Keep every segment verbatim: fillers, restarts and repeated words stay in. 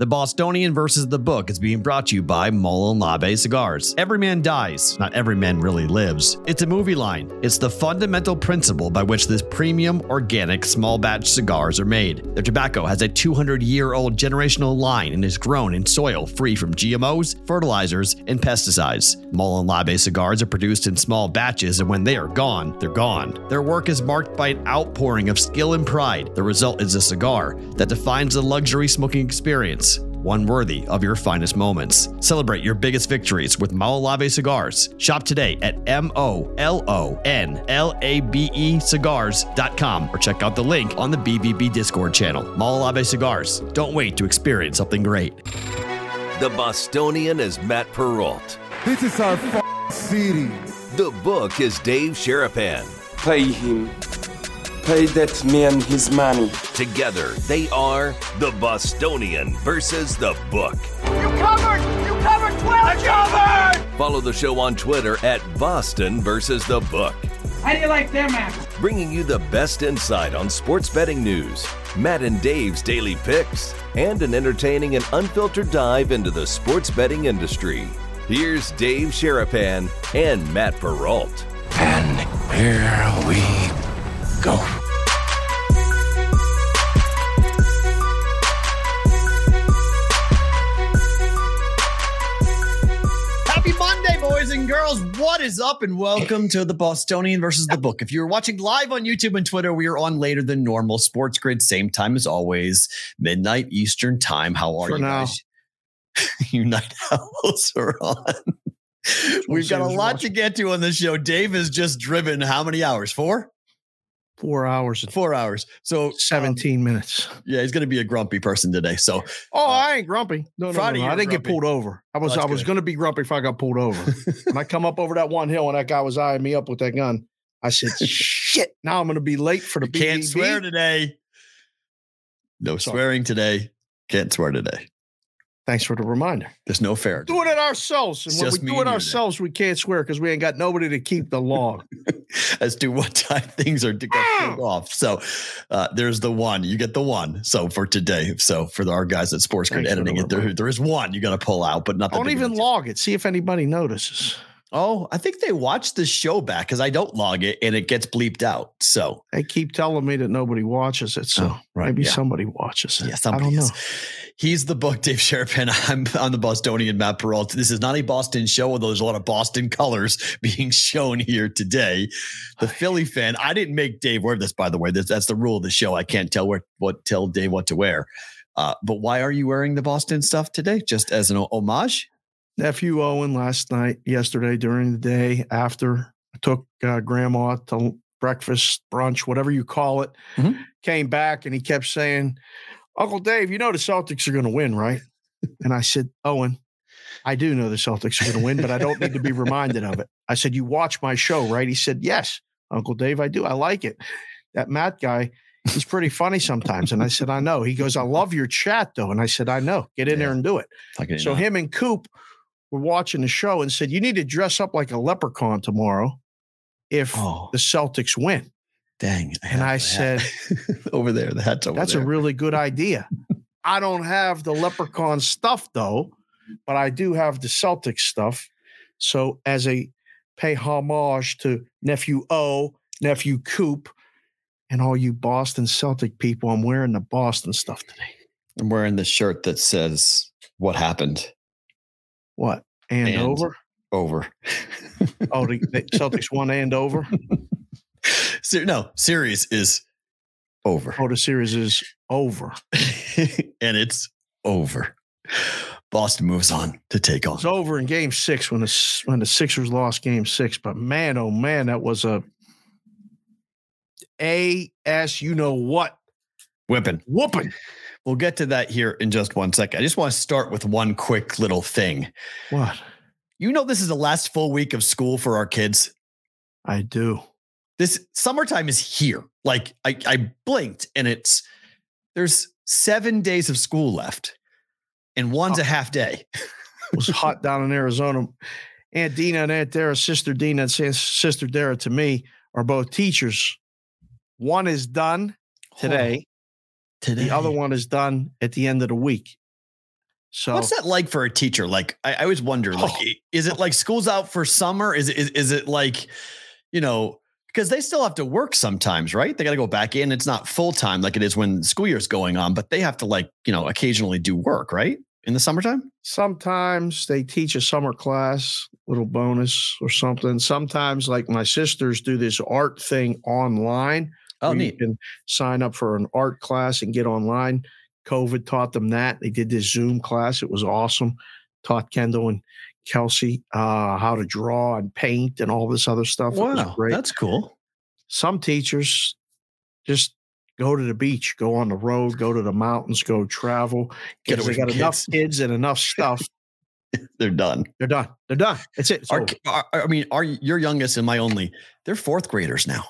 The Bostonian versus the Book is being brought to you by Molon Labe Cigars. Every man dies, not every man really lives. It's a movie line. It's the fundamental principle by which this premium, organic, small batch cigars are made. Their tobacco has a two hundred year old generational line and is grown in soil free from G M Os, fertilizers, and pesticides. Molon Labe Cigars are produced in small batches, and when they are gone, they're gone. Their work is marked by an outpouring of skill and pride. The result is a cigar that defines the luxury smoking experience. One worthy of your finest moments. Celebrate your biggest victories with Molon Labe Cigars. Shop today at M O L O N L A B E cigars dot com or check out the link on the B V B Discord channel. Molon Labe Cigars. Don't wait to experience something great. The Bostonian is Matt Perrault. This is our f- city. The Book is Dave Sherapan. Pay him. Pay that man his money. Together, they are the Bostonian versus the Book. You covered! You covered twelve! I covered! Follow the show on Twitter at Boston versus the Book. How do you like them apps? Bringing you the best insight on sports betting news, Matt and Dave's daily picks, and an entertaining and unfiltered dive into the sports betting industry. Here's Dave Sherapan and Matt Perrault. And here we go. Go. Happy Monday, boys and girls. What is up and welcome to the Bostonian versus the Book. If you're watching live on YouTube and Twitter, we are on later than normal. SportsGrid, same time as always, midnight Eastern time. How are For you now. guys? Unite Owls are on. We've got a lot to get to on the show. Dave has just driven how many hours? Four? Four hours. Four hours. So seventeen um, minutes. Yeah, he's going to be a grumpy person today. So, oh, uh, I ain't grumpy. No, no, Friday, no, no. I didn't grumpy. get pulled over. I was, oh, I was going to be grumpy if I got pulled over. When I come up over that one hill and that guy was eyeing me up with that gun, I said, "Shit! Now I'm going to be late for the B V B." Can't swear today. No Sorry. swearing today. Can't swear today. Thanks for the reminder. There's no fair. Doing it ourselves. And when we do it ourselves, we can't swear because we ain't got nobody to keep the log as to what time things are to get off. So uh, there's the one. You get the one. So for today. So for our guys at SportsGrid editing it, there, there is one you got to pull out, but not that don't even log it. See if anybody notices. Oh, I think they watched the show back because I don't log it and it gets bleeped out. So they keep telling me that nobody watches it. So oh, right, maybe yeah. somebody watches it. Yeah, somebody I don't is. know. He's the Book, Dave Sherapan. I'm on the Bostonian, Matt Perrault. This is not a Boston show, although there's a lot of Boston colors being shown here today. The Philly fan. I didn't make Dave wear this, by the way. That's, that's the rule of the show. I can't tell where, what tell Dave what to wear. Uh, but why are you wearing the Boston stuff today? Just as an homage? Nephew Owen last night, yesterday, during the day, after I took uh, grandma to breakfast, brunch, whatever you call it, mm-hmm. came back and he kept saying, "Uncle Dave, you know the Celtics are going to win, right?" And I said, "Owen, I do know the Celtics are going to win, but I don't need to be reminded of it." I said, "You watch my show, right?" He said, "Yes, Uncle Dave, I do. I like it. That Matt guy, he's pretty funny sometimes." And I said, "I know." He goes, "I love your chat, though." And I said, "I know. Get in yeah. there and do it." So not. him and Coop were watching the show and said, "You need to dress up like a leprechaun tomorrow if oh. the Celtics win." Dang. I and I said, over there, the hat's over that's there. That's a really good idea. I don't have the leprechaun stuff, though, but I do have the Celtics stuff. So as a pay homage to Nephew O, Nephew Coop, and all you Boston Celtic people, I'm wearing the Boston stuff today. I'm wearing the shirt that says, "What happened?" What? And, and over? Over. Oh, the, the Celtics won and over? No, series is over. Oh, the series is over. And it's over. Boston moves on to take on. It's over in game six when the, when the Sixers lost game six. But man, oh man, that was a A-S you-know-what. Whipping. Whooping. We'll get to that here in just one second. I just want to start with one quick little thing. What? You know this is the last full week of school for our kids. I do. This summertime is here. Like I, I blinked and it's, there's seven days of school left and one's oh. a half day. It was hot down in Arizona. Aunt Dina and Aunt Dara, Sister Dina and Sister Dara to me are both teachers. One is done today. Oh, today. The other one is done at the end of the week. So what's that like for a teacher? Like, I, I always wonder, oh. like, is it like school's out for summer? Is it, is, is it like, you know, because they still have to work sometimes, right? They got to go back in. It's not full time like it is when school year's going on, but they have to, like, you know, occasionally do work, right? In the summertime? Sometimes they teach a summer class, little bonus or something. Sometimes, like, my sisters do this art thing online. Oh, neat. You can sign up for an art class and get online. COVID taught them that. They did this Zoom class. It was awesome. Taught Kendall and Kelsey uh, how to draw and paint and all this other stuff. Wow, it was great. That's cool. Some teachers just go to the beach, go on the road, go to the mountains, go travel. Get away they got kids. Enough kids and enough stuff. They're done. They're done. They're done. That's it. Our, our, I mean, our, your youngest and my only, they're fourth graders now.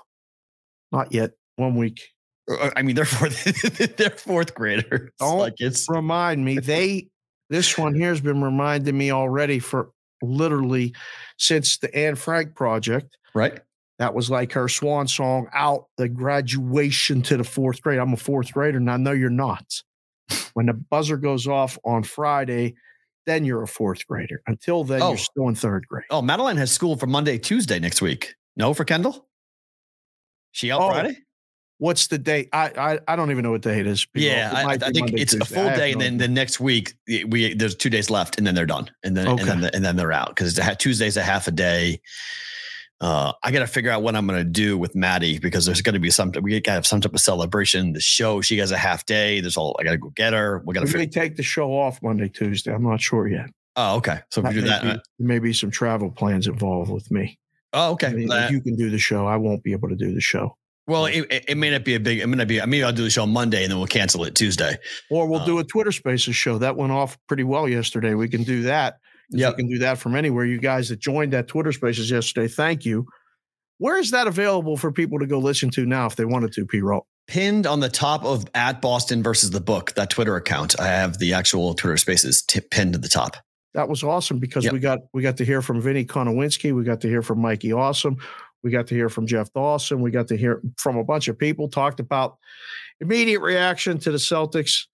Not yet. One week. I mean, they're fourth, they're fourth graders. Don't like it's, remind me. They, this one here has been reminding me already for literally since the Anne Frank project. Right. That was like her swan song out, the graduation to the fourth grade. I'm a fourth grader, and I know you're not. When the buzzer goes off on Friday, then you're a fourth grader. Until then, oh. you're still in third grade. Oh, Madeline has school for Monday, Tuesday next week. No, for Kendall? She out oh. Friday? What's the date? I, I I don't even know what day it is. People. Yeah, it I, I think Monday, it's Tuesday. A full day, and then the next week we there's two days left, and then they're done, and then okay. and, then, and then they're out because Tuesday's a half a day. Uh, I got to figure out what I'm going to do with Maddie because there's going to be some. We got to have some type of celebration. The show. She has a half day. There's all. I got to go get her. We got to figure- take the show off Monday, Tuesday. I'm not sure yet. Oh, okay. So that if we do that. Be, uh, there may be some travel plans involved with me. Oh, okay. I mean, uh, you can do the show. I won't be able to do the show. Well, it, it may not be a big, it may not be, I mean, I'll do the show Monday and then we'll cancel it Tuesday. Or we'll um, do a Twitter Spaces show. That went off pretty well yesterday. We can do that. Yeah. We can do that from anywhere. You guys that joined that Twitter Spaces yesterday, thank you. Where is that available for people to go listen to now if they wanted to, P-Roll? Pinned on the top of at Boston versus the book, that Twitter account. I have the actual Twitter Spaces t- pinned to the top. That was awesome because yep. we got we got to hear from Vinny Konowinski. We got to hear from Mikey Awesome. We got to hear from Jeff Dawson. We got to hear from a bunch of people, talked about immediate reaction to the Celtics,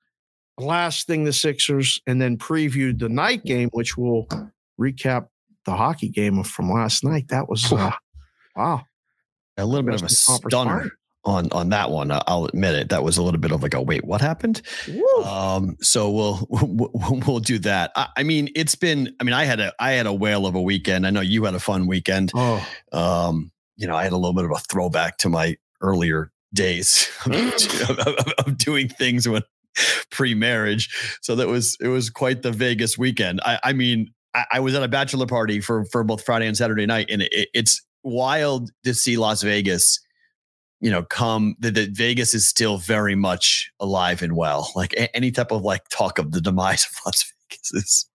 last thing the Sixers, and then previewed the night game, which will recap the hockey game from last night. That was, uh, wow. A little bit of a stunner on, on that one. I'll admit it. That was a little bit of like a, wait, what happened? Um, so we'll, we'll, we'll do that. I, I mean, it's been, I mean, I had a, I had a whale of a weekend. I know you had a fun weekend. Oh. Um, You know, I had a little bit of a throwback to my earlier days of, of, of doing things when pre-marriage. So that was it was quite the Vegas weekend. I, I mean, I, I was at a bachelor party for for both Friday and Saturday night, and it, it's wild to see Las Vegas. You know, come that Vegas is still very much alive and well. Like a, any type of like talk of the demise of Las Vegas is.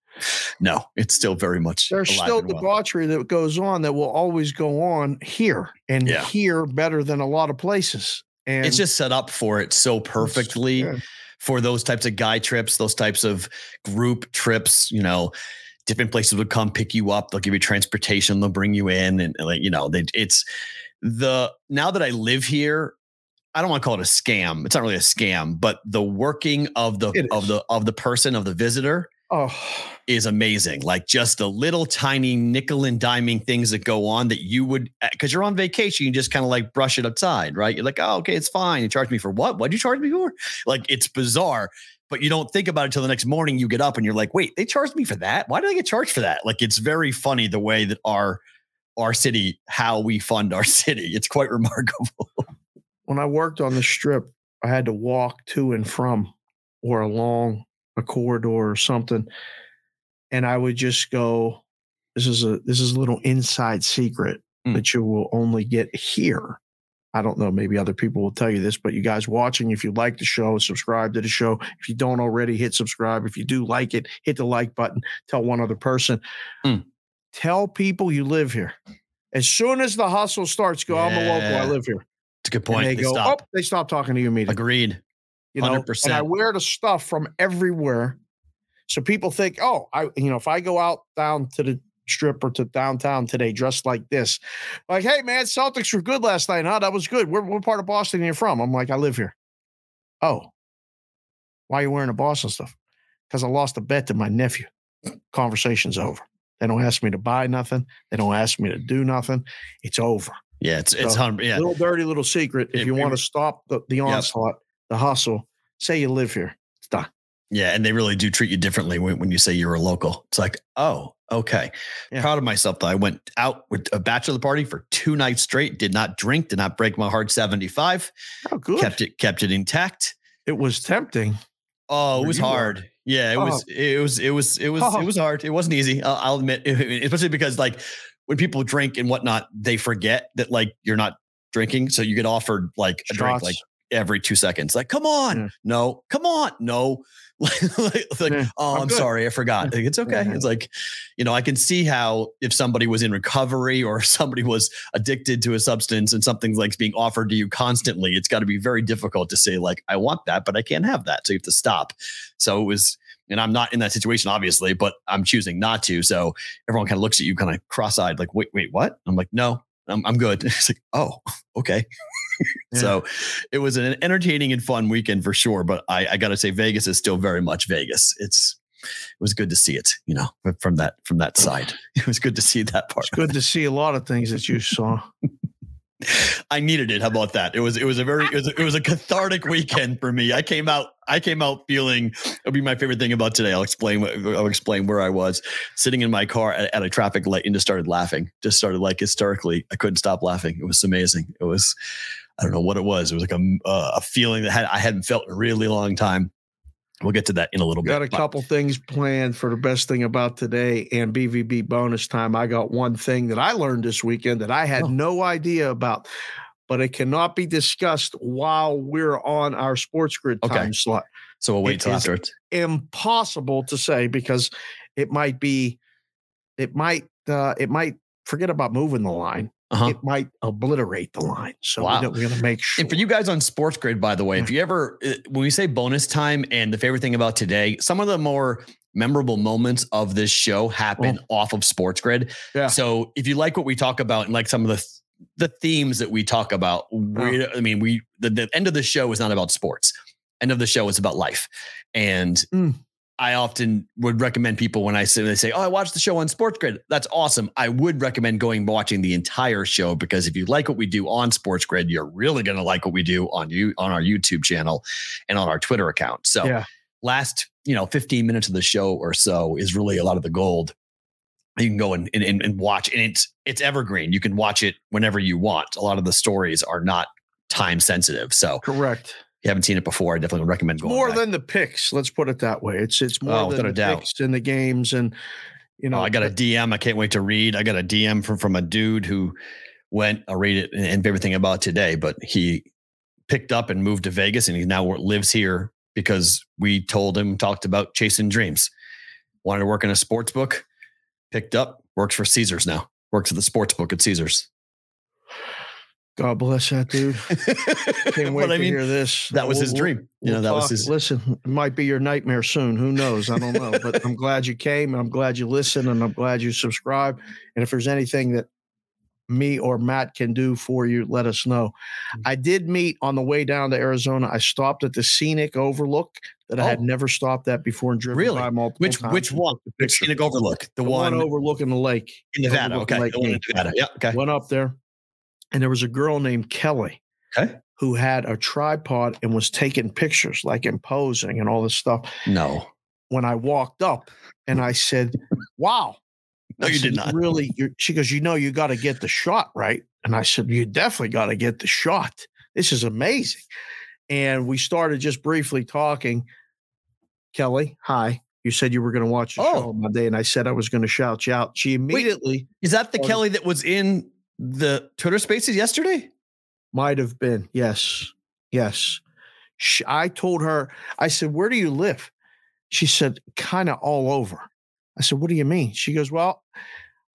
No, it's still very much. There's still debauchery well. that goes on that will always go on here and yeah. here better than a lot of places. And it's just set up for it so perfectly yeah. for those types of guy trips, those types of group trips, you know, different places would come pick you up. They'll give you transportation. They'll bring you in. And, like, you know, they, it's the now that I live here. I don't want to call it a scam. It's not really a scam, but the working of the it of is. the of the person of the visitor. Oh, is amazing. Like just the little tiny nickel and diming things that go on that you would, because you're on vacation, you just kind of like brush it aside, right? You're like, oh, okay, it's fine. You charged me for what? What'd you charge me for? Like it's bizarre, but you don't think about it until the next morning you get up and you're like, wait, they charged me for that? Why did I get charged for that? Like it's very funny the way that our our city, how we fund our city. It's quite remarkable. When I worked on the Strip, I had to walk to and from or along a corridor or something. And I would just go, this is a, this is a little inside secret mm. that you will only get here. I don't know. Maybe other people will tell you this, but you guys watching, if you like the show, subscribe to the show. If you don't already, hit subscribe. If you do like it, hit the like button, tell one other person, mm. tell people you live here. As soon as the hustle starts, go, yeah. I'm a local. I live here. It's a good point. And they, they go, stop. Oh, they stop talking to you immediately. Agreed. You know, one hundred percent. And I wear the stuff from everywhere. So people think, oh, I, you know, if I go out down to the Strip or to downtown today, dressed like this, like, hey man, Celtics were good last night. Huh? That was good. Where, what part of Boston are you from? I'm like, I live here. Oh, why are you wearing the Boston stuff? because I lost a bet to my nephew. Conversation's over. They don't ask me to buy nothing. They don't ask me to do nothing. It's over. Yeah, it's so it's a yeah. little dirty little secret. If it, you want to stop the, the onslaught, yep. the hustle, say you live here. It's done. Yeah, and they really do treat you differently when, when you say you're a local. It's like, oh, okay. Yeah. Proud of myself, though. I went out with a bachelor party for two nights straight, did not drink, did not break my hard seventy-five. Oh, good. Kept it, kept it intact. It was tempting. Oh, it was hard. Were- Yeah, it oh. was, it was, it was, it was, oh. it was hard. It wasn't easy. I'll, I'll admit, especially because like when people drink and whatnot, they forget that like you're not drinking. So you get offered like a Shots. drink like every two seconds. Like, come on, yeah. no, come on, no. like, yeah. oh, I'm, I'm sorry, I forgot. Like, it's okay. Yeah. It's like, you know, I can see how if somebody was in recovery or somebody was addicted to a substance and something's like being offered to you constantly, it's got to be very difficult to say like, I want that, but I can't have that. So you have to stop. So it was, and I'm not in that situation, obviously, but I'm choosing not to. So everyone kind of looks at you kind of cross-eyed, like, wait, wait, what? I'm like, no, I'm, I'm good. It's like, oh, okay. Yeah. So it was an entertaining and fun weekend for sure. But I, I got to say, Vegas is still very much Vegas. It's, it was good to see it, you know, from that, from that side. It was good to see that part. It's good to see a lot of things that you saw. I needed it. How about that? It was, it was a very, it was a, it was a cathartic weekend for me. I came out, I came out feeling, it'll be my favorite thing about today. I'll explain, I'll explain where I was sitting in my car at, at a traffic light and just started laughing, just started like hysterically. I couldn't stop laughing. It was amazing. It was, I don't know what it was. It was like a, uh, a feeling that had, I hadn't felt in a really long time. We'll get to that in a little bit. Got a couple but. things planned for the best thing about today and B V B bonus time. I got one thing that I learned this weekend that I had oh. no idea about, but it cannot be discussed while we're on our SportsGrid okay. time slot. So we'll wait till after. It's impossible to say because it might be, it might, uh, it might forget about moving the line. Uh-huh. It might obliterate the line. So wow. we're going to make sure. And for you guys on SportsGrid, by the way, if you ever, when we say bonus time and the favorite thing about today, some of the more memorable moments of this show happen oh. off of SportsGrid. Yeah. So if you like what we talk about and like some of the the themes that we talk about, we, oh. I mean, we the, the end of the show is not about sports. End of the show is about life. And mm. I often would recommend people when I say, they say, oh, I watched the show on SportsGrid. That's awesome. I would recommend going watching the entire show because if you like what we do on SportsGrid, you're really going to like what we do on you on our YouTube channel and on our Twitter account. So yeah. last, you know, fifteen minutes of the show or so is really a lot of the gold. You can go and, and, and watch and it's, it's evergreen. You can watch it whenever you want. A lot of the stories are not time sensitive. So correct. You haven't seen it before, I definitely recommend going. More back. Than the picks, let's put it that way. It's it's more oh, than the doubt. picks in the games, and you know. Oh, I got a D M. I can't wait to read. I got a D M from from a dude who went. I'll read it and, and everything about today. But he picked up and moved to Vegas, and he now lives here because we told him talked about chasing dreams. Wanted to work in a sports book. Picked up. Works for Caesars now. Works at the sports book at Caesars. God bless that dude. Can't wait to I mean, hear this. That was we'll, his dream. We'll, you know, that talk. was his. Listen, it might be your nightmare soon. Who knows? I don't know. But I'm glad you came. And I'm glad you listened. And I'm glad you subscribe. And if there's anything that me or Matt can do for you, let us know. I did meet on the way down to Arizona. I stopped at the scenic overlook that oh. I had never stopped at before and driven really? by multiple which, times. Which one? The scenic overlook. The, the one, one overlooking the lake. In Nevada. Okay. Lake the one in Nevada. Yeah. Okay. Went up there. And there was a girl named Kelly okay. who had a tripod and was taking pictures, like posing and all this stuff. No. When I walked up and I said, wow. No, I you said, did not. Really? You're, she goes, you know, you got to get the shot, right? And I said, you definitely got to get the shot. This is amazing. And we started just briefly talking. Kelly, hi. You said you were going to watch the oh. show on Monday. And I said I was going to shout you out. She immediately. Wait, is that the ordered- Kelly that was in the Twitter Spaces yesterday? Might have been. Yes. Yes. She, I told her, I said, where do you live? She said, kind of all over. I said, what do you mean? She goes, well,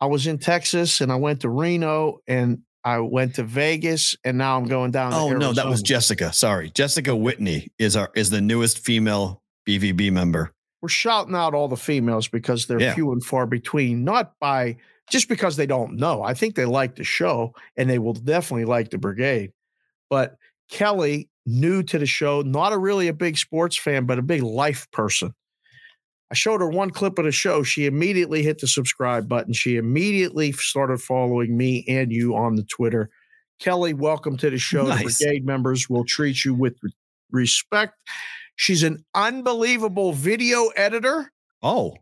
I was in Texas and I went to Reno and I went to Vegas and now I'm going down. Oh, to no, that was Jessica. Sorry. Jessica Whitney is our, is the newest female B V B member. We're shouting out all the females because they're yeah. few and far between, not by just because they don't know. I think they like the show and they will definitely like the brigade. But Kelly, new to the show, not a really a big sports fan, but a big life person. I showed her one clip of the show. She immediately hit the subscribe button. She immediately started following me and you on the Twitter. Kelly, welcome to the show. Nice. The brigade members will treat you with respect. She's an unbelievable video editor. Oh,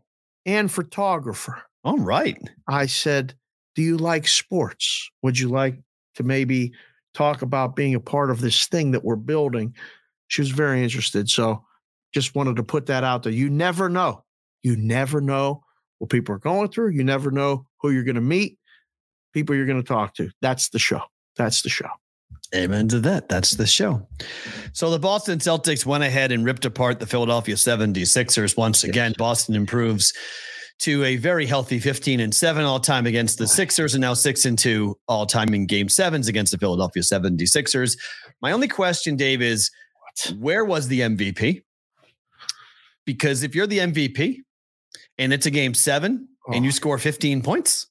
and photographer. All right. I said, do you like sports? Would you like to maybe talk about being a part of this thing that we're building? She was very interested. So just wanted to put that out there. You never know. You never know what people are going through. You never know who you're going to meet, people you're going to talk to. That's the show. That's the show. Amen to that. That's the show. So the Boston Celtics went ahead and ripped apart the Philadelphia seventy-sixers. Once again, yes. Boston improves to a very healthy fifteen and seven all time against the Sixers, and now six and two all time in game sevens against the Philadelphia seventy-sixers. My only question, Dave, is what? Where was the M V P? Because if you're the M V P and it's a game seven oh. and you score fifteen points,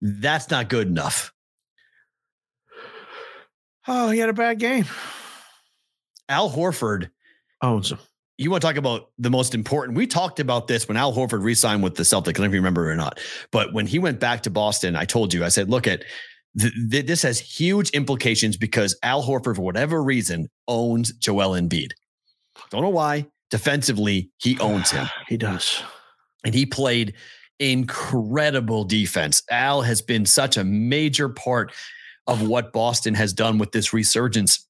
that's not good enough. Oh, he had a bad game. Al Horford owns him. You want to talk about the most important. We talked about this when Al Horford re-signed with the Celtics. I don't know if you remember or not, but when he went back to Boston, I told you, I said, look at th- th- this has huge implications because Al Horford, for whatever reason, owns Joel Embiid. Don't know why. Defensively, he owns him. He does. And he played incredible defense. Al has been such a major part of what Boston has done with this resurgence.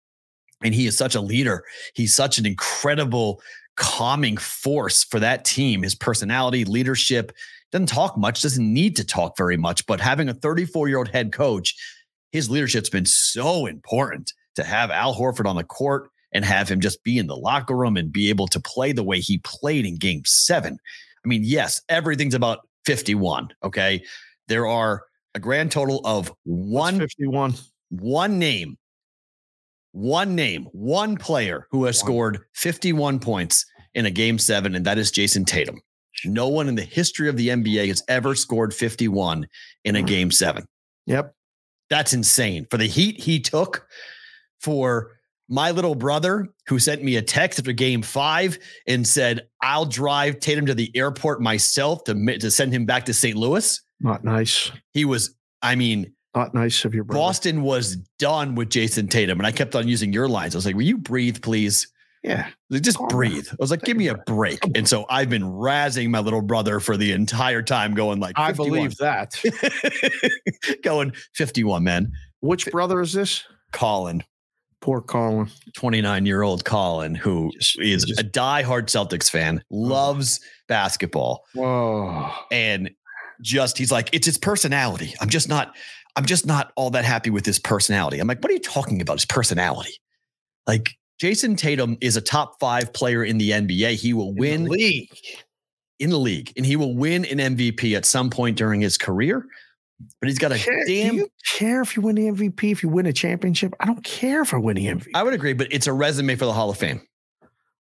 And he is such a leader. He's such an incredible calming force for that team. His personality, leadership, doesn't talk much, doesn't need to talk very much. But having a thirty-four-year-old head coach, his leadership's been so important to have Al Horford on the court and have him just be in the locker room and be able to play the way he played in game seven. I mean, yes, everything's about fifty-one, okay? There are a grand total of one, fifty-one. one name One name, one player who has scored fifty-one points in a game seven, and that is Jason Tatum. No one in the history of the N B A has ever scored fifty-one in a game seven. Yep. That's insane. For the heat he took, for my little brother who sent me a text after game five and said, I'll drive Tatum to the airport myself to, to send him back to Saint Louis. Not nice. He was, I mean... Not nice of your brother. Boston was done with Jason Tatum, and I kept on using your lines. I was like, will you breathe, please? Yeah. Like, just oh, breathe. I was like, give me a break. And so I've been razzing my little brother for the entire time going like, fifty-one. I believe that. Going fifty-one, man. Which brother is this? Colin. Poor Colin. twenty-nine-year-old Colin, who just, is just, a diehard Celtics fan, loves oh. basketball. Whoa. And just, he's like, it's his personality. I'm just not... I'm just not all that happy with his personality. I'm like, what are you talking about? His personality. Like, Jason Tatum is a top five player in the N B A. He will win in the league, in the league and he will win an M V P at some point during his career. But he's got a care, damn. Do you care if you win the M V P, if you win a championship? I don't care if I win the M V P. I would agree, but it's a resume for the Hall of Fame.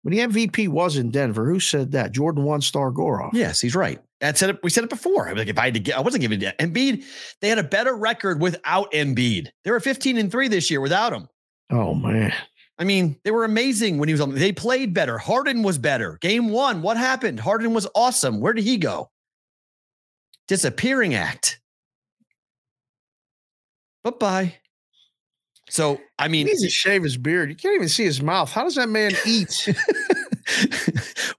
When the M V P was in Denver, who said that? Jordan one-star Goroff. Yes, he's right. That said it. We said it before. I was like, if I had to get, I wasn't giving it. Embiid, they had a better record without Embiid. They were fifteen and three this year without him. Oh man! I mean, they were amazing when he was on. They played better. Harden was better. Game one, what happened? Harden was awesome. Where did he go? Disappearing act. Bye bye. So, I mean, he needs to shave his beard. You can't even see his mouth. How does that man eat?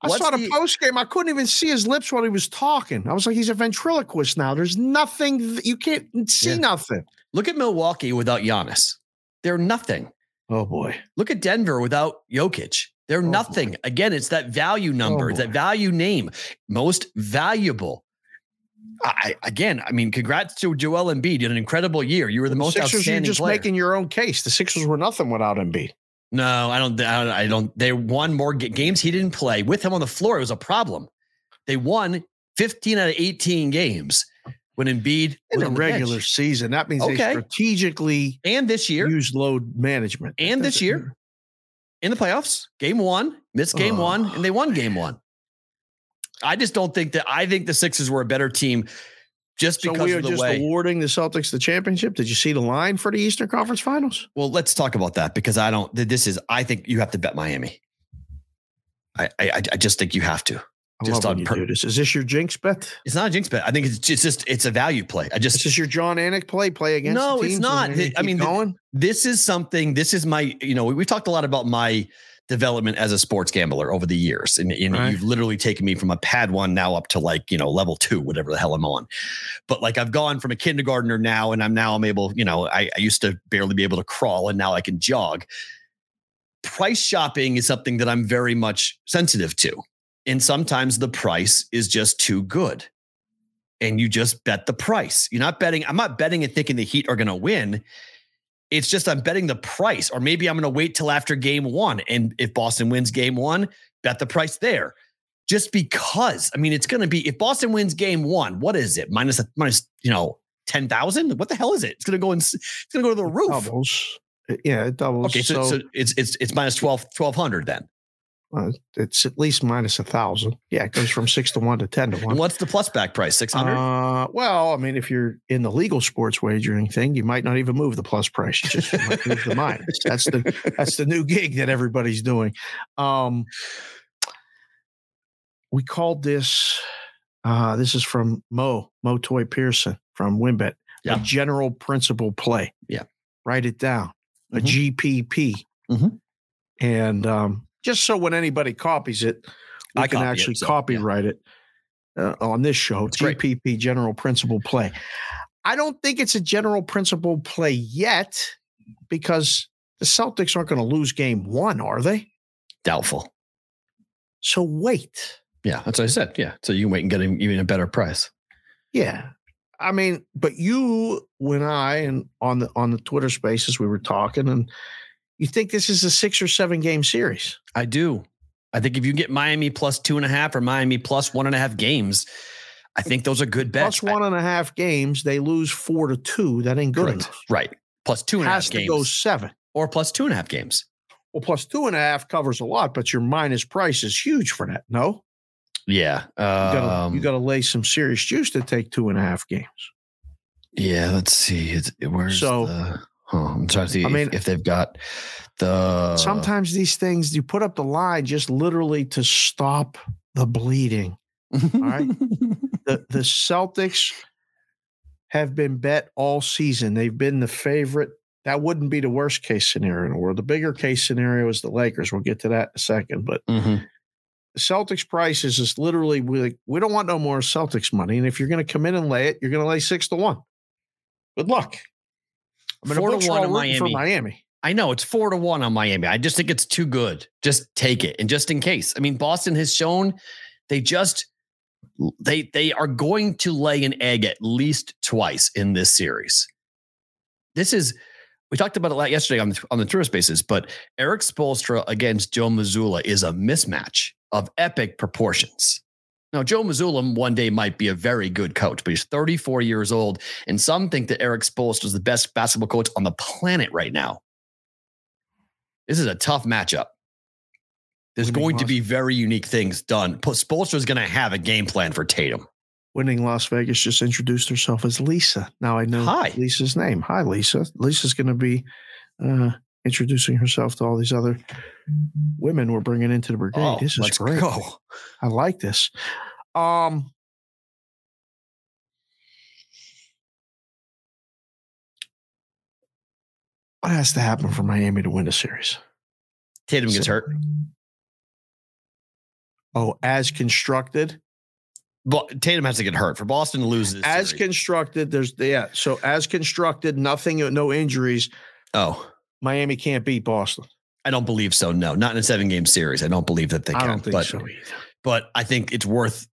I What's saw the, the post game. I couldn't even see his lips while he was talking. I was like, he's a ventriloquist now. There's nothing. You can't see yeah. nothing. Look at Milwaukee without Giannis. They're nothing. Oh, boy. Look at Denver without Jokic. They're oh, nothing. Boy. Again, it's that value number. Oh, it's that value name. Most valuable. I, again, I mean, congrats to Joel Embiid. You had an incredible year. You were the, the most Sixers, outstanding you're just player. Making your own case. The Sixers were nothing without Embiid. No, I don't, I don't. I don't. They won more games he didn't play with him on the floor. It was a problem. They won fifteen out of eighteen games when Embiid in the regular bench. Season. That means okay. they strategically and this year used load management. And this year mean. In the playoffs, game one, missed game oh, one, and they won game one. I just don't think that. I think the Sixers were a better team just because so we are of the just way. Awarding the Celtics the championship. Did you see the line for the Eastern Conference Finals? Well, let's talk about that because I don't. This is. I think you have to bet Miami. I I, I just think you have to. I just love on per- this. Is this your jinx bet? It's not a jinx bet. I think it's just, it's just it's a value play. I just this is your John Anik play play against. No, the teams it's not. Th- I mean, th- this is something. This is my. You know, we, we've talked a lot about my development as a sports gambler over the years, and, and right. you've literally taken me from a pad one now up to like you know level two, whatever the hell I'm on. But like I've gone from a kindergartner now, and I'm now I'm able. You know, I, I used to barely be able to crawl, and now I can jog. Price shopping is something that I'm very much sensitive to. And sometimes the price is just too good. And you just bet the price. You're not betting. I'm not betting and thinking the Heat are going to win. It's just I'm betting the price. Or maybe I'm going to wait till after game one. And if Boston wins game one, bet the price there. Just because, I mean, it's going to be, if Boston wins game one, what is it? Minus, minus you know, ten thousand? What the hell is it? It's going to go in, it's going to go to the roof. Doubles. Yeah, it doubles. Okay, so, so, so it's it's it's minus twelve, twelve hundred then. Uh, it's at least minus a thousand. Yeah, it goes from six to one to ten to one. And what's the plus back price? Six hundred. Uh, well, I mean, if you're in the legal sports wagering thing, you might not even move the plus price. You just you might move the minus. That's the that's the new gig that everybody's doing. Um, we called this. Uh, this is from Mo Mo Toy Pearson from Winbet. Yeah. A general principle play. Yeah. Write it down. A mm-hmm. G P P. Mm-hmm. And um, just so when anybody copies it, we I can copy actually it, so, copyright yeah. it uh, on this show. That's G P P, great. General principle play. I don't think it's a general principle play yet because the Celtics aren't going to lose game one, are they? Doubtful. So wait. Yeah, that's what I said. Yeah. So you can wait and get an, even a better price. Yeah. I mean, but you, when I, and on the on the Twitter spaces, we were talking, and you think this is a six or seven game series? I do. I think if you get Miami plus two and a half or Miami plus one and a half games, I think those are good bets. Plus one and a half games, they lose four to two. That ain't good Correct. Enough. Right. Plus two and a half games. Has to go seven. Or plus two and a half games. Well, plus two and a half covers a lot, but your minus price is huge for that, no? Yeah. Um, you got to lay some serious juice to take two and a half games. Yeah. Let's see. It's, where's so, the, huh, I'm trying to see I if, mean, if they've got the. Sometimes these things, you put up the line just literally to stop the bleeding. All right. the, the Celtics have been bet all season. They've been the favorite. That wouldn't be the worst case scenario in the world. The bigger case scenario is the Lakers. We'll get to that in a second, but. Mm-hmm. The Celtics price is just literally, we like, we don't want no more Celtics money. And if you're going to come in and lay it, you're going to lay six to one. Good luck. I mean, four to one on Miami. For Miami. I know it's four to one on Miami. I just think it's too good. Just take it. And just in case, I mean, Boston has shown they just, they, they are going to lay an egg at least twice in this series. This is, we talked about it a lot yesterday on the, on the tourist basis, but Eric Spoelstra against Joe Mazzulla is a mismatch of epic proportions. Now, Joe Mazzulla one day might be a very good coach, but he's thirty-four years old, and some think that Eric Spoelstra is the best basketball coach on the planet right now. This is a tough matchup. There's Winning going Las- to be very unique things done. Spoelstra is going to have a game plan for Tatum. Winning Las Vegas just introduced herself as Lisa. Now I know Hi. Lisa's name. Hi, Lisa. Lisa's going to be... Uh, introducing herself to all these other women we're bringing into the brigade. Oh, this is let's great. Go. I like this. Um, what has to happen for Miami to win a series? Tatum gets hurt. Oh, as constructed? But Tatum has to get hurt for Boston to lose this As series. Constructed, there's, yeah. So as constructed, nothing, no injuries. Oh, Miami can't beat Boston. I don't believe so. No, not in a seven game series. I don't believe that they can. I don't think but, so either. But I think it's worth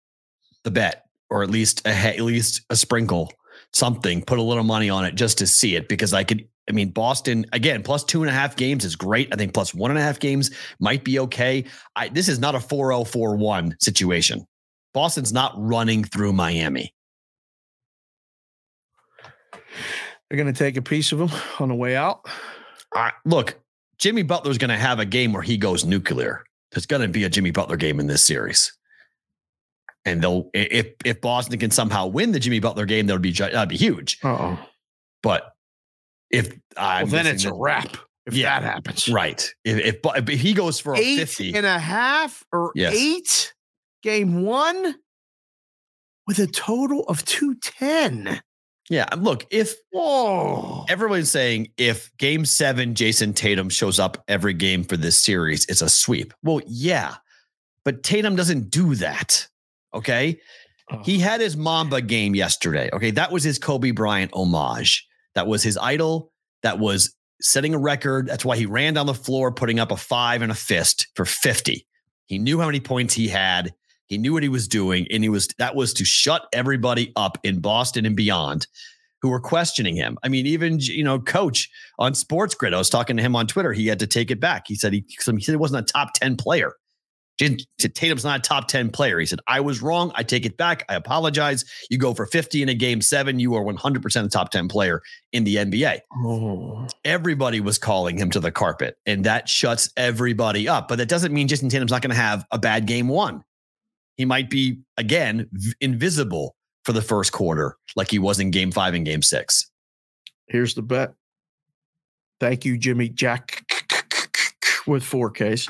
the bet, or at least a at least a sprinkle, something. Put a little money on it just to see it, because I could. I mean, Boston again plus two and a half games is great. I think plus one and a half games might be okay. I, this is not a four oh four one situation. Boston's not running through Miami. They're going to take a piece of them on the way out. Uh, look, Jimmy Butler's going to have a game where he goes nuclear. There's going to be a Jimmy Butler game in this series. And they'll if if Boston can somehow win the Jimmy Butler game, that would be that'd be huge. Uh-oh. But if well, then it's that, a wrap if yeah, that happens. Right. If, if if he goes for a eight fifty and a half or yes. eight game one with a total of two ten. Yeah, look, if Whoa. everyone's saying if game seven, Jason Tatum shows up every game for this series, it's a sweep. Well, yeah, but Tatum doesn't do that. Okay. Oh. He had his Mamba game yesterday. Okay. That was his Kobe Bryant homage. That was his idol. That was setting a record. That's why he ran down the floor, putting up a five and a fist for fifty. He knew how many points he had. He knew what he was doing, and he was that was to shut everybody up in Boston and beyond who were questioning him. I mean, even, you know, Coach on SportsGrid, I was talking to him on Twitter. He had to take it back. He said he, he said he wasn't a top ten player. Tatum's not a top ten player. He said, I was wrong. I take it back. I apologize. You go for fifty in a game seven. You are one hundred percent a top ten player in the N B A. Oh. Everybody was calling him to the carpet, and that shuts everybody up. But that doesn't mean Jason Tatum's not going to have a bad game one. He might be, again, v- invisible for the first quarter like he was in game five and game six. Here's the bet. Thank you, Jimmy Jack, with four Ks.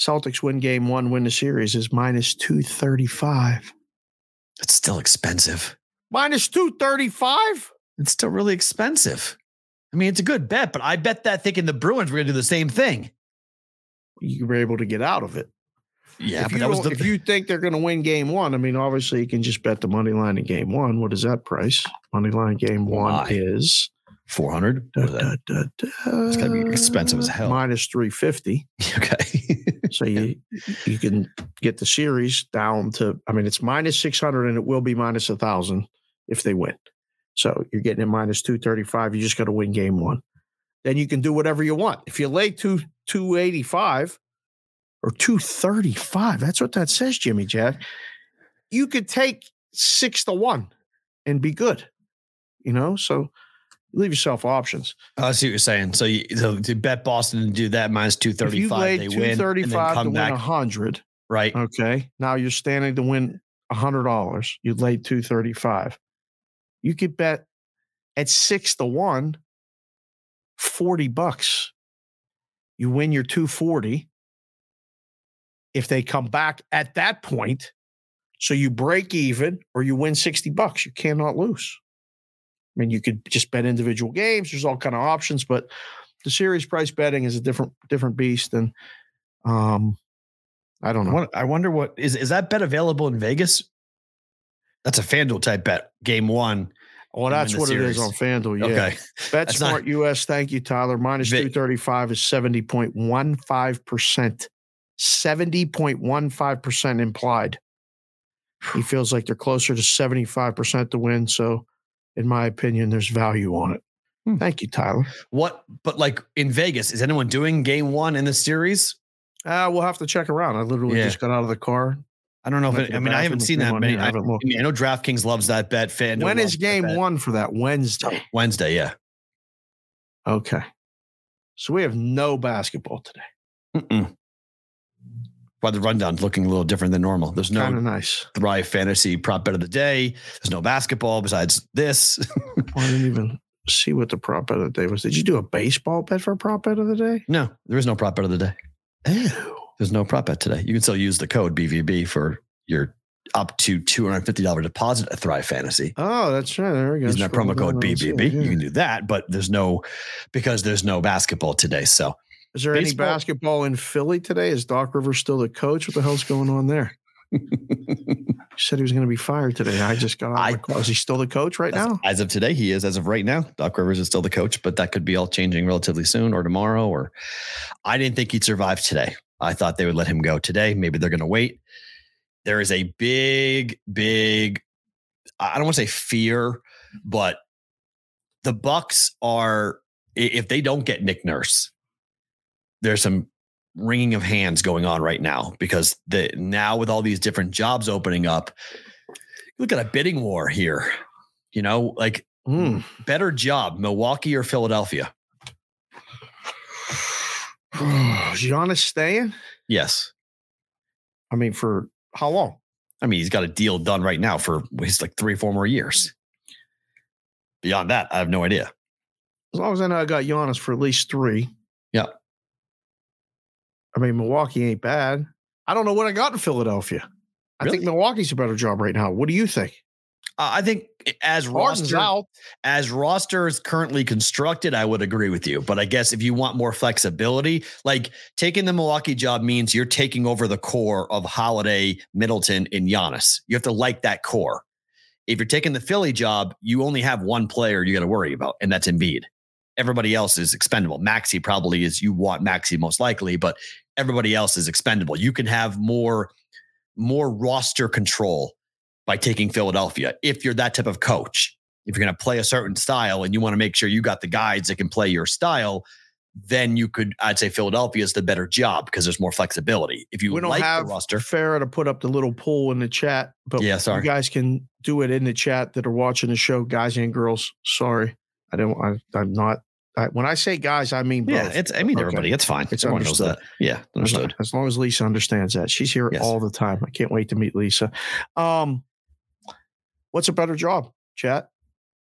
Celtics win game one, win the series is minus two thirty-five. It's still expensive. Minus two thirty-five? It's still really expensive. I mean, it's a good bet, but I bet that thinking the Bruins were going to do the same thing. You were able to get out of it. Yeah, if, but you, that was the, if you think they're going to win game one, I mean, obviously you can just bet the money line in game one. What is that price? Money line game one I, is four hundred. Da, da, da, da, it's going to be expensive as hell. Minus three fifty. Okay. So you you can get the series down to, I mean, it's minus six hundred, and it will be minus one thousand if they win. So you're getting it minus two thirty-five. You just got to win game one. Then you can do whatever you want. If you lay two, 285, or two thirty-five. That's what that says, Jimmy Jack. You could take six to one and be good. You know, so leave yourself options. I see what you're saying. So you so to bet Boston and do that minus two thirty-five, they win. two thirty-five to win one hundred. Right. Okay. Now you're standing to win one hundred dollars. You'd lay two thirty-five. You could bet at six to one, forty bucks. You win your two forty. If they come back at that point, so you break even or you win sixty bucks, you cannot lose. I mean, you could just bet individual games. There's all kind of options, but the series price betting is a different, different beast. And um, I don't know. I wonder what is, is that bet available in Vegas? That's a FanDuel type bet. Game one. Well, that's what series. It is on FanDuel. Yeah. Okay. BetSmart U S. Thank you, Tyler. Minus v- two thirty-five is seventy point one five percent. seventy point one five percent implied. He feels like they're closer to seventy-five percent to win. So, in my opinion, there's value on it. Hmm. Thank you, Tyler. What, but like in Vegas, is anyone doing game one in the series? Uh, we'll have to check around. I literally yeah. just got out of the car. I don't know if it, I mean, I haven't seen that many. I, I, mean, I know DraftKings loves that bet. FanDuel when is game bet. one for that? Wednesday. Wednesday, yeah. Okay. So, we have no basketball today. Mm-mm. Why the rundown's looking a little different than normal. There's no nice. Thrive Fantasy prop bet of the day. There's no basketball besides this. Well, I didn't even see what the prop bet of the day was. Did you do a baseball bet for a prop bet of the day? No, there is no prop bet of the day. Ew. There's no prop bet today. You can still use the code B V B for your up to two hundred fifty dollars deposit at Thrive Fantasy. Oh, that's right. There we go. Using that promo code B V B. It, yeah. You can do that, but there's no, because there's no basketball today. So. Is there baseball. any basketball in Philly today? Is Doc Rivers still the coach? What the hell's going on there? He said he was going to be fired today. I just got out of the car. Is he still the coach right as, now? As of today, he is. As of right now, Doc Rivers is still the coach, but that could be all changing relatively soon or tomorrow. Or I didn't think he'd survive today. I thought they would let him go today. Maybe they're going to wait. There is a big, big, I don't want to say fear, but the Bucks are, if they don't get Nick Nurse, there's some wringing of hands going on right now because the now with all these different jobs opening up, look at a bidding war here. You know, like mm. better job, Milwaukee or Philadelphia? Is Giannis staying? Yes. I mean, for how long? I mean, he's got a deal done right now for he's like three, four more years. Beyond that, I have no idea. As long as I know, I got Giannis for at least three. Yeah. I mean, Milwaukee ain't bad. I don't know what I got in Philadelphia. I really? think Milwaukee's a better job right now. What do you think? Uh, I think as roster, as roster is currently constructed, I would agree with you. But I guess if you want more flexibility, like taking the Milwaukee job means you're taking over the core of Holiday, Middleton, and Giannis. You have to like that core. If you're taking the Philly job, you only have one player you got to worry about, and that's Embiid. Everybody else is expendable. Maxey probably is. You want Maxey most likely, but everybody else is expendable. You can have more, more roster control by taking Philadelphia. If you're that type of coach, if you're going to play a certain style and you want to make sure you got the guys that can play your style, then you could, I'd say Philadelphia is the better job because there's more flexibility. If you we don't like have the roster. Farrah to put up the little poll in the chat, but yeah, sorry. You guys can do it in the chat that are watching the show, guys and girls. Sorry. I don't, I, I'm not, I, when I say guys, I mean, both. Yeah, it's, I mean, okay. Everybody, it's fine. It's Everyone understood. Knows that. Yeah. Understood. As long as Lisa understands that she's here yes. all the time. I can't wait to meet Lisa. Um, What's a better job, chat?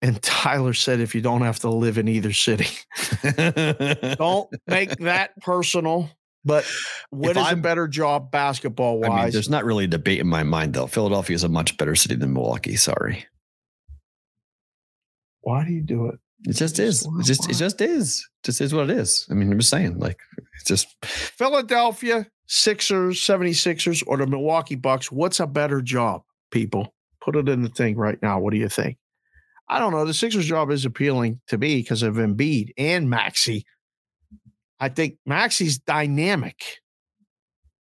And Tyler said, if you don't have to live in either city, don't make that personal. But what if is I'm, a better job basketball wise? I mean, there's not really a debate in my mind, though. Philadelphia is a much better city than Milwaukee. Sorry. Why do you do it? It just is. It just, it just is. It just is what it is. I mean, I'm just saying, like, it's just Philadelphia, Sixers, seventy-sixers, or the Milwaukee Bucks. What's a better job, people? Put it in the thing right now. What do you think? I don't know. The Sixers job is appealing to me because of Embiid and Maxey. I think Maxey's dynamic.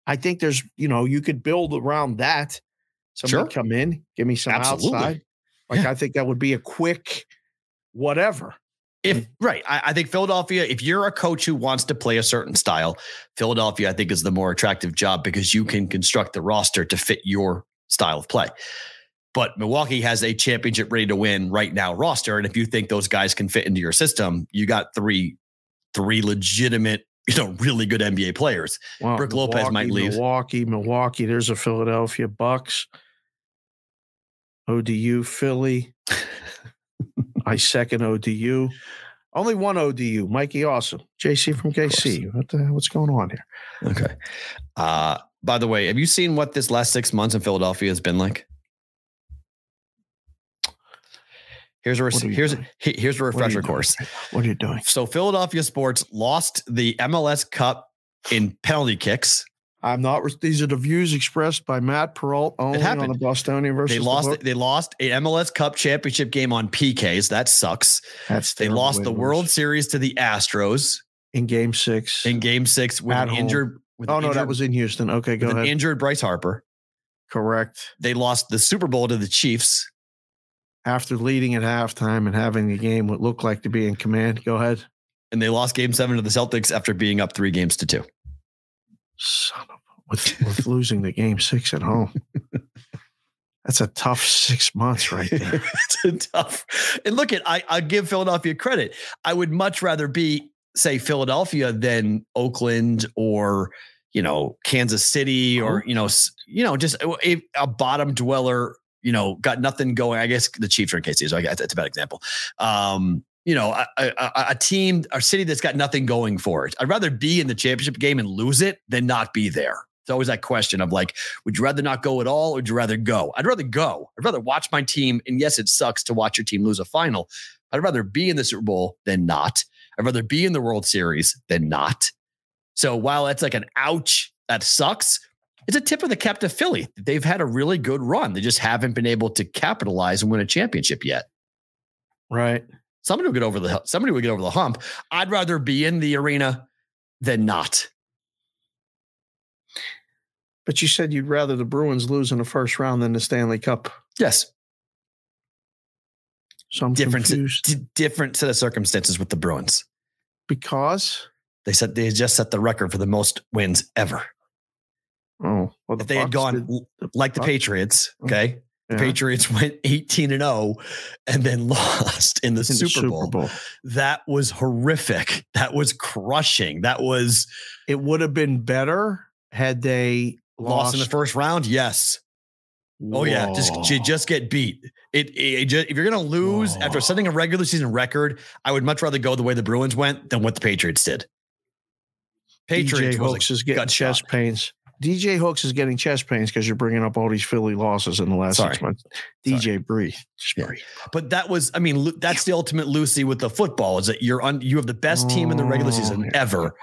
I think there's, you know, you could build around that. Somebody sure. come in, give me some Absolutely. Outside. Like, yeah. I think that would be a quick whatever. If right. I, I think Philadelphia, if you're a coach who wants to play a certain style, Philadelphia, I think, is the more attractive job because you can construct the roster to fit your style of play. But Milwaukee has a championship ready to win right now roster. And if you think those guys can fit into your system, you got three, three legitimate, you know, really good N B A players. Wow, Brook Milwaukee, Lopez might leave. Milwaukee, Milwaukee. There's a Philadelphia Bucks. O D U, Philly. I second O D U. Only one O D U. Mikey Awesome. J C from K C. What the hell? What's going on here? Okay. Uh, by the way, have you seen what this last six months in Philadelphia has been like? Here's a here's a, here's a refresher what course. What are you doing? So Philadelphia sports lost the M L S Cup in penalty kicks. I'm not. These are the views expressed by Matt Perrault only on the Bostonian versus. They lost. The they lost a M L S Cup championship game on P Ks. That sucks. That's they lost the World Series to the Astros in Game Six. In Game Six, with an injured. With oh an no, injured, that was in Houston. Okay, go with ahead. An injured Bryce Harper. Correct. They lost the Super Bowl to the Chiefs. After leading at halftime and having the game, what looked like to be in command. Go ahead. And they lost game seven to the Celtics after being up three games to two. Son of a, with, with losing the game six at home. That's a tough six months right there. It's a tough. And look at, I, I give Philadelphia credit. I would much rather be, say, Philadelphia than Oakland or, you know, Kansas City or, oh. you know, you know, just a, a bottom dweller. You know, got nothing going. I guess the Chiefs are in K C, so I guess that's a bad example. Um, you know, a, a, a team, a city that's got nothing going for it. I'd rather be in the championship game and lose it than not be there. It's always that question of like, would you rather not go at all, or would you rather go? I'd rather go. I'd rather watch my team. And yes, it sucks to watch your team lose a final. I'd rather be in the Super Bowl than not. I'd rather be in the World Series than not. So while that's like an ouch, that sucks. It's a tip of the cap to Philly. They've had a really good run. They just haven't been able to capitalize and win a championship yet. Right. Somebody will get over the somebody will get over the hump. I'd rather be in the arena than not. But you said you'd rather the Bruins lose in the first round than the Stanley Cup. Yes. So I'm different, d- different set of circumstances with the Bruins. Because they said they just set the record for the most wins ever. Oh, well, the if they Bucks had gone did, like the Bucks. Patriots, okay, yeah. The Patriots went eighteen and oh and then lost in the, in Super, the Super Bowl. Bowl. That was horrific. That was crushing. That was. It would have been better had they lost, lost in the first round. Yes. Whoa. Oh yeah, just just get beat. It, it, it just, if you're gonna lose Whoa. After setting a regular season record, I would much rather go the way the Bruins went than what the Patriots did. Patriots D J was Hooks is getting chest shot. Pains. D J Hooks is getting chest pains because you're bringing up all these Philly losses in the last Sorry. six months. D J, Sorry. breathe. Just breathe. Yeah. But that was, I mean, that's the ultimate lucy with the football is that you're on, you have the best team in the regular season oh, ever.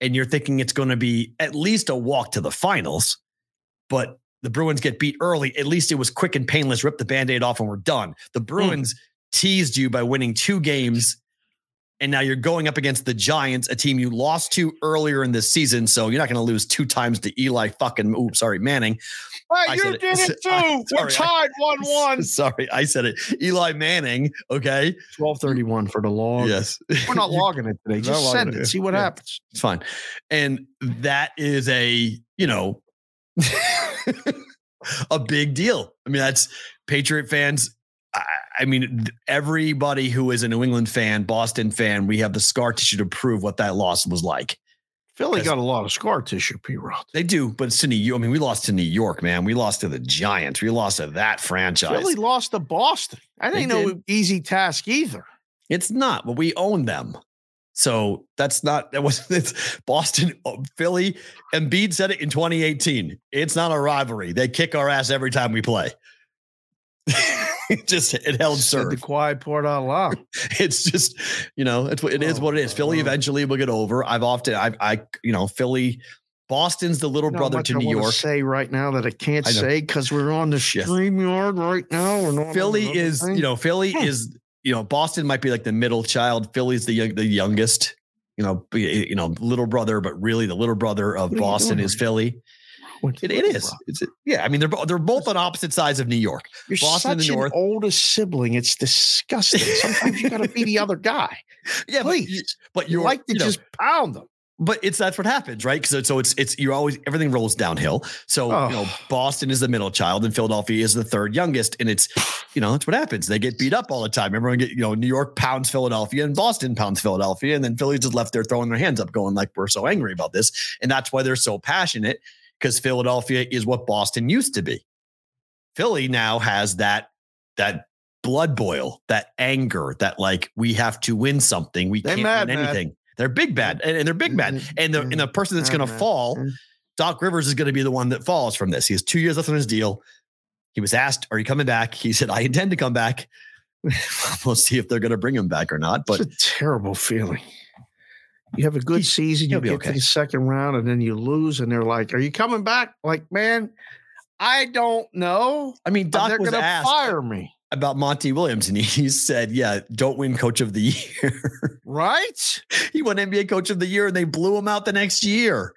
And you're thinking it's going to be at least a walk to the finals, but the Bruins get beat early. At least it was quick and painless. Rip the Band-Aid off and we're done. The Bruins mm. teased you by winning two games. And now you're going up against the Giants, a team you lost to earlier in this season. So you're not going to lose two times to Eli fucking, ooh, sorry, Manning. Hey, you did it, it too. I, sorry, We're tied one one. Sorry, I said it. Eli Manning, okay? twelve thirty-one for the log. Yes. We're not logging it today. Just send it. it. See what yeah. happens. It's fine. And that is a, you know, a big deal. I mean, that's Patriot fans. I mean, everybody who is a New England fan, Boston fan, we have the scar tissue to prove what that loss was like. Philly got a lot of scar tissue, P-Rod. They do, but it's to New York. I mean, we lost to New York, man. We lost to the Giants. We lost to that franchise. Philly lost to Boston. I didn't know an easy task either. It's not, but we own them. So that's not, that wasn't, it's Boston, Philly, Embiid said it in twenty eighteen. It's not a rivalry. They kick our ass every time we play. It just it held serve. The quiet part out loud. It's just, you know, it's it is what it is. Philly eventually will get over. I've often I I you know Philly, Boston's the little you know brother to I New York. Say right now that I can't I say because we're on the stream yes. yard right now. We're not Philly is thing. you know Philly hmm. is you know Boston might be like the middle child. Philly's the young, the youngest. You know you know little brother, but really the little brother of what Boston is Philly. It, it is. It's, yeah, I mean, they're they're both on opposite sides of New York. You're Boston such in the north. An oldest sibling. It's disgusting. Sometimes you got to be the other guy. Yeah, please. But, but you like to you know, just pound them. But it's that's what happens, right? So so it's it's you're always everything rolls downhill. So oh. you know, Boston is the middle child, and Philadelphia is the third youngest, and it's you know that's what happens. They get beat up all the time. Everyone get you know New York pounds Philadelphia, and Boston pounds Philadelphia, and then Philly's just left there throwing their hands up, going like we're so angry about this, and that's why they're so passionate. Because Philadelphia is what Boston used to be. Philly now has that that blood boil, that anger, that like we have to win something. We they're can't mad, win anything. Mad. They're big bad, and, and they're big bad. And the and the person that's going to fall, Doc Rivers is going to be the one that falls from this. He has two years left on his deal. He was asked, "Are you coming back?" He said, "I intend to come back." We'll see if they're going to bring him back or not. But it's a terrible feeling. You have a good season, you get okay. to the second round, and then you lose, and they're like, are you coming back? Like, man, I don't know. I mean, Doc was asked fire me. about Monty Williams, and he, he said, yeah, don't win coach of the year. Right? He won N B A coach of the year, and they blew him out the next year.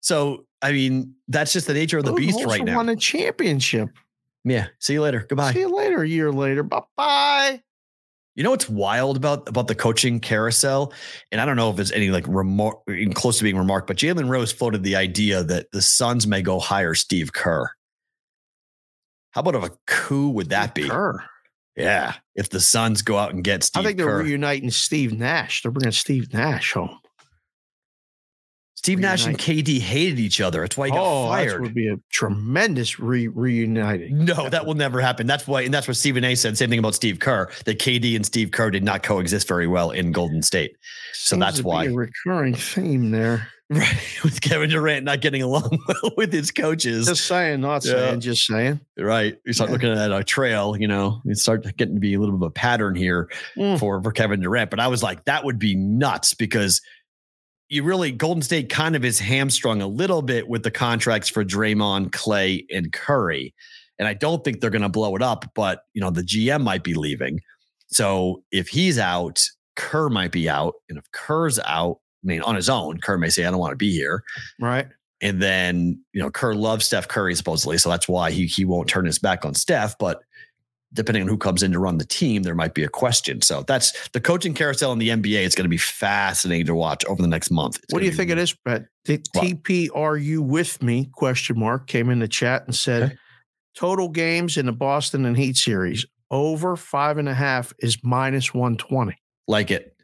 So, I mean, that's just the nature of the Who beast right now. Won a championship. Yeah. See you later. Goodbye. See you later. A year later. Bye-bye. You know what's wild about, about the coaching carousel? And I don't know if it's any like remark close to being remarked, but Jalen Rose floated the idea that the Suns may go hire Steve Kerr. How about of a coup would that Steve be? Kerr. Yeah. If the Suns go out and get Steve Kerr. I think they're Kerr. reuniting Steve Nash. They're bringing Steve Nash home. Steve reunite. Nash and K D hated each other. That's why he got oh, fired. That would be a tremendous re- reuniting. No, that will never happen. That's why, and that's what Stephen A. said. Same thing about Steve Kerr. That K D and Steve Kerr did not coexist very well in Golden State. So Seems that's to why. Be a recurring theme there, right? With Kevin Durant not getting along well with his coaches. Just saying, not yeah. saying, just saying. Right. You start yeah. looking at a trail. You know, it starts getting to be a little bit of a pattern here mm. for for Kevin Durant. But I was like, that would be nuts because. You really, Golden State kind of is hamstrung a little bit with the contracts for Draymond, Clay, and Curry. And I don't think they're going to blow it up, but, you know, the G M might be leaving. So if he's out, Kerr might be out. And if Kerr's out, I mean, on his own, Kerr may say, I don't want to be here. Right. And then, you know, Kerr loves Steph Curry, supposedly. So that's why he he won't turn his back on Steph. But depending on who comes in to run the team, there might be a question. So that's the coaching carousel in the N B A. It's going to be fascinating to watch over the next month. It's what do you think it is, Brett? Did T P R U with me, question mark, came in the chat and said, okay. Total games in the Boston and Heat series, over five and a half is minus one twenty. Like it.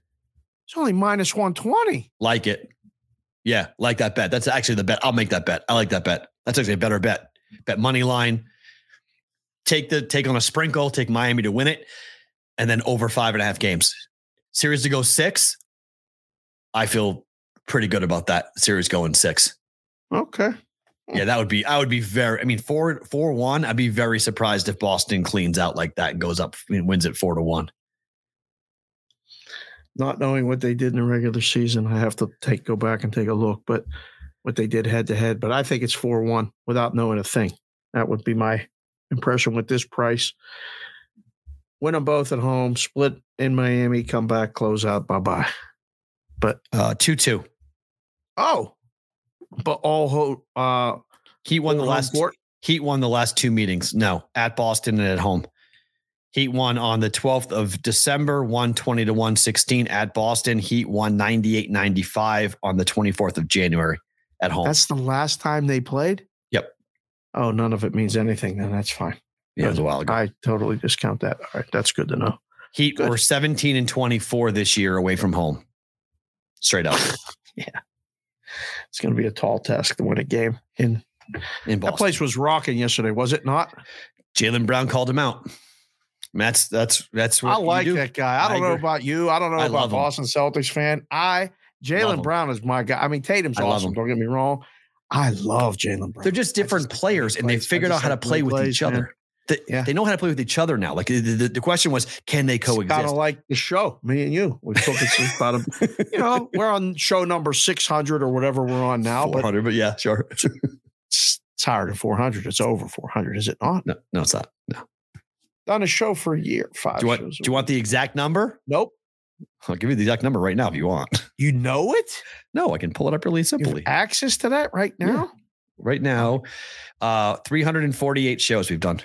It's only minus one twenty. Like it. Yeah, like that bet. That's actually the bet. I'll make that bet. I like that bet. That's actually a better bet. Bet money line. Take the take on a sprinkle, take Miami to win it, and then over five and a half games. Series to go six. I feel pretty good about that series going six. Okay. Yeah, that would be, I would be very, I mean, four, four, one, I'd be very surprised if Boston cleans out like that and goes up and wins it four to one. Not knowing what they did in the regular season, I have to take, go back and take a look, but what they did head to head, but I think it's four, one without knowing a thing. That would be my impression with this price. Win them both at home, split in Miami, come back, close out. Bye-bye. But uh, two, two. Oh, but all ho- uh, Heat won the last court. Heat won the last two meetings. No, at Boston and at home. Heat won on the twelfth of December, one twenty to one sixteen at Boston. Heat won ninety-eight ninety-five on the twenty-fourth of January at home. That's the last time they played? Yep. Oh, none of it means anything. Then that's fine. Yeah, it was a while ago. I totally discount that. All right, that's good to know. Heat good. Were seventeen and twenty-four this year away from home. Straight up. Yeah. It's going to be a tall task to win a game in, in Boston. That place was rocking yesterday, was it not? Jaylen Brown called him out. That's that's that's what I like do. That guy. I don't I know about you. I don't know I about Boston Celtics fan. I Jaylen Brown is my guy. I mean, Tatum's I awesome. Don't get me wrong. I love Jaylen Brown. They're just different just players, and they figured out how to play with plays, each other. Man. The, yeah. They know how to play with each other now. Like the, the, the question was, can they coexist? Kind of like the show, me and you. We're talking about them. You know, we're on show number six hundred or whatever we're on now. Four hundred, but, but yeah, sure. It's, it's higher than four hundred. It's over four hundred. Is it not? No, no, it's not. No. Done a show for a year, five. Do you want, shows do you want the exact number? Nope. I'll give you the exact number right now if you want. You know it? No, I can pull it up really simply. You have access to that right now? Yeah. Right now, uh, three hundred and forty-eight shows we've done.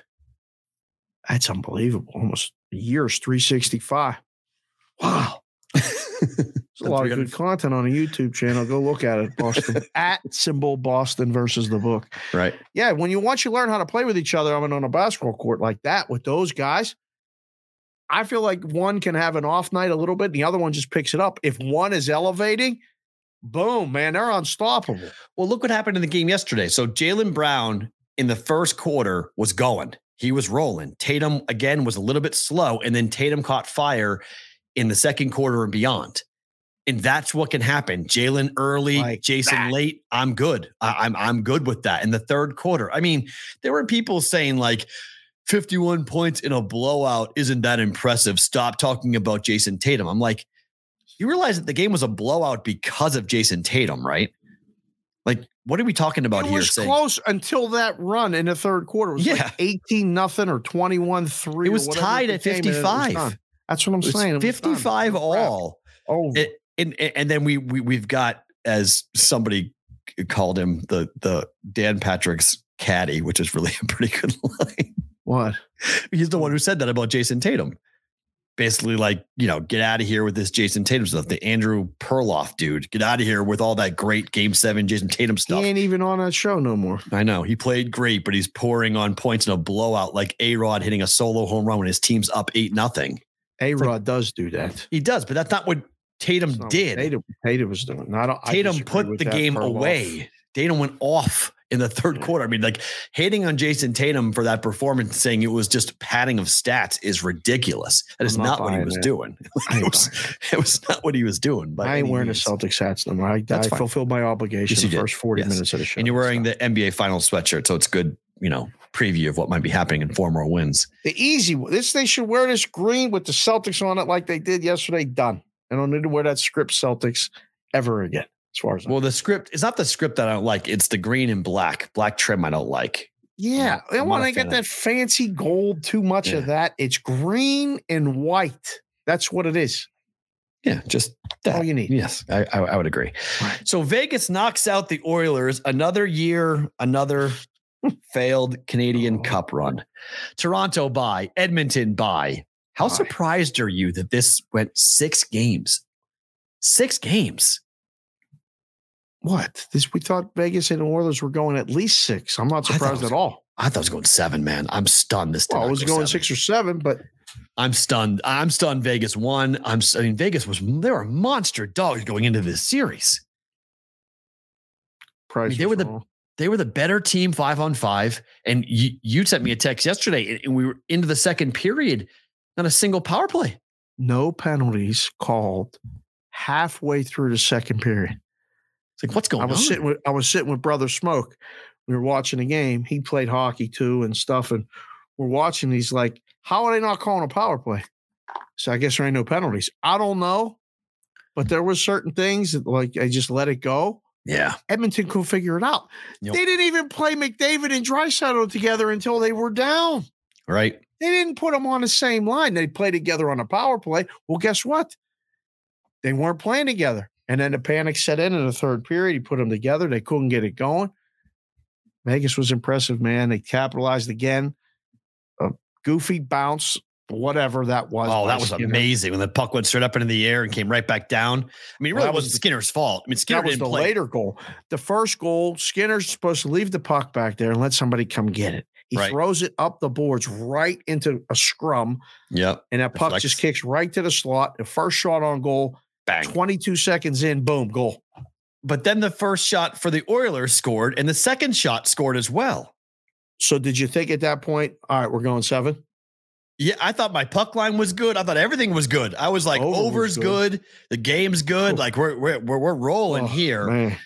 That's unbelievable. Almost a year's three sixty-five. Wow. There's a lot of good content on a YouTube channel. Go look at it, Boston. At symbol Boston versus the book. Right. Yeah, when you once you learn how to play with each other, I mean, on a basketball court like that with those guys, I feel like one can have an off night a little bit and the other one just picks it up. If one is elevating, boom, man, they're unstoppable. Well, look what happened in the game yesterday. So Jaylen Brown in the first quarter was going. He was rolling. Tatum, again, was a little bit slow, and then Tatum caught fire in the second quarter and beyond. And that's what can happen. Jaylen early, like Jason that. Late. I'm good. I, I'm I'm good with that. In the third quarter, I mean, there were people saying like fifty-one points in a blowout isn't that impressive. Stop talking about Jason Tatum. I'm like, you realize that the game was a blowout because of Jason Tatum, right? Like, what are we talking about here? It was here, close saying? Until that run in the third quarter. It was yeah. like eighteen nothing or twenty-one three. It was tied at fifty-five. That's what I'm saying. fifty-five all. Oh, it, and, and then we, we, we've got, as somebody called him, the, the Dan Patrick's caddy, which is really a pretty good line. What? He's the one who said that about Jason Tatum. Basically, like, you know, get out of here with this Jason Tatum stuff. The Andrew Perloff dude, get out of here with all that great Game Seven Jason Tatum stuff. He ain't even on that show no more. I know he played great, but he's pouring on points in a blowout, like A-Rod hitting a solo home run when his team's up eight nothing. A-Rod like, does do that. He does, but that's not what Tatum not did. What Tatum, Tatum was doing. No, I don't, Tatum I put the game Perloff. Away. Tatum went off in the third yeah. quarter. I mean, like hating on Jason Tatum for that performance, saying it was just padding of stats is ridiculous. That is not, not what he was it. doing. It was, it was not what he was doing. I ain't wearing the Celtics hats no more. I, I fulfilled my obligation yes, the first forty yes. minutes of the show. And you're wearing the N B A final sweatshirt, so it's good, you know, preview of what might be happening in four more wins. The easy one. This, they should wear this green with the Celtics on it like they did yesterday. Done. I don't need to wear that script Celtics ever again. As far as well, I'm the script it's not the script that I don't like. It's the green and black, black trim I don't like. Yeah, I want to get that fancy gold. Too much yeah. of that. It's green and white. That's what it is. Yeah, just that. All you need. Yes, I, I, I would agree. Right. So Vegas knocks out the Oilers. Another year, another failed Canadian oh. Cup run. Toronto bye. Edmonton bye. How bye. surprised are you that this went six games? Six games. What? This we thought Vegas and the Oilers were going at least six. I'm not surprised was, at all. I thought it was going seven, man. I'm stunned. This time well, I was go going seven. six or seven, but I'm stunned. I'm stunned. Vegas won. I'm. I mean, Vegas was. They were monster dogs going into this series. Price I mean, they were the wrong. They were the better team five on five, and you you sent me a text yesterday, and we were into the second period. Not a single power play. No penalties called halfway through the second period. It's like, what's going on? I was sitting with I was sitting with Brother Smoke we were watching a game. He played hockey too and stuff. And we're watching. He's like, how are they not calling a power play? So I guess there ain't no penalties. I don't know. But there were certain things that, like, I just let it go. Yeah. Edmonton could figure it out. Yep. They didn't even play McDavid and Draisaitl together until they were down. Right. They didn't put them on the same line. They played together on a power play. Well, guess what? They weren't playing together. And then the panic set in in the third period. He put them together. They couldn't get it going. Vegas was impressive, man. They capitalized again. A goofy bounce, whatever that was. Oh, that was Skinner. Amazing. When the puck went straight up into the air and came right back down. I mean, it really well, wasn't was, Skinner's fault. I mean, Skinner that was didn't the play. Later goal. The first goal, Skinner's supposed to leave the puck back there and let somebody come get it. He right. throws it up the boards right into a scrum. Yeah. And that puck Reflects. just kicks right to the slot. The first shot on goal. Bang. twenty-two seconds in, boom, goal. But then the first shot for the Oilers scored, and the second shot scored as well. So did you think at that point, all right, we're going seven? Yeah, I thought my puck line was good. I thought everything was good. I was like, Over over's good. good. The game's good. Oh. Like, we're, we're, we're, we're rolling oh, here. Man.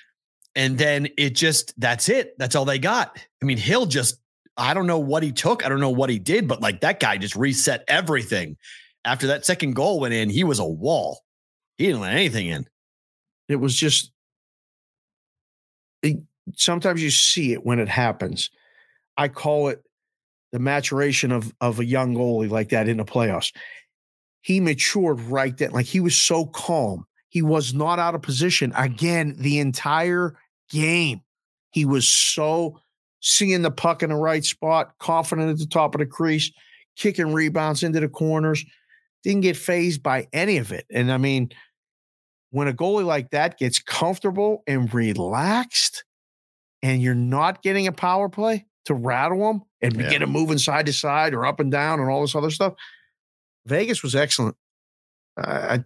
And then it just, that's it. That's all they got. I mean, Hill just, I don't know what he took. I don't know what he did, but like that guy just reset everything. After that second goal went in, he was a wall. He didn't let anything in. It was just, it, sometimes you see it when it happens. I call it the maturation of, of a young goalie like that in the playoffs. He matured right then. Like, he was so calm. He was not out of position. Again, the entire game, he was so seeing the puck in the right spot, confident at the top of the crease, kicking rebounds into the corners. Didn't get fazed by any of it. And I mean, when a goalie like that gets comfortable and relaxed and you're not getting a power play to rattle them and yeah. begin to move side to side or up and down and all this other stuff, Vegas was excellent. Uh, I,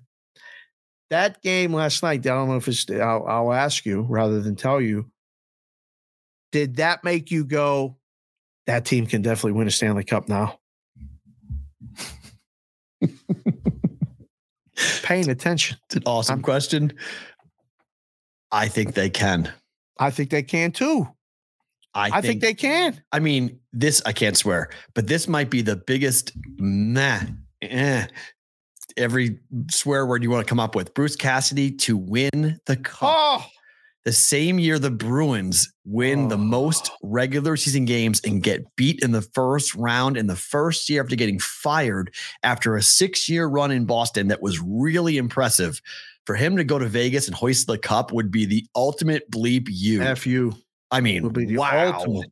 that game last night, I don't know if it's, I'll, I'll ask you rather than tell you, did that make you go, that team can definitely win a Stanley Cup now? Paying attention. It's an awesome I'm, question. I think they can. I think they can too. I, I think, think they can. I mean, this, I can't swear, but this might be the biggest nah, eh, every swear word you want to come up with. Bruce Cassidy to win the cup. Oh. The same year the Bruins win oh. the most regular season games and get beat in the first round in the first year after getting fired after a six-year run in Boston that was really impressive. For him to go to Vegas and hoist the cup would be the ultimate bleep you. F you. I mean, would be the wow. Ultimate.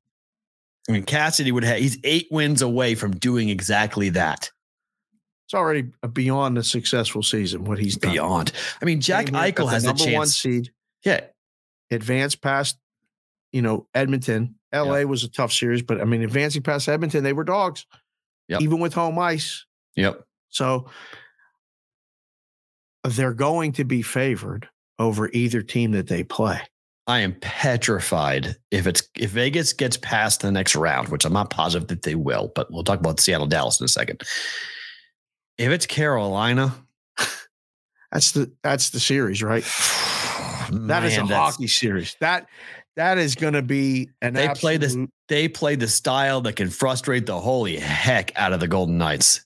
I mean, Cassidy would have, he's eight wins away from doing exactly that. It's already beyond a successful season, what he's done. Beyond. I mean, Jack Eichel has the number one seed. Yeah. Advanced past, you know, Edmonton. L A yep. was a tough series, but I mean, advancing past Edmonton, they were dogs, yep. even with home ice. Yep. So they're going to be favored over either team that they play. I am petrified if it's if Vegas gets past the next round, which I'm not positive that they will, but we'll talk about Seattle, Dallas in a second. If it's Carolina, that's the that's the series, right? That Man, is a hockey series. That that is going to be an. They absolute, play this. They play the style that can frustrate the holy heck out of the Golden Knights.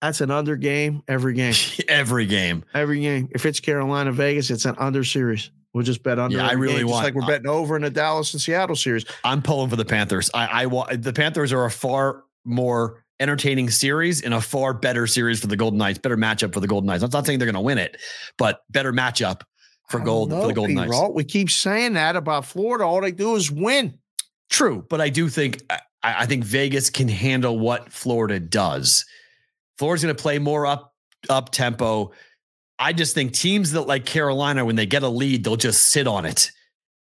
That's an under game every game. every game. Every game. If it's Carolina Vegas, it's an under series. We'll just bet under. Yeah, I really game, want. Just like we're betting over in the Dallas and Seattle series. I'm pulling for the Panthers. I, I want the Panthers are a far more entertaining series and a far better series for the Golden Knights, better matchup for the Golden Knights. I'm not saying they're going to win it, but better matchup for gold know, for the Golden Knights. Wrong. We keep saying that about Florida. All they do is win. True. But I do think, I, I think Vegas can handle what Florida does. Florida's going to play more up, up tempo. I just think teams that like Carolina, when they get a lead, they'll just sit on it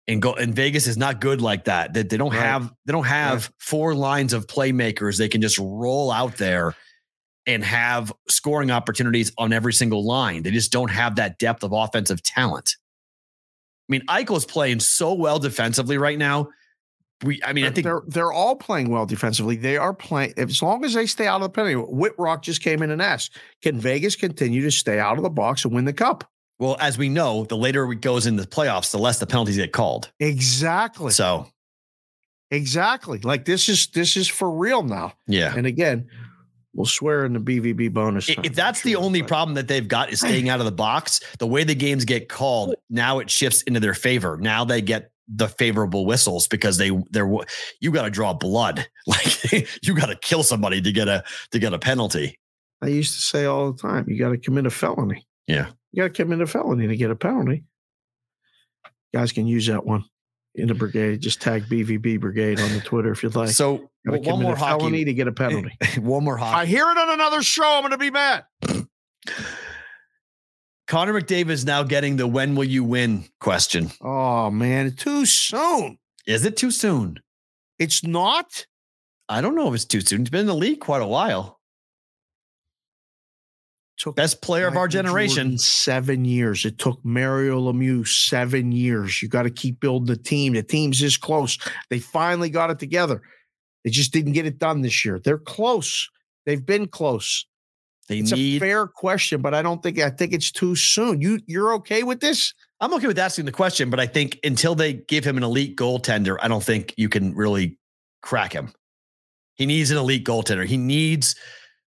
and go. And Vegas is not good like that. That they, they don't right. have, they don't have right. four lines of playmakers. They can just roll out there and have scoring opportunities on every single line. They just don't have that depth of offensive talent. I mean, Eichel's playing so well defensively right now. We, I mean, I think they're they're all playing well defensively. They are playing as long as they stay out of the penalty. Whitrock just came in and asked, "Can Vegas continue to stay out of the box and win the cup?" Well, as we know, the later it goes in the playoffs, the less the penalties get called. Exactly. So. Exactly. Like this is, this is for real now. Yeah. And again, we'll swear in the B V B bonus time. If that's the only problem that they've got is staying out of the box, the way the games get called, now it shifts into their favor. Now they get the favorable whistles because they they're you got to draw blood. Like you got to kill somebody to get a to get a penalty. I used to say all the time, you got to commit a felony. Yeah. You got to commit a felony to get a penalty. Guys can use that one. In the brigade, just tag B V B Brigade on the Twitter if you'd like. So well, one more hockey to get a penalty. One more hockey. I hear it on another show. I'm going to be mad. Connor McDavid is now getting the "When will you win?" question. Oh man, too soon. Is it too soon? It's not. I don't know if it's too soon. It's been in the league quite a while. Took Best player Michael of our generation. Jordan, seven years. It took Mario Lemieux seven years. You got to keep building the team. The team's this close. They finally got it together. They just didn't get it done this year. They're close. They've been close. They it's need- a fair question, but I don't think I think it's too soon. You you're okay with this? I'm okay with asking the question, but I think until they give him an elite goaltender, I don't think you can really crack him. He needs an elite goaltender. He needs.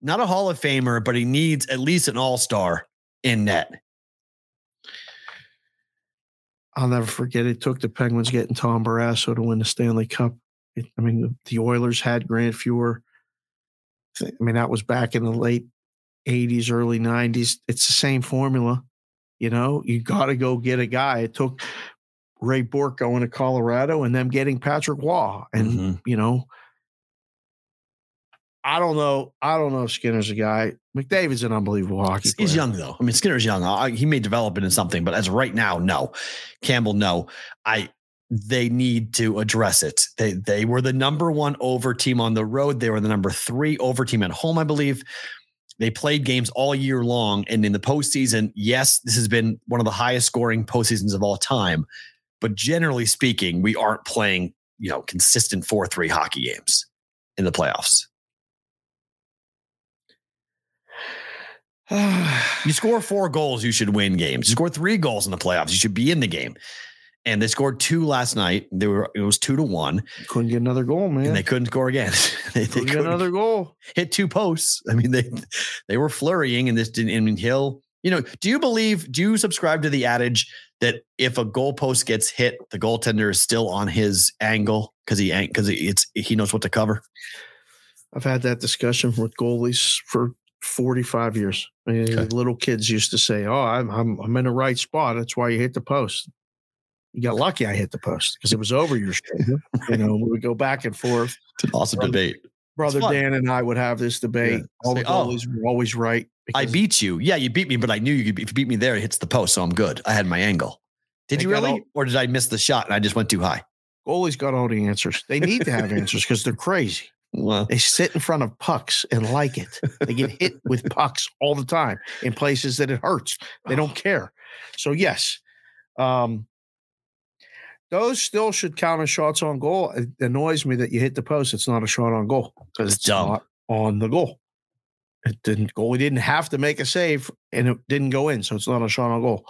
Not a Hall of Famer, but he needs at least an all-star in net. I'll never forget it took the Penguins getting Tom Barrasso to win the Stanley Cup. It, I mean, the, the Oilers had Grant Fuhr. I mean, that was back in the late eighties, early nineties. It's the same formula. You know, you got to go get a guy. It took Ray Bourque going to Colorado and them getting Patrick Waugh. And, mm-hmm. you know, I don't know. I don't know if Skinner's a guy. McDavid's an unbelievable hockey player. He's young, though. I mean, Skinner's young. I, he may develop into something, but as of right now, no. Campbell, no. I. They need to address it. They they were the number one over team on the road. They were the number three over team at home, I believe. They played games all year long, and in the postseason, yes, this has been one of the highest scoring postseasons of all time. But generally speaking, we aren't playing you know consistent four three hockey games in the playoffs. You score four goals, you should win games. You score three goals in the playoffs, you should be in the game. And they scored two last night. They were it was two to one. Couldn't get another goal, man. And they couldn't score again. they, couldn't they couldn't get another goal. Hit two posts. I mean, they they were flurrying, and this didn't. I mean, Hill. You know, do you believe? Do you subscribe to the adage that if a goalpost gets hit, the goaltender is still on his angle because he because it's he knows what to cover? I've had that discussion with goalies for. forty-five years. I mean, okay. Little kids used to say, "Oh, I'm I'm I'm in the right spot. That's why you hit the post." You got lucky I hit the post because it was over your shoulder. You know, we would go back and forth. It's an awesome brother, debate. Brother Dan and I would have this debate. Yeah. All say, the goalies oh, were always right. I beat you. Yeah, you beat me, but I knew you could. If you beat me there, it hits the post, so I'm good. I had my angle. Did you really, all, or did I miss the shot and I just went too high? Goalies got all the answers. They need to have answers because they're crazy. Well, they sit in front of pucks and like it. They get hit with pucks all the time in places that it hurts. They don't care. So, yes, um, those still should count as shots on goal. It annoys me that you hit the post. It's not a shot on goal because it's dumb. Not on the goal. It didn't goal. We didn't have to make a save, and it didn't go in, so it's not a shot on goal.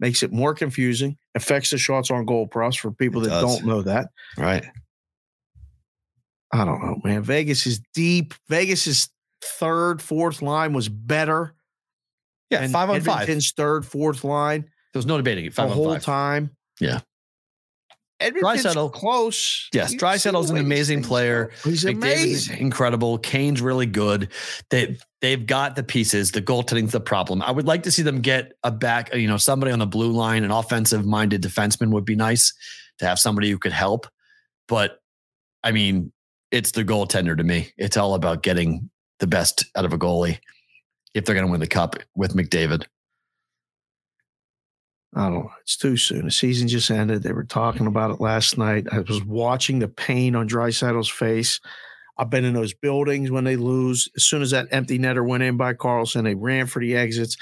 Makes it more confusing. Affects the shots on goal props for people that don't know that. Right. I don't know, man. Vegas is deep. Vegas's third, fourth line was better. Yeah, and five on Edmonton's five. Edmonton's third, fourth line. There's no debating it. Five the on whole five. time. Yeah. Edmonton's Draisaitl close. Yes, Draisaitl's an amazing player. He's McDavid amazing, incredible. Kane's really good. They they've got the pieces. The goaltending's the problem. I would like to see them get a back. You know, somebody on the blue line, an offensive-minded defenseman would be nice to have somebody who could help. But I mean. It's the goaltender to me. It's all about getting the best out of a goalie if they're going to win the cup with McDavid. I don't know. It's too soon. The season just ended. They were talking about it last night. I was watching the pain on Draisaitl's face. I've been in those buildings when they lose. As soon as that empty netter went in by Carlson, they ran for the exits.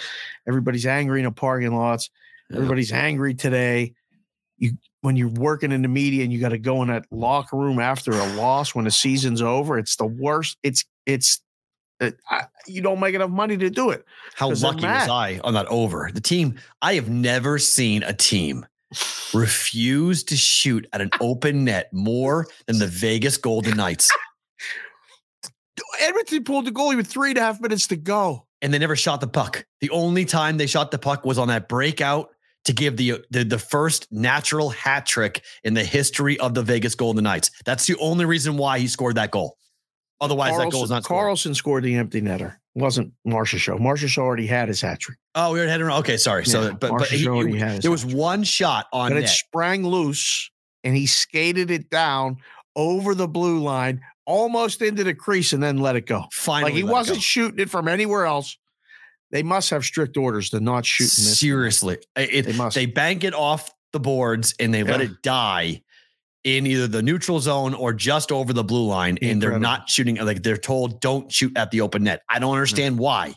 Everybody's angry in the parking lots. Everybody's yeah. angry today. You When you're working in the media and you got to go in that locker room after a loss when the season's over, it's the worst. It's it's It, I, you don't make enough money to do it. How lucky was I on that over? The team, I have never seen a team refuse to shoot at an open net more than the Vegas Golden Knights. Edmonton pulled the goalie with three and a half minutes to go. And they never shot the puck. The only time they shot the puck was on that breakout to give the, the, the first natural hat trick in the history of the Vegas Golden Knights. That's the only reason why he scored that goal. Otherwise, Carlson, that goal was not scored. Carlson scored the empty netter. It wasn't Marcia Show. Marcia Show already had his hat trick. Oh, we were heading around. Okay, sorry. Yeah, so, but, but he, he, had his there was one shot on but net. It sprang loose, and he skated it down over the blue line, almost into the crease, and then let it go. Finally, like he wasn't shooting it from anywhere else. They must have strict orders to not shoot. Seriously, it, they must. They bank it off the boards and they yeah. let it die in either the neutral zone or just over the blue line. Incredible. And they're not shooting. Like they're told, don't shoot at the open net. I don't understand yeah. why.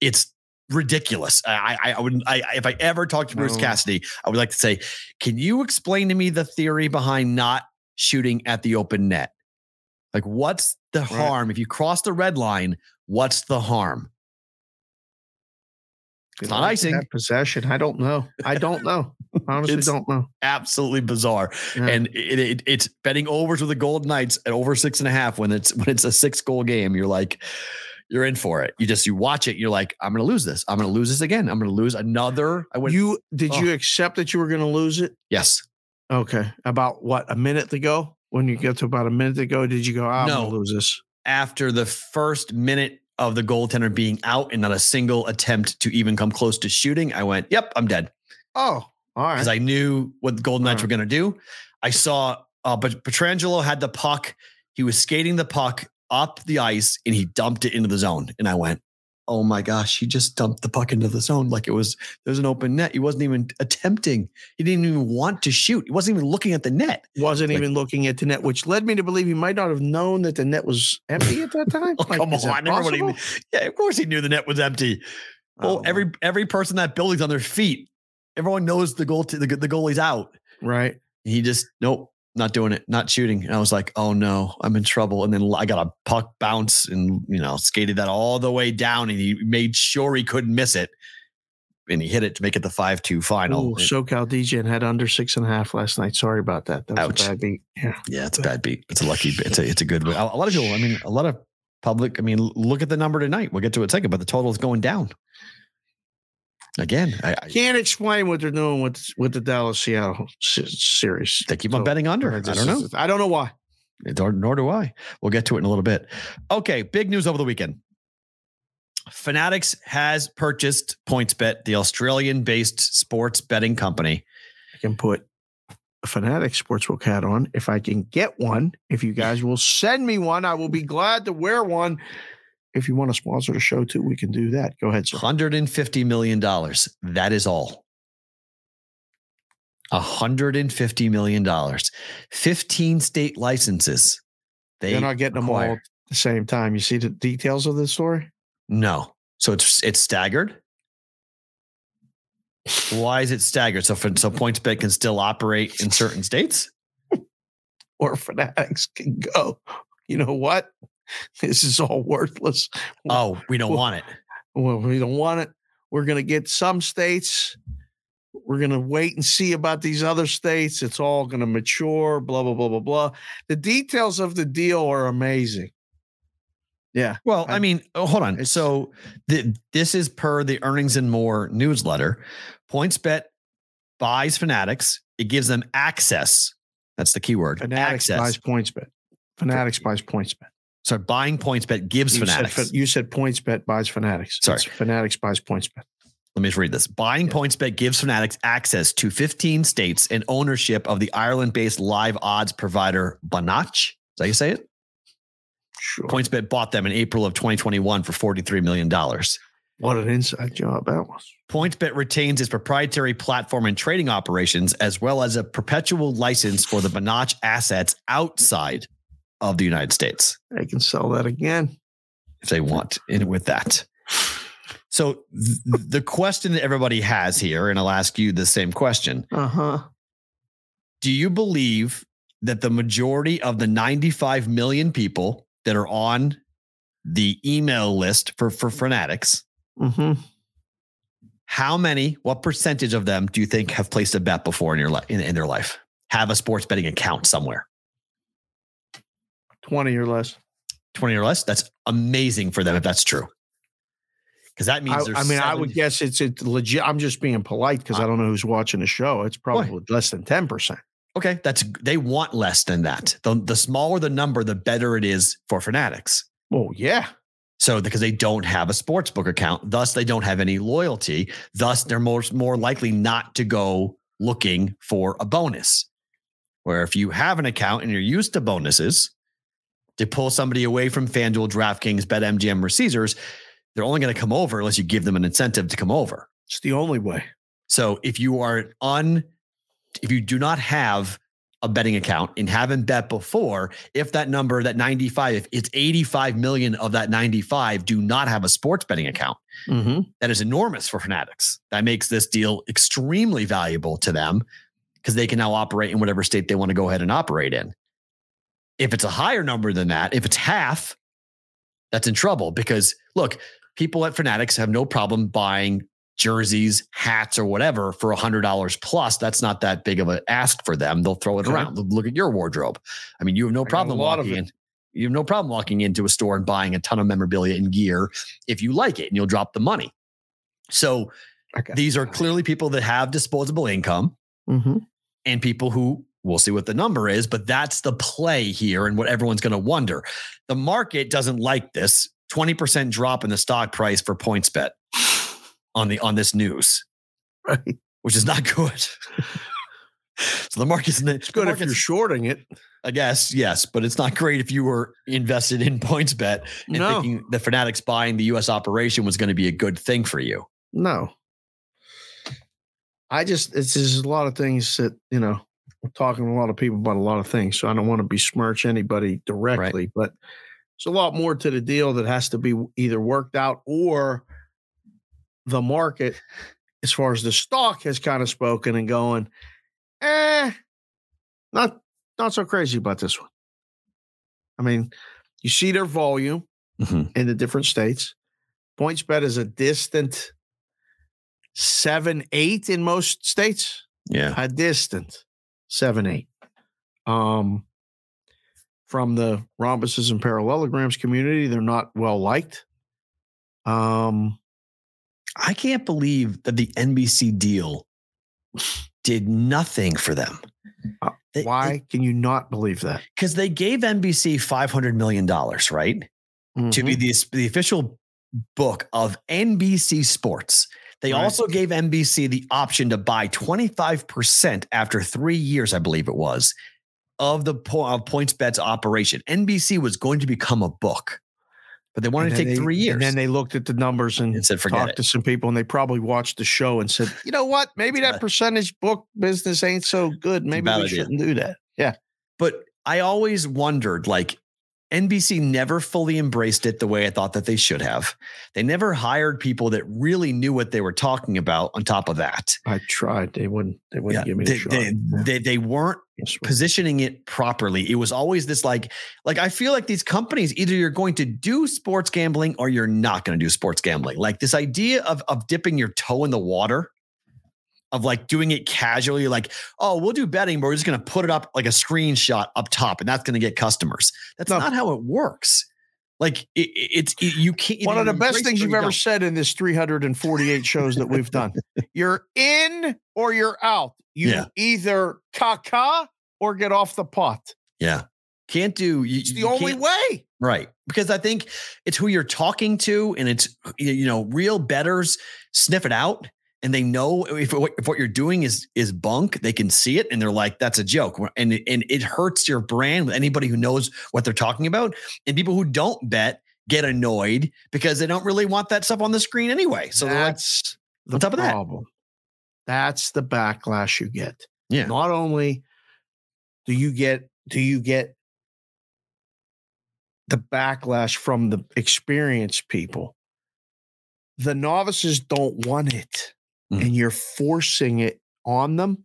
It's ridiculous. I, I, I would. I, if I ever talked to Bruce no. Cassidy, I would like to say, can you explain to me the theory behind not shooting at the open net? Like, what's the right. harm? If you cross the red line, what's the harm? It's not icing. Possession. I don't know. I don't know. I honestly don't know. Absolutely bizarre. Yeah. And it, it, it's betting overs with the Golden Knights at over six and a half when it's when it's a six goal game. You're like, you're in for it. You just you watch it. You're like, I'm going to lose this. I'm going to lose this again. I'm going to lose another. I went, you did oh. you accept that you were going to lose it? Yes. Okay. About what, a minute to go? When you get to about a minute ago, did you go, oh, I'm no. going to lose this? After the first minute of the goaltender being out and not a single attempt to even come close to shooting, I went, yep, I'm dead. Oh, all right. Because I knew what the Golden Knights right. were going to do. I saw, uh, but Pietrangelo had the puck. He was skating the puck up the ice and he dumped it into the zone. And I went, oh my gosh, he just dumped the puck into the zone. Like it was, there's an open net. He wasn't even attempting. He didn't even want to shoot. He wasn't even looking at the net. Wasn't like, even looking at the net, which led me to believe he might not have known that the net was empty at that time. Like, come on. Everybody, yeah, of course he knew the net was empty. Well, oh. every, every person in that building's on their feet. Everyone knows the goal, to, the, the goalie's out. Right. He just, nope. Not doing it, not shooting. And I was like, oh no, I'm in trouble. And then I got a puck bounce and, you know, skated that all the way down and he made sure he couldn't miss it. And he hit it to make it the five two final. Ooh, SoCal D J had under six and a half last night. Sorry about that. That was ouch. A bad beat. Yeah. Yeah, it's a bad beat. It's a lucky beat. It's a, it's a good beat. A lot of people, I mean, a lot of public, I mean, look at the number tonight. We'll get to it in a second, but the total is going down. Again, I, I can't explain what they're doing with with the Dallas Seattle series. They keep on so, betting under. I don't know. I don't know why. Nor, nor do I. We'll get to it in a little bit. Okay, big news over the weekend. Fanatics has purchased PointsBet, the Australian-based sports betting company. I can put a Fanatics sportsbook hat on if I can get one. If you guys will send me one, I will be glad to wear one. If you want to sponsor the show too, we can do that. Go ahead, sir. one hundred fifty million dollars. That is all. one hundred fifty million dollars. fifteen state licenses. They They're not getting acquire. them all at the same time. You see the details of this story? No. So it's it's staggered. Why is it staggered? So for, so PointsBet can still operate in certain states? Or Fanatics can go, you know what? This is all worthless. Oh, we don't well, want it. Well, we don't want it. We're going to get some states. We're going to wait and see about these other states. It's all going to mature, blah, blah, blah, blah, blah. The details of the deal are amazing. Yeah. Well, I, I mean, oh, hold on. So the, this is per the Earnings and More newsletter. PointsBet buys Fanatics. It gives them access. That's the keyword. Fanatics access. buys PointsBet. Fanatics buys PointsBet. So buying PointsBet gives you Fanatics. Said, you said PointsBet buys Fanatics. Sorry. It's Fanatics buys PointsBet. Let me just read this. Buying yeah. PointsBet gives Fanatics access to fifteen states and ownership of the Ireland-based live odds provider Banach. Is that how you say it? Sure. PointsBet bought them in April of twenty twenty-one for forty-three million dollars. What an inside job that was. PointsBet retains its proprietary platform and trading operations, as well as a perpetual license for the Banach assets outside of the United States. They can sell that again if they want in with that. So th- the question that everybody has here, and I'll ask you the same question. Uh-huh. Do you believe that the majority of the ninety-five million people that are on the email list for, for Fanatics, mm-hmm. how many, what percentage of them do you think have placed a bet before in your life, in, in their life? Have a sports betting account somewhere? twenty or less. twenty or less. That's amazing for them if that's true. Because that means I, there's I mean, seventy- I would guess it's, it's legit. I'm just being polite because uh, I don't know who's watching the show. It's probably boy. less than ten percent. Okay. That's, they want less than that. The, the smaller the number, the better it is for Fanatics. Oh, yeah. So because they don't have a sportsbook account, thus they don't have any loyalty. Thus, they're most more likely not to go looking for a bonus. Where if you have an account and you're used to bonuses, to pull somebody away from FanDuel, DraftKings, BetMGM, or Caesars, they're only going to come over unless you give them an incentive to come over. It's the only way. So if you are on, if you do not have a betting account and haven't bet before, if that number, that ninety-five, if it's eighty-five million of that ninety-five do not have a sports betting account, mm-hmm. that is enormous for Fanatics. That makes this deal extremely valuable to them because they can now operate in whatever state they want to go ahead and operate in. If it's a higher number than that, if it's half, that's in trouble because look, people at Fanatics have no problem buying jerseys, hats, or whatever for one hundred dollars plus. That's not that big of an ask for them. They'll throw it around. Look at your wardrobe. I mean, you have no problem walking in. You have no problem walking into a store and buying a ton of memorabilia and gear if you like it, and you'll drop the money. So these are clearly people that have disposable income mm-hmm. and people who we'll see what the number is, but that's the play here and what everyone's going to wonder. The market doesn't like this twenty percent drop in the stock price for PointsBet on the on this news, right? Which is not good. So the market's it's good market's, if you're shorting it, I guess. Yes, but it's not great if you were invested in PointsBet and no. thinking the Fanatics buying the U S operation was going to be a good thing for you. No, I just it's just a lot of things that you know. Talking to a lot of people about a lot of things, so I don't want to besmirch anybody directly, right. But there's a lot more to the deal that has to be either worked out or the market, as far as the stock, has kind of spoken and going, eh, not not so crazy about this one. I mean, you see their volume mm-hmm. in the different states. PointsBet is a distant seven, eight in most states. Yeah, a distant. Seven, eight. Um, from the rhombuses and parallelograms community, they're not well liked. Um, I can't believe that the N B C deal did nothing for them. Uh, they, why they, can you not believe that? Because they gave N B C five hundred million dollars, right? Mm-hmm. To be the, the official book of N B C Sports. They right. also gave N B C the option to buy twenty-five percent after three years, I believe it was, of the po- of PointsBet's operation. N B C was going to become a book, but they wanted to take they, three years. And then they looked at the numbers and, and said, forget talked it. to some people, and they probably watched the show and said, you know what? Maybe that percentage book business ain't so good. Maybe we shouldn't do that. Yeah. But I always wondered, like, N B C never fully embraced it the way I thought that they should have. They never hired people that really knew what they were talking about on top of that. I tried. They wouldn't They wouldn't yeah, give me they, a shot. They, yeah. they, they weren't positioning it properly. It was always this like, like, I feel like these companies, either you're going to do sports gambling or you're not going to do sports gambling. Like this idea of, of dipping your toe in the water, of like doing it casually, like, oh, we'll do betting, but we're just going to put it up like a screenshot up top and that's going to get customers. That's no. not how it works. Like it, it's, it, you can't. One of the best things you've ever said in this three hundred forty-eight shows that we've done, you're in or you're out. You yeah. either caca or get off the pot. Yeah. Can't do. You, it's the you only way. Right. Because I think it's who you're talking to and it's, you know, real bettors sniff it out. And they know if, if what you're doing is is bunk, they can see it, and they're like, "That's a joke," and and it hurts your brand with anybody who knows what they're talking about. And people who don't bet get annoyed because they don't really want that stuff on the screen anyway. So that's like, on top of that problem. That's the backlash you get. Yeah. Not only do you get do you get the backlash from the experienced people, the novices don't want it. Mm-hmm. And you're forcing it on them,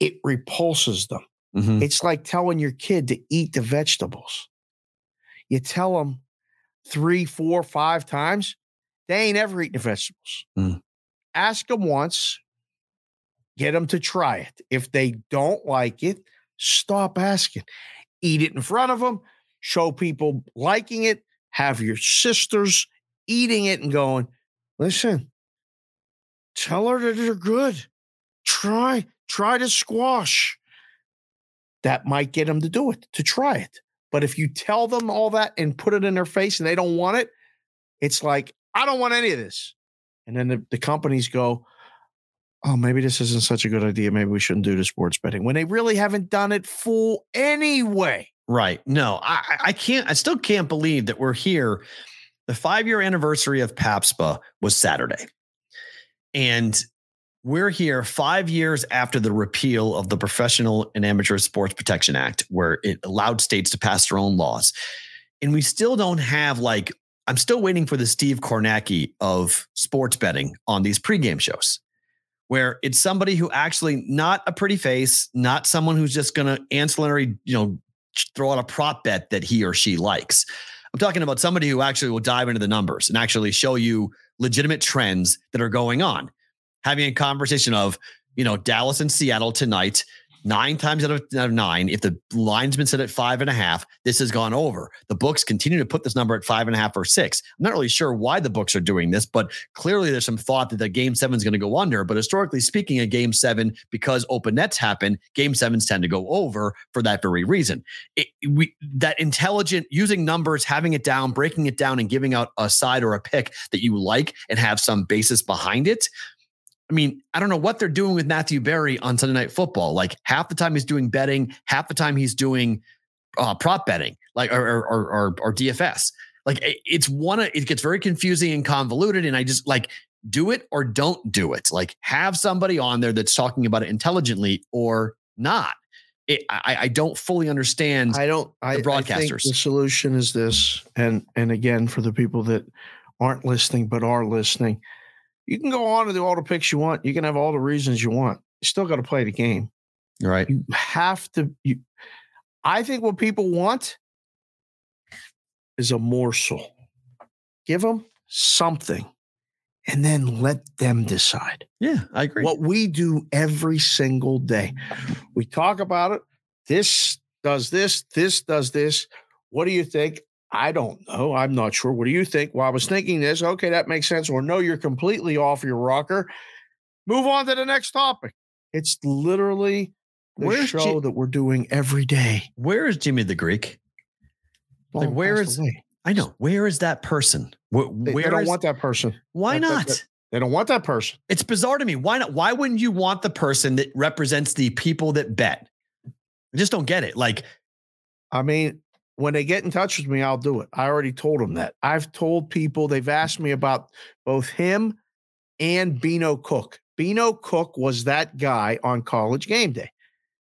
it repulses them. Mm-hmm. It's like telling your kid to eat the vegetables. You tell them, three, four, five times, they ain't ever eating vegetables. Mm. Ask them once, get them to try it. If they don't like it, stop asking. Eat it in front of them, show people liking it, have your sisters eating it and going, listen, tell her that they're good. Try, try to squash. That might get them to do it, to try it. But if you tell them all that and put it in their face and they don't want it, it's like, I don't want any of this. And then the, the companies go, oh, maybe this isn't such a good idea. Maybe we shouldn't do the sports betting when they really haven't done it full anyway. Right. No, I, I can't. I still can't believe that we're here. The five-year anniversary of PAPSPA was Saturday. And we're here five years after the repeal of the Professional and Amateur Sports Protection Act, where it allowed states to pass their own laws. And we still don't have, like, I'm still waiting for the Steve Kornacki of sports betting on these pregame shows, where it's somebody who actually, not a pretty face, not someone who's just going to ancillary, you know, throw out a prop bet that he or she likes. I'm talking about somebody who actually will dive into the numbers and actually show you legitimate trends that are going on. Having a conversation of, you know, Dallas and Seattle tonight, nine times out of, out of nine, if the line's been set at five and a half, this has gone over. The books continue to put this number at five and a half or six. I'm not really sure why the books are doing this, but clearly there's some thought that the game seven is going to go under. But historically speaking, a game seven, because open nets happen, game sevens tend to go over for that very reason. It, we, that intelligent, using numbers, having it down, breaking it down, and giving out a side or a pick that you like and have some basis behind it. I mean, I don't know what they're doing with Matthew Berry on Sunday Night Football. Like, half the time he's doing betting, half the time he's doing uh, prop betting, like or or, or or D F S. Like, it's one. It gets very confusing and convoluted. And I just, like, do it or don't do it. Like, have somebody on there that's talking about it intelligently or not. It, I I don't fully understand. I don't. The I, broadcasters. I think the solution is this, and and again, for the people that aren't listening but are listening. You can go on and do all the picks you want. You can have all the reasons you want. You still got to play the game. Right. You have to. You, I think what people want is a morsel. Give them something and then let them decide. Yeah, I agree. What we do every single day. We talk about it. This does this. This does this. What do you think? I don't know. I'm not sure. What do you think? Well, I was thinking this. Okay, that makes sense. Or no, you're completely off your rocker. Move on to the next topic. It's literally the where's show G- that we're doing every day. Where is Jimmy the Greek? Like, where is away. I know. Where is that person? Where, they, where they don't is, want that person. Why that, not? That, that, they don't want that person. It's bizarre to me. Why not? Why wouldn't you want the person that represents the people that bet? I just don't get it. Like, I mean. When they get in touch with me, I'll do it. I already told them that. I've told people, they've asked me about both him and Beano Cook. Beano Cook was that guy on College Game Day.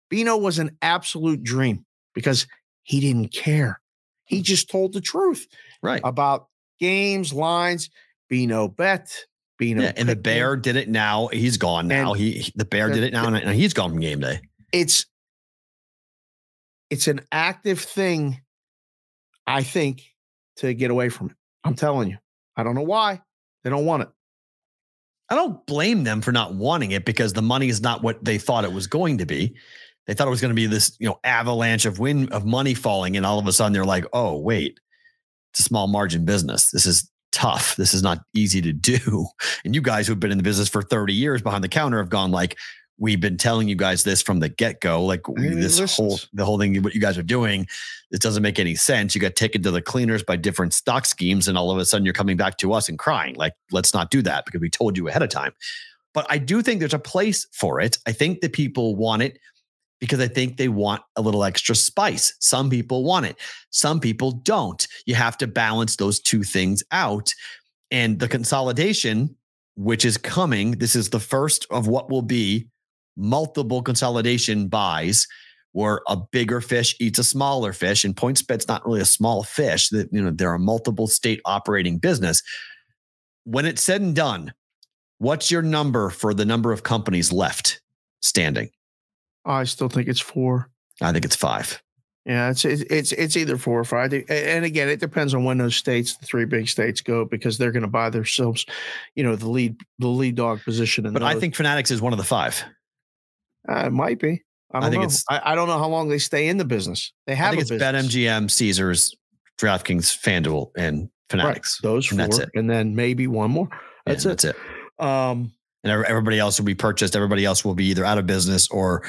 Beano was an absolute dream because he didn't care. He just told the truth right. about games, lines. Beano bet. Beano. Yeah, and the Bear did it now. He's gone now. And he the Bear the, did it now, the, and he's gone from game day. It's it's an active thing. I think, to get away from it. I'm telling you, I don't know why they don't want it. I don't blame them for not wanting it because the money is not what they thought it was going to be. They thought it was going to be this, you know, avalanche of win of money falling. And all of a sudden they're like, oh, wait, it's a small margin business. This is tough. This is not easy to do. And you guys who've been in the business for thirty years behind the counter have gone like, we've been telling you guys this from the get-go, like I mean, this listens. whole, the whole thing, what you guys are doing, it doesn't make any sense. You got taken to the cleaners by different stock schemes. And all of a sudden you're coming back to us and crying, like, let's not do that because we told you ahead of time. But I do think there's a place for it. I think that people want it because I think they want a little extra spice. Some people want it. Some people don't. You have to balance those two things out. And the consolidation, which is coming, this is the first of what will be multiple consolidation buys where a bigger fish eats a smaller fish, and PointsBet's not really a small fish. That, you know, they're a multiple state operating business. When it's said and done, what's your number for the number of companies left standing? I still think it's four. I think it's five. Yeah, it's it's it's either four or five. And again, it depends on when those states, the three big states, go, because they're going to buy themselves, you know, the lead the lead dog position. In but those. I think Fanatics is one of the five. Uh, it might be. I, don't I think know. it's. I, I don't know how long they stay in the business. They have. I think a it's business. BetMGM, Caesars, DraftKings, FanDuel, and Fanatics. Right. Those and four, that's it. And then maybe one more. That's and it. That's it. Um, and everybody else will be purchased. Everybody else will be either out of business or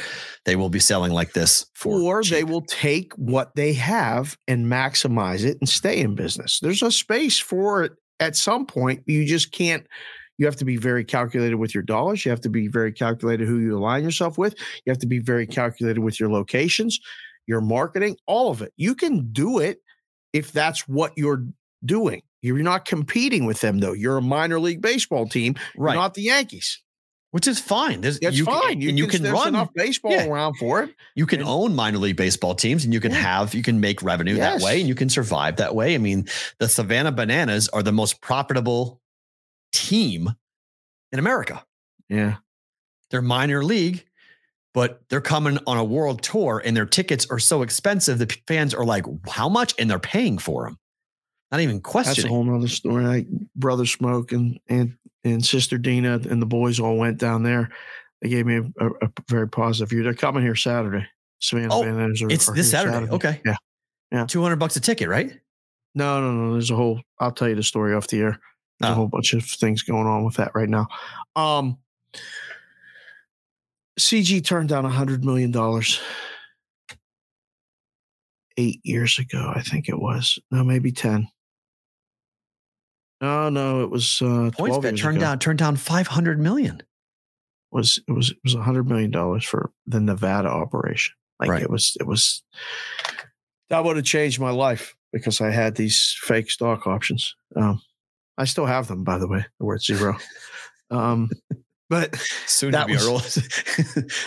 they will be selling like this for Or cheap. They will take what they have and maximize it and stay in business. There's a space for it at some point. You just can't. You have to be very calculated with your dollars. You have to be very calculated who you align yourself with. You have to be very calculated with your locations, your marketing, all of it. You can do it if that's what you're doing. You're not competing with them, though. You're a minor league baseball team, right? You're not the Yankees, which is fine. There's, That's you fine. Can, you and you can, can run enough baseball yeah. around for it. You can and, own minor league baseball teams, and you can yeah. have you can make revenue yes. that way, and you can survive that way. I mean, the Savannah Bananas are the most profitable team in America. Yeah, they're minor league, but they're coming on a world tour, and their tickets are so expensive that fans are like, "How much?" and they're paying for them. Not even questioning. That's a whole nother story. Like Brother Smoke and and and Sister Dina and the boys all went down there. They gave me a, a, a very positive view. They're coming here Saturday. Savannah oh, Bananas are, it's are this Saturday. Saturday. Okay. Yeah. Yeah. two hundred bucks a ticket, right? No, no, no. There's a whole, I'll tell you the story off the air. There's oh. a whole bunch of things going on with that right now. Um, C G turned down one hundred million dollars. Eight years ago, I think it was. No, maybe ten. No, no, it was uh, PointsBet turned down turned down five hundred million. Was it was it was a hundred million dollars for the Nevada operation? Like right. it was it was that would have changed my life because I had these fake stock options. Um, I still have them, by the way. They're at zero. um, but soon that was, our, old,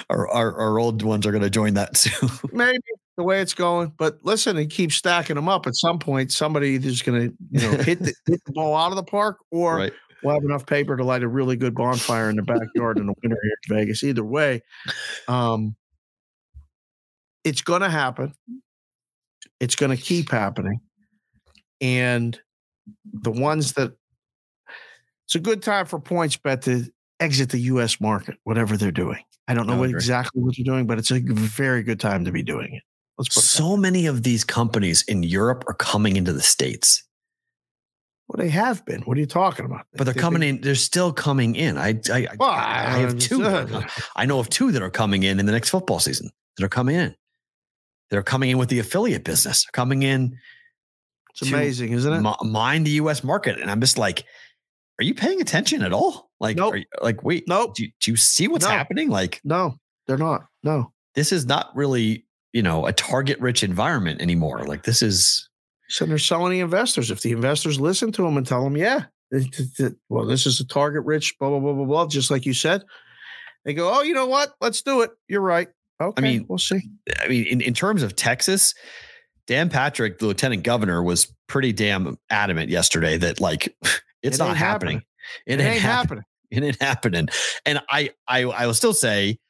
our, our our old ones are going to join that soon. Maybe. The way it's going, but listen and keep stacking them up. At some point, somebody is going to, you know, hit the, hit the ball out of the park, or right. we'll have enough paper to light a really good bonfire in the backyard in the winter here in Vegas. Either way, um, it's going to happen. It's going to keep happening, and the ones that it's a good time for PointsBet to exit the U S market, whatever they're doing. I don't know what, exactly what you're doing, but it's a very good time to be doing it. So many of these companies in Europe are coming into the States. Well, they have been. What are you talking about? But they're they, coming they, in. They're still coming in. I I, well, I, I have two. I know of two that are coming in in the next football season that are coming in. They're coming in with the affiliate business. They're coming in. It's amazing, isn't it? M- mine the U S market. And I'm just like, are you paying attention at all? Like, nope. are you, like, wait, nope. do, you, do you see what's no. happening? Like, no, they're not. No, this is not really, you know, a target rich environment anymore. Like this is. So there's so many investors. If the investors listen to them and tell them, yeah, well, this is a target rich, blah, blah, blah, blah, blah. Just like you said, they go, oh, you know what? Let's do it. You're right. Okay. I mean, we'll see. I mean, in, in terms of Texas, Dan Patrick, the lieutenant governor, was pretty damn adamant yesterday that like it's it not happening. happening. It, it ain't happening. It ain't happening. And I, I, I will still say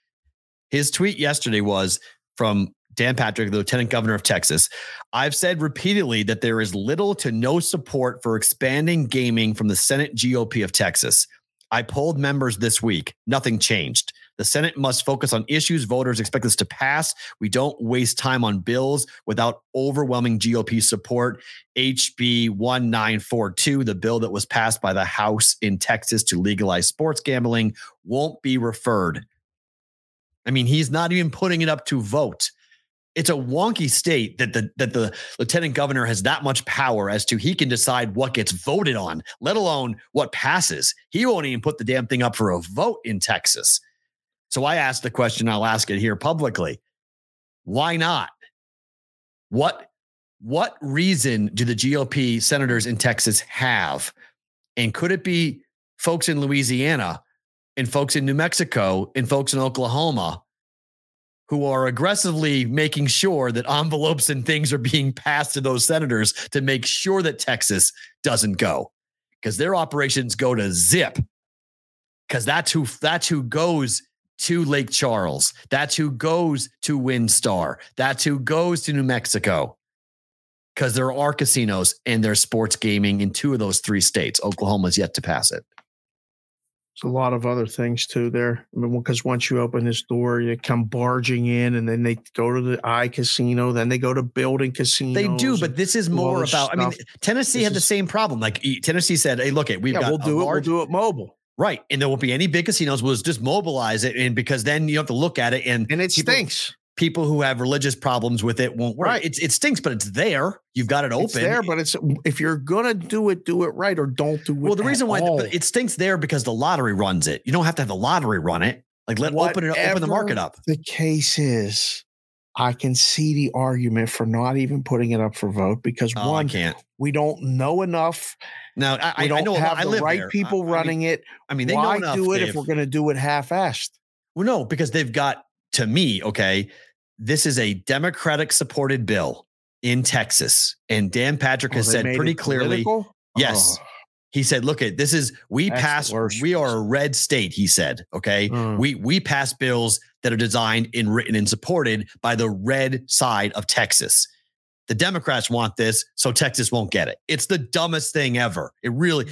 his tweet yesterday was from Dan Patrick, the lieutenant governor of Texas. I've said repeatedly that there is little to no support for expanding gaming from the Senate G O P of Texas. I polled members this week. Nothing changed. The Senate must focus on issues voters expect us to pass. We don't waste time on bills without overwhelming G O P support. H B one nine four two, the bill that was passed by the House in Texas to legalize sports gambling, won't be referred. I mean, he's not even putting it up to vote. It's a wonky state that the that the lieutenant governor has that much power as to he can decide what gets voted on, let alone what passes. He won't even put the damn thing up for a vote in Texas. So I asked the question, I'll ask it here publicly. Why not? What, what reason do the G O P senators in Texas have? And could it be folks in Louisiana and folks in New Mexico and folks in Oklahoma who are aggressively making sure that envelopes and things are being passed to those senators to make sure that Texas doesn't go, because their operations go to zip, because that's who that's who goes to Lake Charles. That's who goes to Windstar. That's who goes to New Mexico. Because there are casinos and there's sports gaming in two of those three states. Oklahoma's yet to pass it. There's a lot of other things too there. I mean, because once you open this door, you come barging in, and then they go to the iCasino, then they go to building casinos. They do, but this is more about. Stuff. I mean, Tennessee this had is, the same problem. Like Tennessee said, "Hey, look, it we've yeah, got we'll do it. Large, we'll do it mobile." Right, and there won't be any big casinos. We'll just mobilize it, and because then you have to look at it, and and it people, stinks. People who have religious problems with it won't work. Right. It's, it stinks, but it's there. You've got it open. It's there, but it's if you're going to do it, do it right or don't do it Well, the reason why all. it stinks there because the lottery runs it. You don't have to have the lottery run it. Like let Whatever open it up, open the market up. The case is, I can see the argument for not even putting it up for vote because oh, one, I can't. We don't know enough. Now I, we don't I know have I the right there. people I, running I mean, it. I mean, they why know enough, do it Dave. if we're going to do it half-assed? Well, no, because they've got to me, okay. This is a Democratic supported bill in Texas. And Dan Patrick has oh, said pretty clearly, political? yes, oh. he said, look at this is, we That's pass, we are a red state. He said, okay, mm. we, we pass bills that are designed and written and supported by the red side of Texas. The Democrats want this, so Texas won't get it. It's the dumbest thing ever. It really,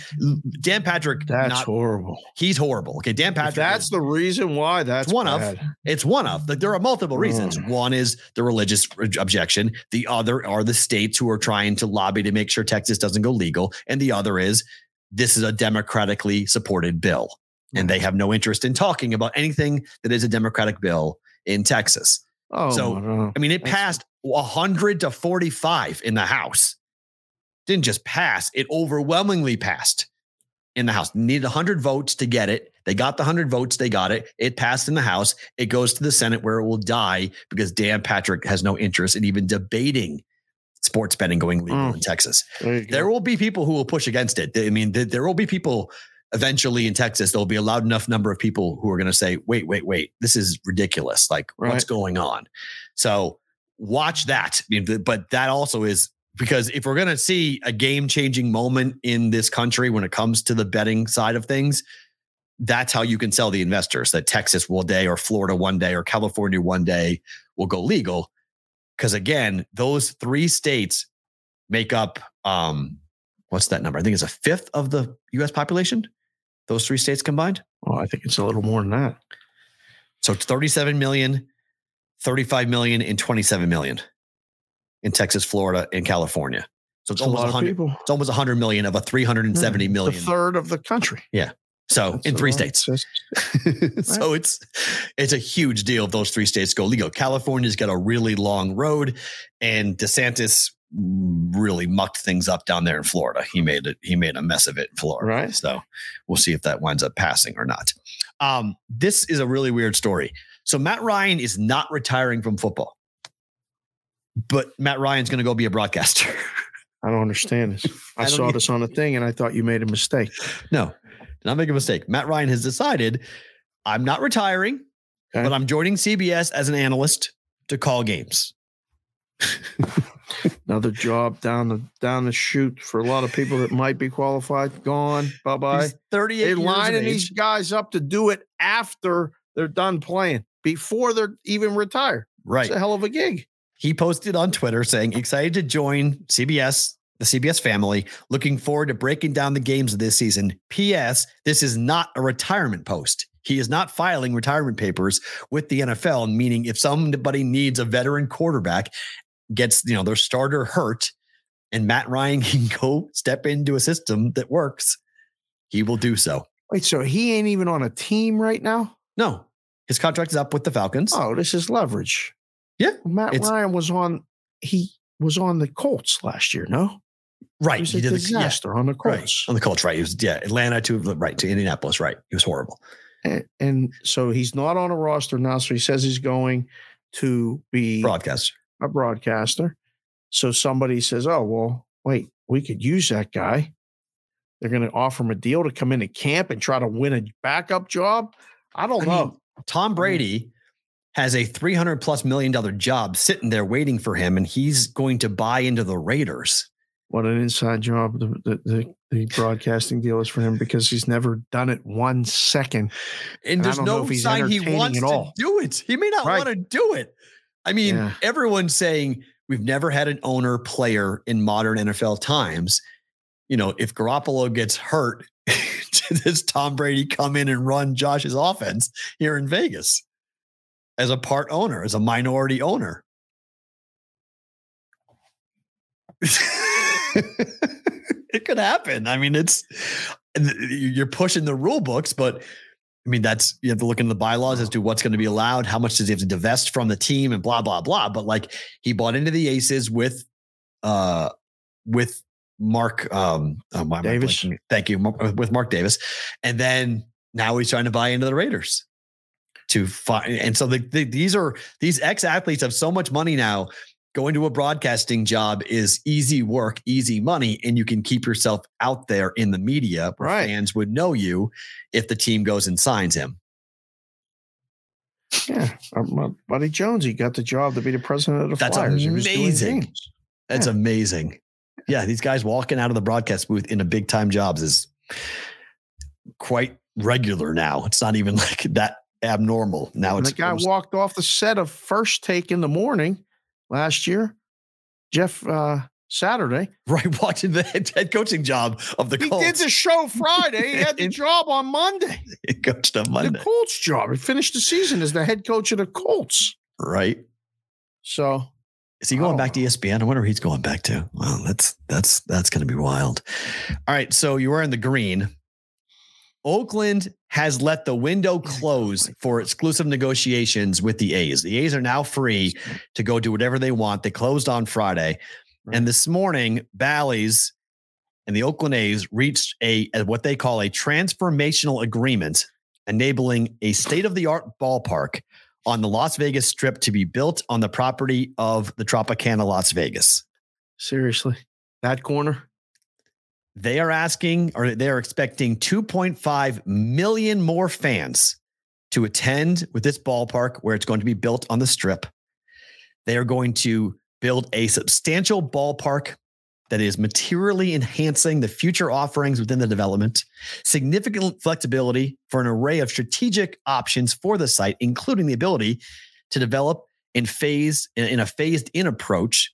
Dan Patrick. That's not, horrible. He's horrible. Okay, Dan Patrick. If that's is, the reason why that's one bad. of. It's one of. Like there are multiple reasons. Mm. One is the religious objection. The other are the states who are trying to lobby to make sure Texas doesn't go legal. And the other is this is a democratically supported bill, mm. and they have no interest in talking about anything that is a Democratic bill in Texas. Oh, so no. I mean, it that's passed. one hundred to forty-five in the House. Didn't just pass. It overwhelmingly passed in the House. Needed one hundred votes to get it. They got the one hundred votes. They got it. It passed in the House. It goes to the Senate where it will die because Dan Patrick has no interest in even debating sports betting going legal mm. in Texas. There, there will be people who will push against it. I mean, there will be people eventually in Texas. There'll be a loud enough number of people who are going to say, wait, wait, wait, this is ridiculous. Like right. what's going on? So watch that. But that also is because if we're going to see a game-changing moment in this country when it comes to the betting side of things, that's how you can sell the investors that Texas will day or Florida one day or California one day will go legal. Because again, those three states make up, um, what's that number? I think it's a fifth of the U S population. Those three states combined. Well, I think it's a little more than that. So it's thirty-seven million thirty-five million and twenty-seven million in Texas, Florida, and California. So it's, it's almost one hundred. It's almost one hundred million of a three hundred seventy yeah, million. A third of the country. Yeah. So That's in three states. So it's it's a huge deal if those three states go legal. California's got a really long road, and DeSantis really mucked things up down there in Florida. He made it. He made a mess of it in Florida. Right. So we'll see if that winds up passing or not. Um, this is a really weird story. So Matt Ryan is not retiring from football, but Matt Ryan's going to go be a broadcaster. I don't understand this. I, I saw this on a thing and I thought you made a mistake. No, did not make a mistake. Matt Ryan has decided I'm not retiring, okay, but I'm joining C B S as an analyst to call games. Another job down the down the chute for a lot of people that might be qualified. Gone. Bye-bye. He's thirty-eight They're lining these guys up to do it after they're done playing, before they're even retired. Right. It's a hell of a gig. He posted on Twitter saying, excited to join C B S, the C B S family, looking forward to breaking down the games of this season. P S. This is not a retirement post. He is not filing retirement papers with the N F L, meaning if somebody needs a veteran quarterback, gets, you know, their starter hurt, and Matt Ryan can go step into a system that works, he will do so. Wait, so he ain't even on a team right now? No. His contract is up with the Falcons. Oh, this is leverage. Yeah. Matt Ryan was on, he was on the Colts last year, no? Right. He was he a did disaster the, yeah. on the Colts. Right. On the Colts, right. He was, yeah, Atlanta to, right, to Indianapolis, right. He was horrible. And, and so he's not on a roster now, so he says he's going to be broadcaster. A broadcaster. So somebody says, oh, well, wait, we could use that guy. They're going to offer him a deal to come into camp and try to win a backup job. I don't I know. Mean, Tom Brady has a three hundred plus million dollar job sitting there waiting for him, and he's going to buy into the Raiders. what an inside job the, the, the, the broadcasting deal is for him, because he's never done it one second. And, and there's no sign he wants to do it. He may not right. want to do it. I mean, yeah. everyone's saying we've never had an owner player in modern N F L times. You know, if Garoppolo gets hurt, does Tom Brady come in and run Josh's offense here in Vegas as a part owner, as a minority owner? It could happen. I mean, it's, you're pushing the rule books, but I mean, that's, you have to look into the bylaws as to what's going to be allowed. How much does he have to divest from the team and blah, blah, blah. But like, he bought into the Aces with, uh, with Mark, um, oh, my, Davis. My Thank you. With Mark Davis. And then now he's trying to buy into the Raiders to find. And so the, the, these are, these ex athletes have so much money now. Going to a broadcasting job is easy work, easy money, and you can keep yourself out there in the media. Right. Fans would know you if the team goes and signs him. Yeah. My buddy Jones, he got the job to be the president of the That's Flyers. That's amazing. That's yeah. amazing. Yeah, these guys walking out of the broadcast booth into big-time jobs is quite regular now. It's not even like that abnormal. Now it's, the guy it was, walked off the set of First Take in the morning last year, Jeff uh, Saturday. Right, watching the head, head coaching job of the he Colts. He did the show Friday. He had the job on Monday. He coached on Monday. The Colts job. He finished the season as the head coach of the Colts. Right. So... Is he going oh. back to E S P N? I wonder where he's going back to. Well, that's that's that's going to be wild. All right, so you are in the green. Oakland has let the window close for exclusive negotiations with the A's. The A's are now free to go do whatever they want. They closed on Friday. Right. And this morning, Bally's and the Oakland A's reached a what they call a transformational agreement, enabling a state-of-the-art ballpark on the Las Vegas Strip to be built on the property of the Tropicana Las Vegas. Seriously, that corner? They are asking, or they are expecting two point five million more fans to attend with this ballpark where it's going to be built on the Strip. They are going to build a substantial ballpark that is materially enhancing the future offerings within the development, significant flexibility for an array of strategic options for the site, including the ability to develop in phase in a phased in approach,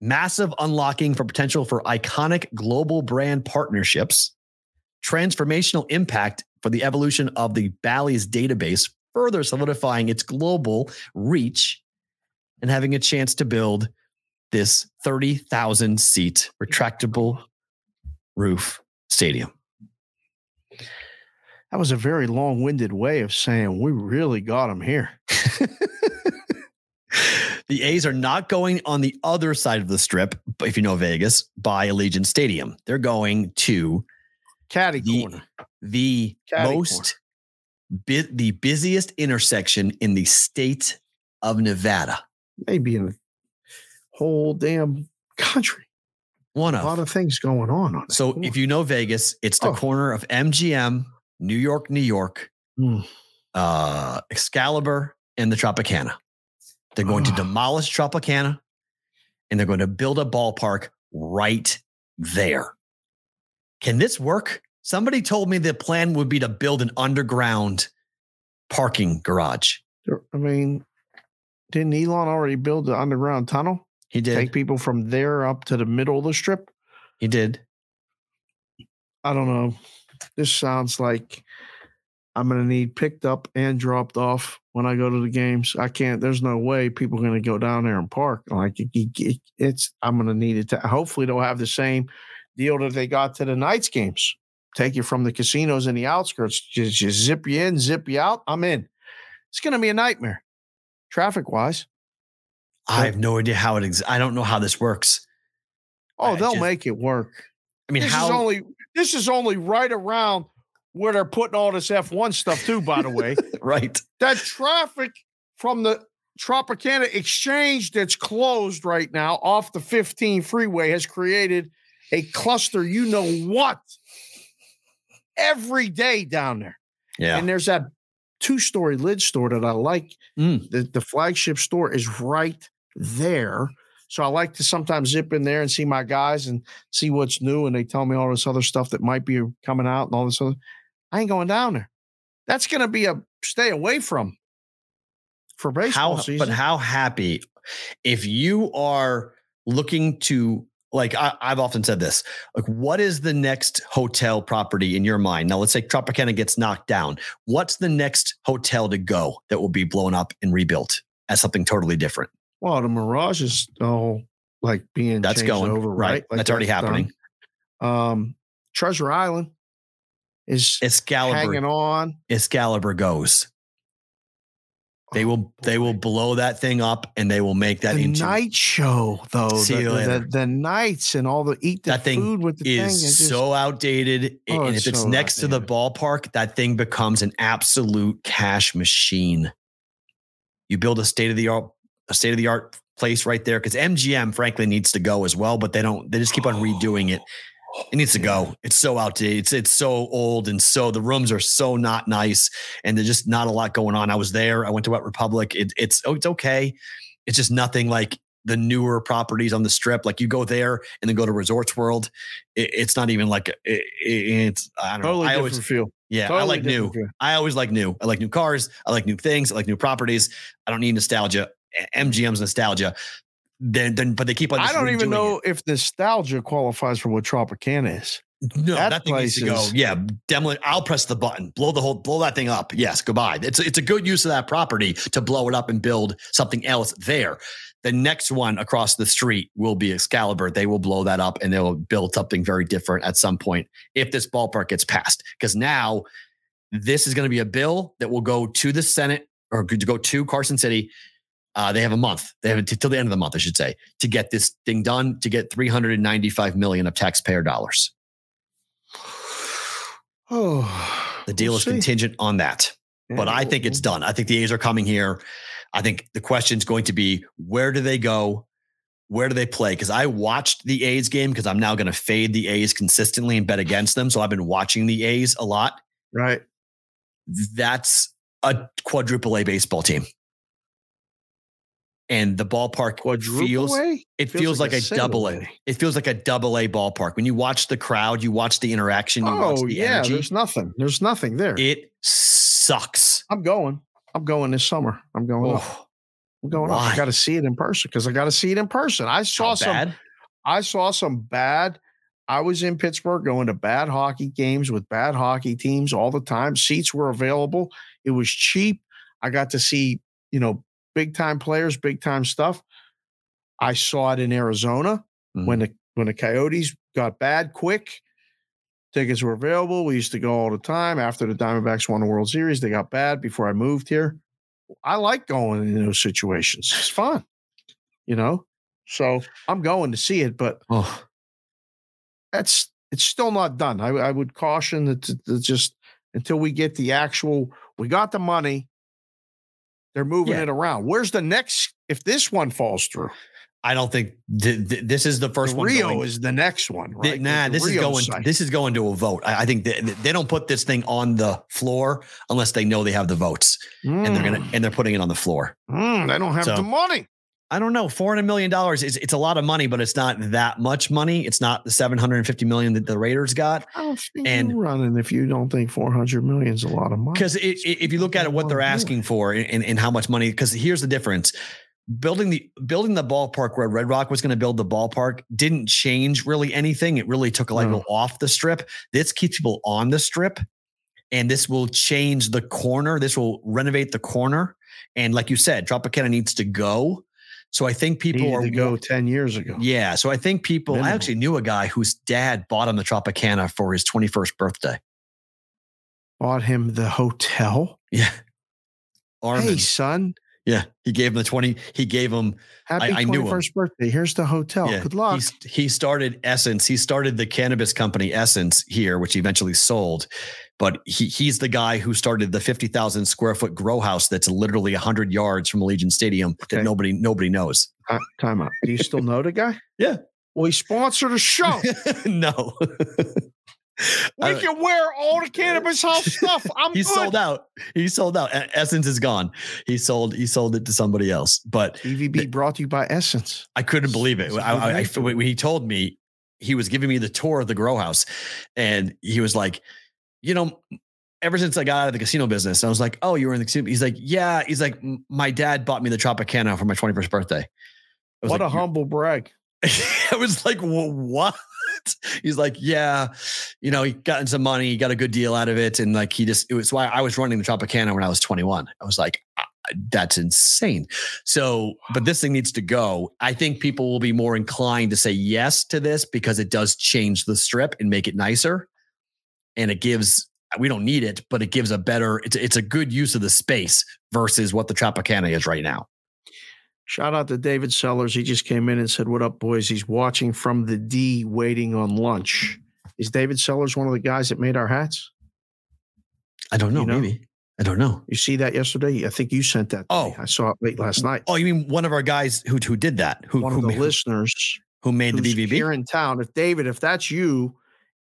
massive unlocking for potential for iconic global brand partnerships, transformational impact for the evolution of the Bally's database, further solidifying its global reach and having a chance to build this thirty thousand seat retractable roof stadium. That was a very long winded way of saying we really got them here. The A's are not going on the other side of the Strip, if you know Vegas, by Allegiant Stadium. They're going to Caddy the, Corner, the Caddy most bu- the busiest intersection in the state of Nevada. Maybe in the whole damn country. One of a lot of things going on. on so corner. If you know Vegas, it's the oh. corner of M G M, New York, New York, mm. uh, Excalibur, and the Tropicana. They're going oh. to demolish Tropicana, and they're going to build a ballpark right there. Can this work? Somebody told me the plan would be to build an underground parking garage. I mean, didn't Elon already build the underground tunnel? He did. Take people from there up to the middle of the Strip. He did. I don't know. This sounds like I'm going to need picked up and dropped off when I go to the games. I can't. There's no way people are going to go down there and park. Like it, it, it's. I'm going to need it. To, hopefully, they'll have the same deal that they got to the Knights games. Take you from the casinos in the outskirts. Just, just zip you in, zip you out. I'm in. It's going to be a nightmare, traffic wise. I have no idea how it is. Ex- I don't know how this works. Oh, I they'll just, make it work. I mean, this how is only this is only right around where they're putting all this F one stuff too, by the way. Right. That traffic from the Tropicana Exchange that's closed right now off the fifteen freeway has created a cluster, you know what, every day down there. Yeah. And there's that two-story lid store that I like. Mm. The the flagship store is right there. So I like to sometimes zip in there and see my guys and see what's new. And they tell me all this other stuff that might be coming out and all this other. I ain't going down there. That's going to be a stay away from for baseball how, season. But how happy if you are looking to, like I, I've often said this, like what is the next hotel property in your mind? Now let's say Tropicana gets knocked down. What's the next hotel to go that will be blown up and rebuilt as something totally different? Well, the Mirage is all like being that's going over, right? right? Like that's already that's happening. Um, Treasure Island is Excalibur hanging on. Excalibur goes. They will oh, they will blow that thing up and they will make that the into night show though. See the, you later. The, the nights and all the eat the that thing food with the is thing is just, so outdated. Oh, and if it's, it's so next outdated. to the ballpark, that thing becomes an absolute cash machine. You build a state of the art a state of the art place right there because M G M frankly needs to go as well, but they don't. They just keep on redoing it. It needs to go. It's so outdated. It's it's so old. And so the rooms are so not nice and there's just not a lot going on. I was there. I went to Wet Republic. It, it's, oh, it's okay. It's just nothing like the newer properties on the strip. Like you go there and then go to Resorts World. It, it's not even like, it, it's, I don't totally know. I always feel. Yeah. Totally I like new. Feel. I always like new. I like new cars. I like new things. I like new properties. I don't need nostalgia. M G M's nostalgia. Then, then, but they keep on. I don't even know it. if nostalgia qualifies for what Tropicana is. No, that, that thing place needs to is, go. Yeah, demolish. I'll press the button, blow the whole, blow that thing up. Yes, goodbye. It's it's a good use of that property to blow it up and build something else there. The next one across the street will be Excalibur. They will blow that up and they will build something very different at some point if this ballpark gets passed. Because now this is going to be a bill that will go to the Senate or to go to Carson City. Uh, they have a month. They have until the end of the month, I should say, to get this thing done, to get three hundred ninety-five million dollars of taxpayer dollars. Oh, the deal we'll is see. contingent on that. Yeah, but I think it's done. I think the A's are coming here. I think the question is going to be, where do they go? Where do they play? Because I watched the A's game because I'm now going to fade the A's consistently and bet against them. So I've been watching the A's a lot. Right. That's a quadruple A baseball team. And the ballpark Quadruple feels a? it feels, feels like, like a, a double A. It feels like a double A ballpark. When you watch the crowd, you watch the interaction, you oh, watch the yeah, energy. There's nothing. There's nothing there. It sucks. I'm going. I'm going this summer. I'm going. Oh, I'm going. I got to see it in person because I got to see it in person. I saw How some. Bad? I saw some bad. I was in Pittsburgh going to bad hockey games with bad hockey teams all the time. Seats were available. It was cheap. I got to see, you know, big time players, big time stuff. I saw it in Arizona mm-hmm. when the when the Coyotes got bad quick. Tickets were available. We used to go all the time. After the Diamondbacks won the World Series, they got bad before I moved here. I like going in those situations. It's fun, you know. So I'm going to see it, but oh. that's it's still not done. I, I would caution that to, to just until we get the actual. We got the money. They're moving yeah. it around. Where's the next? If this one falls through, I don't think th- th- this is the first the one. Rio going. is the next one, right? The, nah, the this Rio is going. Site. This is going to a vote. I, I think they, they don't put this thing on the floor unless they know they have the votes, mm. and they're gonna and they're putting it on the floor. Mm, they don't have so, the money. I don't know. Four hundred million dollars is it's a lot of money, but it's not that much money. It's not the seven hundred and fifty million that the Raiders got. I don't think and you're running if you don't think four hundred million is a lot of money. Because if you look at it, what they're asking for and, and how much money. Because here's the difference: building the building the ballpark where Red Rock was going to build the ballpark didn't change really anything. It really took a lot of people off the strip. This keeps people on the strip, and this will change the corner. This will renovate the corner, and like you said, Tropicana needs to go. So I think people are to go ten years ago. Yeah. So I think people, Minimum. I actually knew a guy whose dad bought him the Tropicana for his twenty-first birthday. Bought him the hotel. Yeah. Armin. Hey son. Yeah. He gave him the twenty. He gave him. Happy I, I knew him. Birthday. Here's the hotel. Yeah. Good luck. He's, he started Essence. He started the cannabis company Essence here, which he eventually sold. But he he's the guy who started the fifty thousand square foot grow house that's literally one hundred yards from Allegiant Stadium okay. that nobody nobody knows. Uh, time out. Do you still know the guy? Yeah. Well, he sponsored a show. No. We uh, can wear all the Cannabis House stuff. I'm he's good. sold out. He sold out. Essence is gone. He sold. He sold it to somebody else. But B V B th- brought to you by Essence. I couldn't believe it. I, I, I, when he told me, he was giving me the tour of the grow house, and he was like, you know, ever since I got out of the casino business, I was like, oh, you were in the casino. He's like, yeah. He's like, my dad bought me the Tropicana for my twenty-first birthday. What like, a humble brag. I was like, well, what? He's like, yeah, you know, he got some money, he got a good deal out of it. And like, he just, it was why I was running the Tropicana when I was twenty-one. I was like, that's insane. So, but this thing needs to go. I think people will be more inclined to say yes to this because it does change the strip and make it nicer. And it gives, we don't need it, but it gives a better, it's, it's a good use of the space versus what the Tropicana is right now. Shout out to David Sellers. He just came in and said, what up, boys? He's watching from the D, waiting on lunch. Is David Sellers one of the guys that made our hats? I don't know. You know? Maybe. I don't know. You see that yesterday? I think you sent that. Oh, I saw it late last night. Oh, you mean one of our guys who who did that? Who, one who, of the who, listeners who made the B V B here in town. If David, if that's you,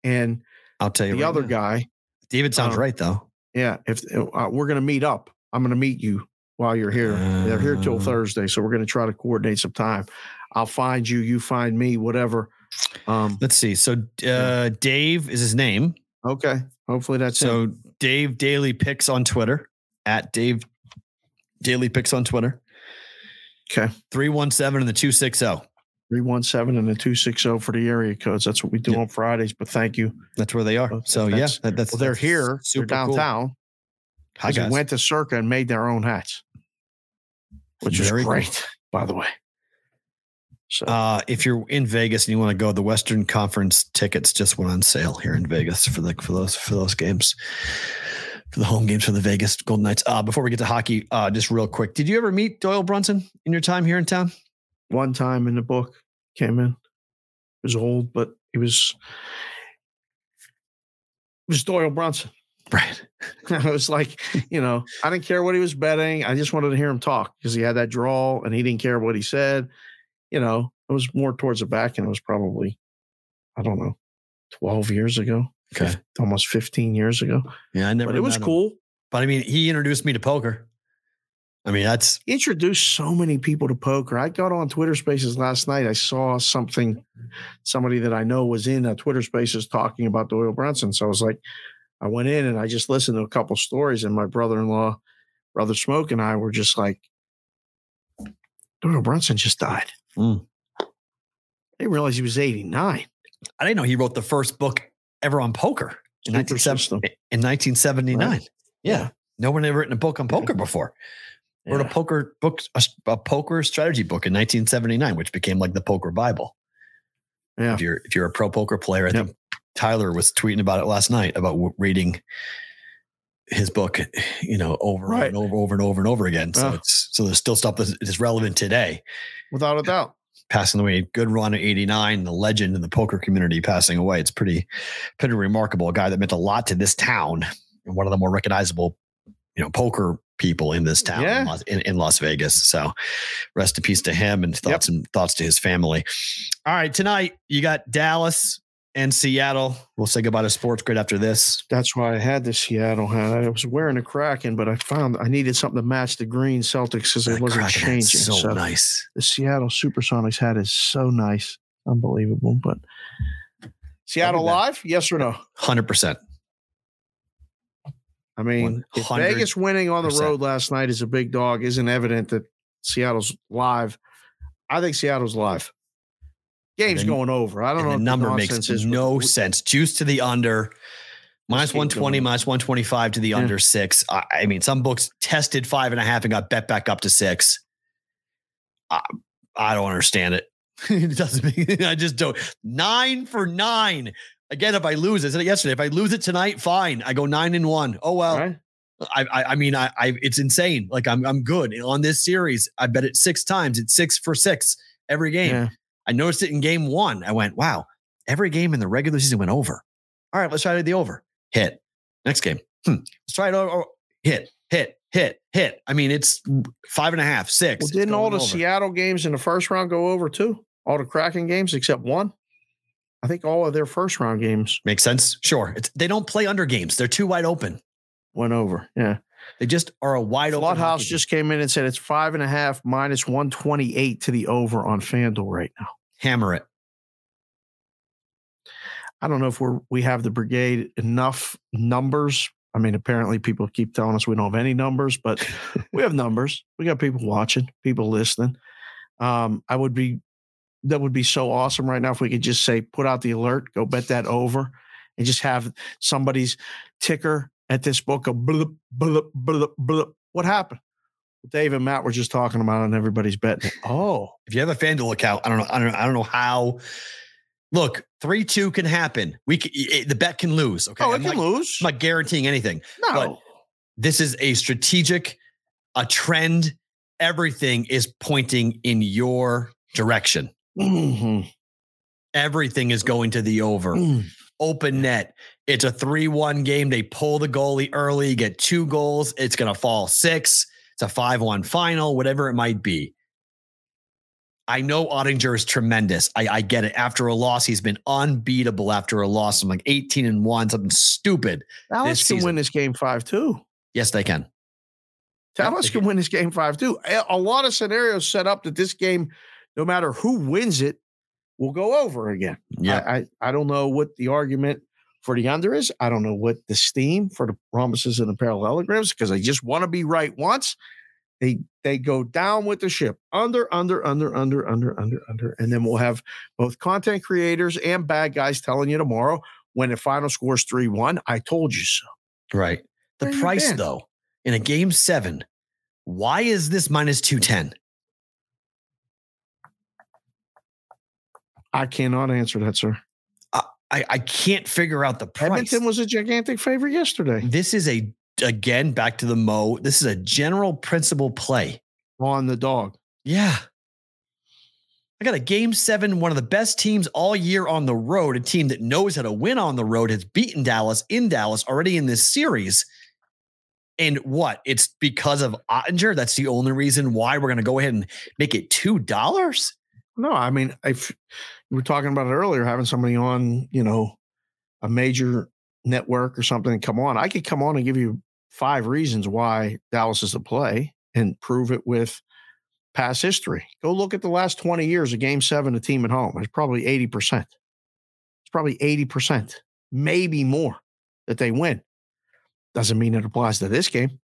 and I'll tell you the right other now. guy. David sounds um, right though. Yeah. If uh, we're going to meet up, I'm going to meet you while you're here. Uh, They're here till Thursday, so we're going to try to coordinate some time. I'll find you, you find me, whatever. Um, Let's see. So uh, Dave is his name. Okay. Hopefully that's so. Him. Dave Daily Picks on Twitter, at Dave Daily Picks on Twitter. Okay. three one seven and the two sixty. three one seven and the two sixty for the area codes. That's what we do yeah. on Fridays, but thank you. That's where they are. So, so that's, yeah, that, that's well, they're that's here. They're downtown. Cool. They went to Circa and made their own hats, which Very is great, cool. by the way. So, uh, if you're in Vegas and you want to go, the Western Conference tickets just went on sale here in Vegas for the for those for those games, for the home games for the Vegas Golden Knights. Uh, before we get to hockey, uh, just real quick, did you ever meet Doyle Brunson in your time here in town? One time in the book, came in. He was old, but he was it was Doyle Brunson, right? I was like, you know, I didn't care what he was betting. I just wanted to hear him talk because he had that drawl, and he didn't care what he said. You know, it was more towards the back, and it was probably, I don't know, twelve years ago. Okay. Almost fifteen years ago. Yeah, I never. But it was him. cool. But I mean, he introduced me to poker. I mean, that's. He introduced so many people to poker. I got on Twitter Spaces last night. I saw something, somebody that I know was in a Twitter Spaces talking about Doyle Brunson. So I was like, I went in and I just listened to a couple stories, and my brother-in-law, Brother Smoke, and I were just like, Doyle Brunson just died. Mm. I didn't realize he was eighty-nine. I didn't know he wrote the first book ever on poker in, nineteen seventy, in nineteen seventy-nine. Right. Yeah. yeah. No one had ever written a book on poker before. Yeah. Wrote a poker book, a, a poker strategy book in nineteen seventy-nine, which became like the poker Bible. Yeah. If you're, if you're a pro poker player, I yep. think Tyler was tweeting about it last night about w- reading his book, you know, over right. and over, over and over and over again. So, yeah. it's, so there's still stuff that is relevant today. Without a doubt. Passing away, good run at eighty-nine, the legend in the poker community passing away. It's pretty, pretty remarkable. A guy that meant a lot to this town and one of the more recognizable, you know, poker people in this town yeah. in, Las, in, in Las Vegas. So rest in peace to him and thoughts yep. and thoughts to his family. All right. Tonight you got Dallas and Seattle. We'll say goodbye to Sports Grid after this. That's why I had the Seattle hat. I was wearing a Kraken, but I found I needed something to match the green Celtics because it wasn't Kraken changing. So, so nice. The Seattle Supersonics hat is so nice. Unbelievable. But Seattle live? Yes or no? one hundred percent. I mean, if Vegas winning on the road last night is a big dog, isn't evident that Seattle's live. I think Seattle's live. Game's then, going over. I don't know. The number the makes is, no sense. Juice to the under. Minus one twenty, minus one twenty-five to the yeah. under six. I, I mean, some books tested five and a half and got bet back up to six. I, I don't understand it. It doesn't mean I just don't. Nine for nine. Again, if I lose, I said it yesterday. If I lose it tonight, fine. I go nine and one. Oh, well. Right. I, I I mean, I, I it's insane. Like, I'm I'm good. On this series, I bet it six times. It's six for six every game. Yeah. I noticed it in game one. I went, wow, every game in the regular season went over. All right, let's try the over. Hit. Next game. Hmm. Let's try it over. Hit, hit, hit, hit. I mean, it's five and a half, six. Well, didn't all the over. Seattle games in the first round go over too? All the Kraken games except one? I think all of their first round games. Makes sense. Sure. It's, they don't play under games. They're too wide open. Went over. Yeah. They just are a wide open. Flothouse just came in and said it's five and a half minus one twenty-eight to the over on FanDuel right now. Hammer it. I don't know if we're, we have the brigade enough numbers. I mean, apparently people keep telling us we don't have any numbers, but we have numbers. We got people watching, people listening. Um, I would be, that would be so awesome right now if we could just say, put out the alert, go bet that over, and just have somebody's ticker at this book go bloop, bloop, bloop, bloop. What happened? Dave and Matt were just talking about it and everybody's betting. Oh, if you have a FanDuel account, I don't know. I don't know. I don't know how. Look, three, two can happen. We can, it, the bet can lose. Okay. Oh, it I'm can like, lose. I'm not guaranteeing anything. No, but this is a strategic, a trend. Everything is pointing in your direction. Mm-hmm. Everything is going to the over. Mm. Open net. It's a three one game. They pull the goalie early, get two goals. It's going to fall six. It's a five one final, whatever it might be. I know Ottinger is tremendous. I, I get it. After a loss, he's been unbeatable after a loss. I'm like eighteen and one, something stupid. Dallas can win this game five two. Yes, they can. Dallas can win this game five two. A lot of scenarios set up that this game, no matter who wins it, will go over again. Yeah. I, I, I don't know what the argument for the under is. I don't know what the steam for the promises and the parallelograms, because I just want to be right once. They they go down with the ship. Under, under, under, under, under, under, under. And then we'll have both content creators and bad guys telling you tomorrow when the final score is three one, I told you so. Right. The Where price, though, in a game seven, why is this minus two ten? I cannot answer that, sir. I, I, I can't figure out the price. Edmonton was a gigantic favorite yesterday. This is a Again, back to the Mo. This is a general principle play on the dog. Yeah. I got a game seven, one of the best teams all year on the road, a team that knows how to win on the road, has beaten Dallas in Dallas already in this series. And what? It's because of Ottinger. That's the only reason why we're going to go ahead and make it two dollars. No, I mean, if we were talking about it earlier, having somebody on, you know, a major network or something and come on, I could come on and give you five reasons why Dallas is the play and prove it with past history. Go look at the last twenty years of game seven, a team at home. It's probably eighty percent. It's probably eighty percent, maybe more, that they win. Doesn't mean it applies to this game.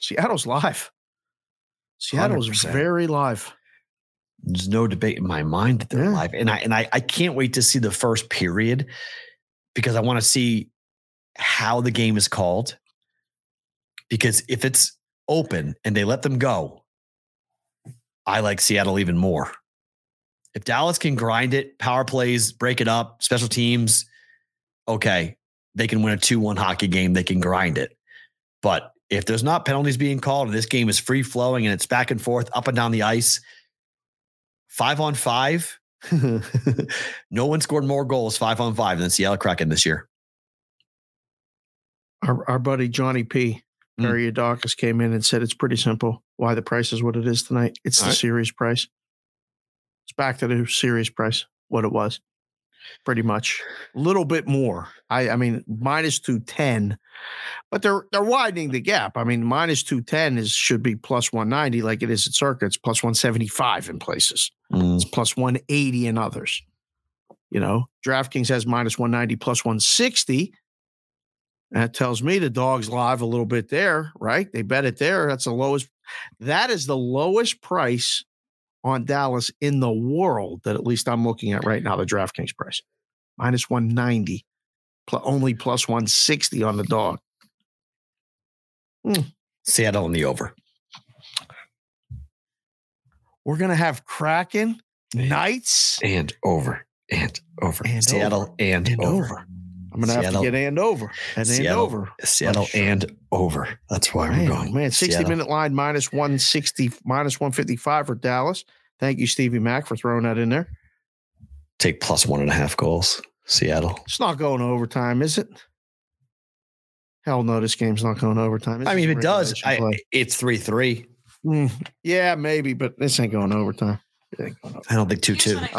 Seattle's live. Seattle's one hundred percent. Very live. There's no debate in my mind that they're yeah. live. And I, and I, I can't wait to see the first period, because I want to see how the game is called. Because if it's open and they let them go, I like Seattle even more. If Dallas can grind it, power plays, break it up, special teams, okay, they can win a two one hockey game. They can grind it. But if there's not penalties being called and this game is free flowing and it's back and forth, up and down the ice, five on five, no one scored more goals five on five than Seattle Kraken this year. Our, our buddy Johnny P. Mariadakis mm. came in and said it's pretty simple why the price is what it is tonight. It's All the right. series price. It's back to the series price, what it was, pretty much. A little bit more. I, I mean, minus two ten, but they're they're widening the gap. I mean, minus two ten is should be plus one ninety, like it is at Circa. It's plus one seventy five in places. Mm. It's plus one eighty in others. You know, DraftKings has minus one ninety, plus one sixty. That tells me the dog's live a little bit there, right? They bet it there. That's the lowest. That is the lowest price on Dallas in the world that at least I'm looking at right now, the DraftKings price. Minus one ninety, pl- only plus one sixty on the dog. Mm. Seattle in the over. We're going to have Kraken, and, Knights. And over, and over. And Seattle over. and, and over. over. I'm going to have to get and over. And Seattle, and over. Seattle sure. and over. That's why man, we're going. Man, sixty-minute line, minus one sixty, minus one fifty-five for Dallas. Thank you, Stevie Mack, for throwing that in there. Take plus one and a half goals, Seattle. It's not going to overtime, is it? Hell no, this game's not going to overtime. It's I mean, if it does, I, it's three three. Mm, yeah, maybe, but this ain't going to overtime. I don't think two two. I,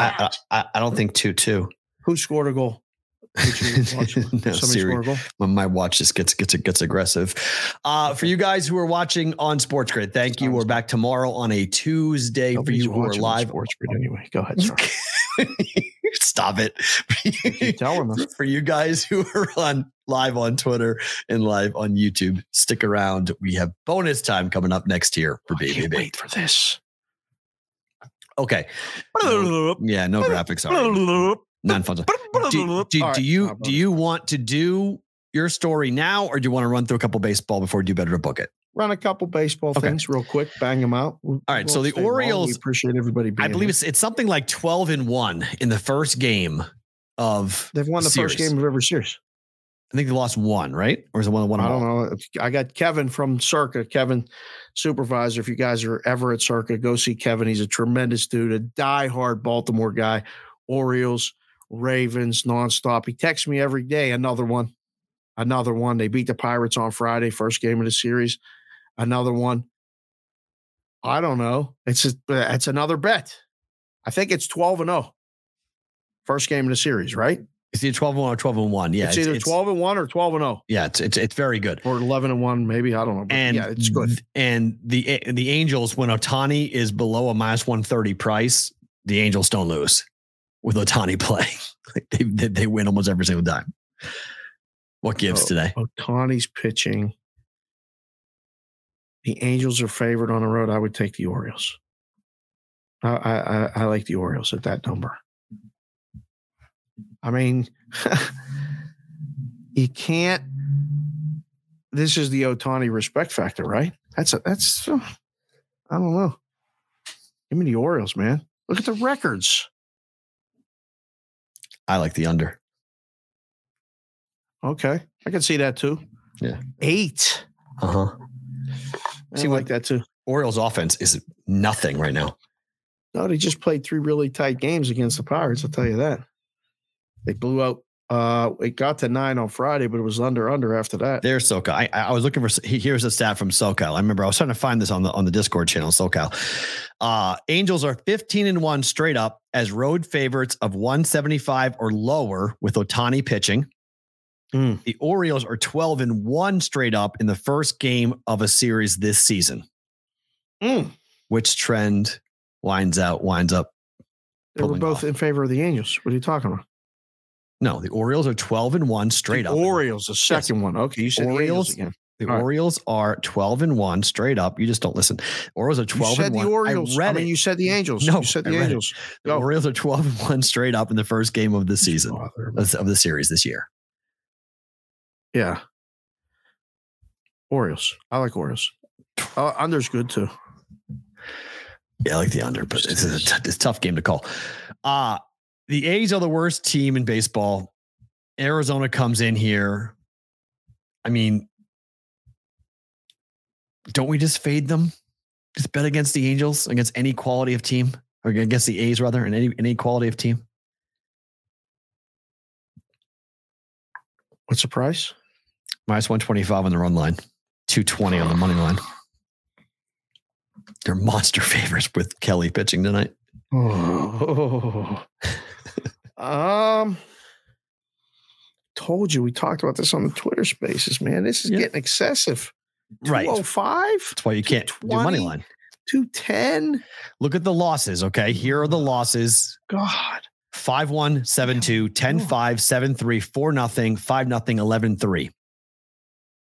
I, I, I don't think two two. Who scored a goal? no, Siri, when my watch just gets gets gets aggressive. Uh, for you guys who are watching on SportsGrid, thank you. We're back tomorrow on a Tuesday. Nobody's for you who are live. SportsGrid anyway. Go ahead. Stop it. For you guys who are on live on Twitter and live on YouTube, stick around. We have bonus time coming up next year for B V B. Can't wait for this. Okay. Yeah, no graphics. Already. Non-fun. Do, do, right, do you do you want to do your story now, or do you want to run through a couple baseball before you do better to book it? Run a couple baseball okay. things real quick, bang them out. We'll, All right, we'll so the Orioles. We appreciate everybody. Being I believe it's it's something like twelve and one in the first game of. They've won the series. First game of every series. I think they lost one, right? Or is it one to one? I don't all? know. I got Kevin from Circa. Kevin, supervisor. If you guys are ever at Circa, go see Kevin. He's a tremendous dude, a diehard Baltimore guy. Orioles. Ravens nonstop. He texts me every day. Another one, another one. They beat the Pirates on Friday, first game of the series. Another one. I don't know. It's a, it's another bet. I think it's twelve and zero. First game of the series, right? It's either twelve and one or twelve and one. Yeah, it's, it's either it's, twelve and one or twelve and zero. Yeah, it's it's it's very good. Or eleven and one, maybe. I don't know. But and yeah, it's good. And the the Angels, when Ohtani is below a minus one thirty price, the Angels don't lose. With Ohtani playing, like they, they they win almost every single time. What gives oh, today? Ohtani's pitching. The Angels are favored on the road. I would take the Orioles. I I, I like the Orioles at that number. I mean, you can't. This is the Ohtani respect factor, right? That's a, that's. Uh, I don't know. Give me the Orioles, man. Look at the records. I like the under. Okay. I can see that too. Yeah. Eight. Uh-huh. I see, like that too. Orioles offense is nothing right now. No, they just played three really tight games against the Pirates. I'll tell you that. They blew out. Uh, it got to nine on Friday, but it was under under after that. There's SoCal. I, I was looking for, here's a stat from SoCal. I remember I was trying to find this on the, on the Discord channel, SoCal. Uh, Angels are fifteen and one straight up as road favorites of one seventy-five or lower with Ohtani pitching. Mm. The Orioles are twelve and one straight up in the first game of a series this season. Mm. Which trend winds out, winds up. They were both off. In favor of the Angels. What are you talking about? No, the Orioles are twelve and one straight the up. Orioles, the second yes. one. Okay, you said Orioles again. The All Orioles right. are twelve and one straight up. You just don't listen. Orioles are twelve you said and the one. Orioles. I, read I mean, it. You said the Angels. No, you said the Angels. The no. Orioles are twelve and one straight up in the first game of the season of the series this year. Yeah. Orioles. I like Orioles. Uh, under's good too. Yeah, I like the under, but it's a, t- it's a tough game to call. Uh The A's are the worst team in baseball. Arizona comes in here. I mean, don't we just fade them? Just bet against the Angels, against any quality of team, or against the A's rather, and any any quality of team. What's the price? Minus one twenty-five on the run line, two twenty on the money line. They're monster favorites with Kelly pitching tonight. Oh. um, told you we talked about this on the Twitter Spaces, man. This is yeah. getting excessive. Right, two oh five. That's why you can't do money line. two ten. Look at the losses. Okay, here are the losses. God, five one, seven two, ten five, seven three, four nothing, five nothing, eleven three.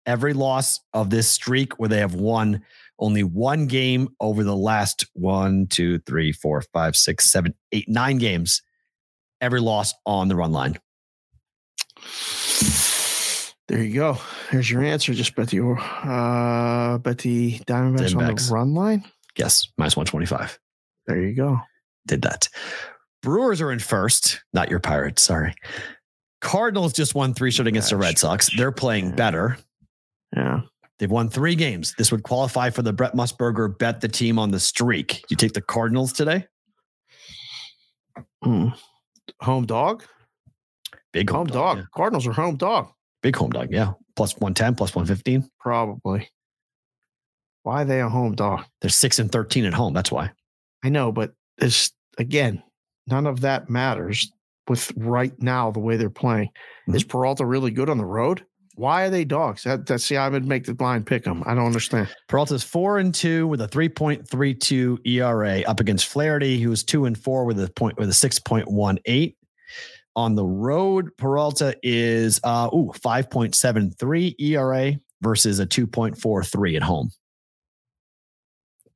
Every loss of this streak where they have won only one game over the last one, two, three, four, five, six, seven, eight, nine games. Every loss on the run line. There you go. Here's your answer. Just bet the uh, bet the Diamondbacks, Diamondbacks on the run line. Yes, minus one twenty-five. There you go. Did that. Brewers are in first. Not your Pirates. Sorry. Cardinals just won three straight against the Red Sox. They're playing yeah. better. Yeah. They've won three games. This would qualify for the Brett Musburger bet the team on the streak. You take the Cardinals today? Mm. Home dog? Big home, home dog. dog. Yeah. Cardinals are home dog. Big home dog, yeah. Plus one ten, plus one fifteen. Probably. Why are they a home dog? They're six and thirteen at home. That's why. I know, but it's again, none of that matters with right now the way they're playing. Mm-hmm. Is Peralta really good on the road? Why are they dogs? That, that's see, I would make the blind pick them. I don't understand. Peralta's four and two with a three point three two E R A up against Flaherty, who was two and four with a point with a six point one eight. On the road, Peralta is uh ooh, five point seven three E R A versus a two point four three at home.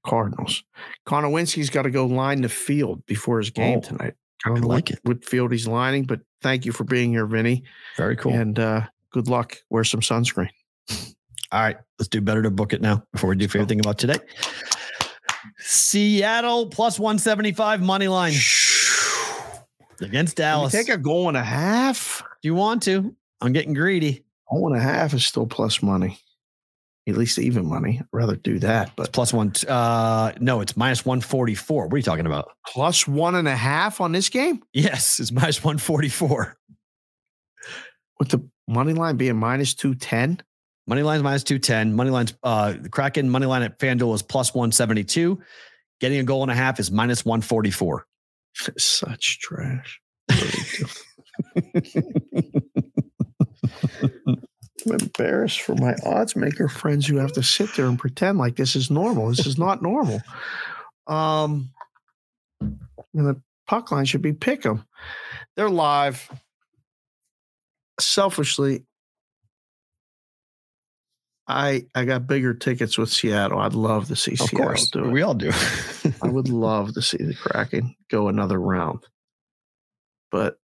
Cardinals. Konowinski's got to go line the field before his game oh, tonight. I don't I like what, it. What field he's lining, but thank you for being here, Vinny. Very cool. And uh good luck. Wear some sunscreen. All right. Let's do better to book it now before we do favorite thing about today. Seattle plus one seventy-five money line against Dallas. Take a goal and a half. Do you want to? I'm getting greedy. Goal and a half is still plus money. At least even money. I'd rather do that. But it's plus one. Uh, no, it's minus one forty-four. What are you talking about? Plus one and a half on this game? Yes, it's minus one forty-four. With the money line being minus two ten? Money line's minus two ten. Money line's uh, the Kraken money line at FanDuel is plus one seventy-two. Getting a goal and a half is minus one forty-four. Such trash. I'm embarrassed for my odds maker friends who have to sit there and pretend like this is normal. This is not normal. Um, and the puck line should be pick 'em. They're live. Selfishly, I I got bigger tickets with Seattle. I'd love to see of Seattle course. do it. We all do. I would love to see the Kraken go another round. But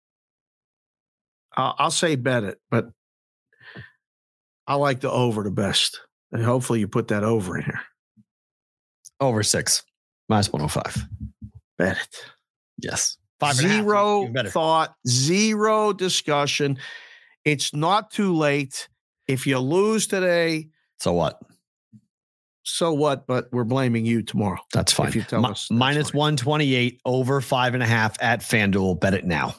I'll, I'll say bet it, but I like the over the best. And hopefully you put that over in here. Over six. Minus one oh five. Bet it. Yes. Five zero thought, zero discussion. It's not too late. If you lose today, so what? So what? But we're blaming you tomorrow. That's fine. If you tell Mi- us, minus one twenty-eight over five and a half at FanDuel. Bet it now.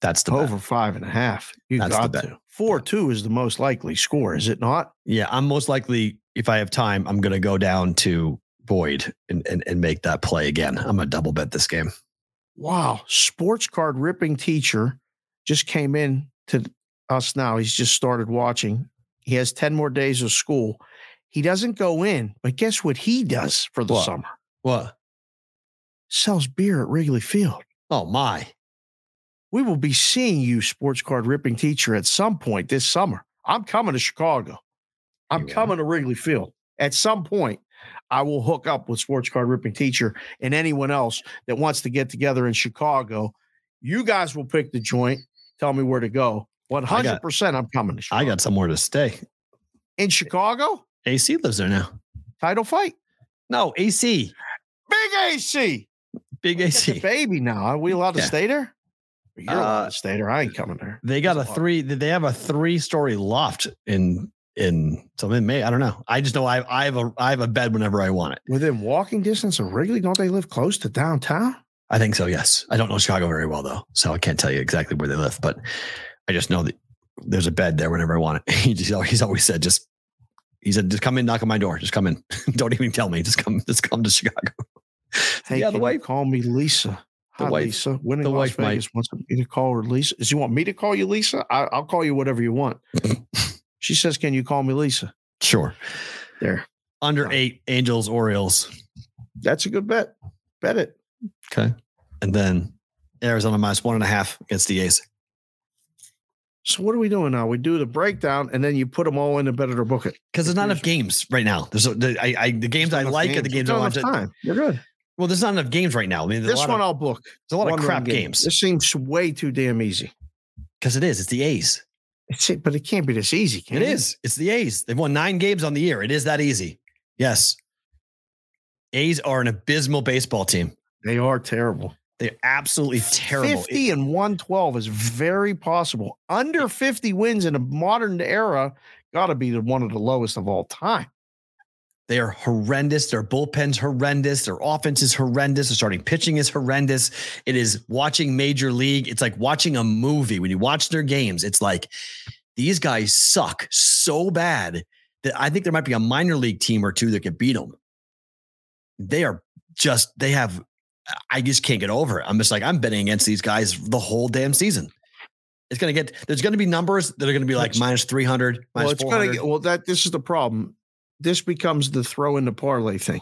That's the over bet. Five and a half. You That's got the bet. To four two is the most likely score, is it not? Yeah, I'm most likely. If I have time, I'm going to go down to Boyd and, and and make that play again. I'm going to double bet this game. Wow, sports card ripping teacher just came in to us now. He's just started watching. He has ten more days of school. He doesn't go in, but guess what he does for the what? summer? What? Sells beer at Wrigley Field. Oh, my. We will be seeing you, sports card ripping teacher, at some point this summer. I'm coming to Chicago. I'm yeah. coming to Wrigley Field. At some point, I will hook up with sports card ripping teacher and anyone else that wants to get together in Chicago. You guys will pick the joint. Tell me where to go. one hundred percent I'm coming to Chicago. I got somewhere to stay. In Chicago? A C lives there now. Title fight? No, A C. Big A C. Big A C. Baby now. Are we allowed to yeah. stay there? You're uh, allowed to stay there. I ain't coming there. They got That's a hard. three. They have a three-story loft in in so in May. I don't know. I just know I I have a I have a bed whenever I want it. Within walking distance of Wrigley? Don't they live close to downtown? I think so, yes. I don't know Chicago very well, though, so I can't tell you exactly where they live, but I just know that there's a bed there whenever I want it. He just, he's always said, just, he said, just come in, knock on my door. Just come in. Don't even tell me. Just come, just come to Chicago. Hey, yeah, the wife, call me Lisa. The Hi, wife, Lisa. Winning the Las wife Vegas might. wants me to call her Lisa. Does you want me to call you Lisa? I, I'll call you whatever you want. She says, can you call me Lisa? Sure. There. Under um, eight, Angels, Orioles. That's a good bet. Bet it. Okay. And then Arizona minus one and a half against the A's. So what are we doing now? We do the breakdown and then you put them all in to bet it or book it. Because there's not enough games right now. There's a, the, I, I, the games there's I like games. are the games I want to. You're good. Well, there's not enough games right now. I mean, this one of, I'll book. There's a lot one of crap game. games. This seems way too damn easy. Because it is. It's the A's. It's it, but it can't be this easy, can it? It is. It's the A's. They've won nine games on the year. It is that easy. Yes. A's are an abysmal baseball team. They are terrible. They're absolutely terrible. fifty and one twelve is very possible. Under fifty wins in a modern era got to be the, one of the lowest of all time. They are horrendous. Their bullpen's horrendous. Their offense is horrendous. Their starting pitching is horrendous. It is watching Major League. It's like watching a movie. When you watch their games, it's like these guys suck so bad that I think there might be a minor league team or two that could beat them. They are just, they have I just can't get over it. I'm just like, I'm betting against these guys the whole damn season. It's going to get, there's going to be numbers that are going to be like Which, minus three hundred, minus well, it's four hundred. Get, well, that, this is the problem. This becomes the throw in the parlay thing.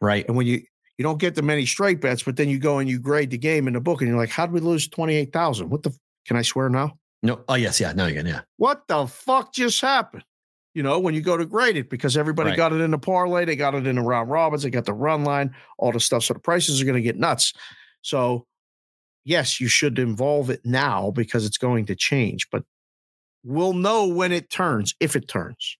Right. And when you, you don't get the many straight bets, but then you go and you grade the game in the book and you're like, how'd we lose twenty-eight thousand? What the, can I swear now? No. Oh yes. Yeah. Now you can. Yeah. What the fuck just happened? You know, when you go to grade it, because everybody right. got it in the parlay, they got it in the round robins, they got the run line, all the stuff. So the prices are going to get nuts. So yes, you should involve it now because it's going to change, but we'll know when it turns, if it turns,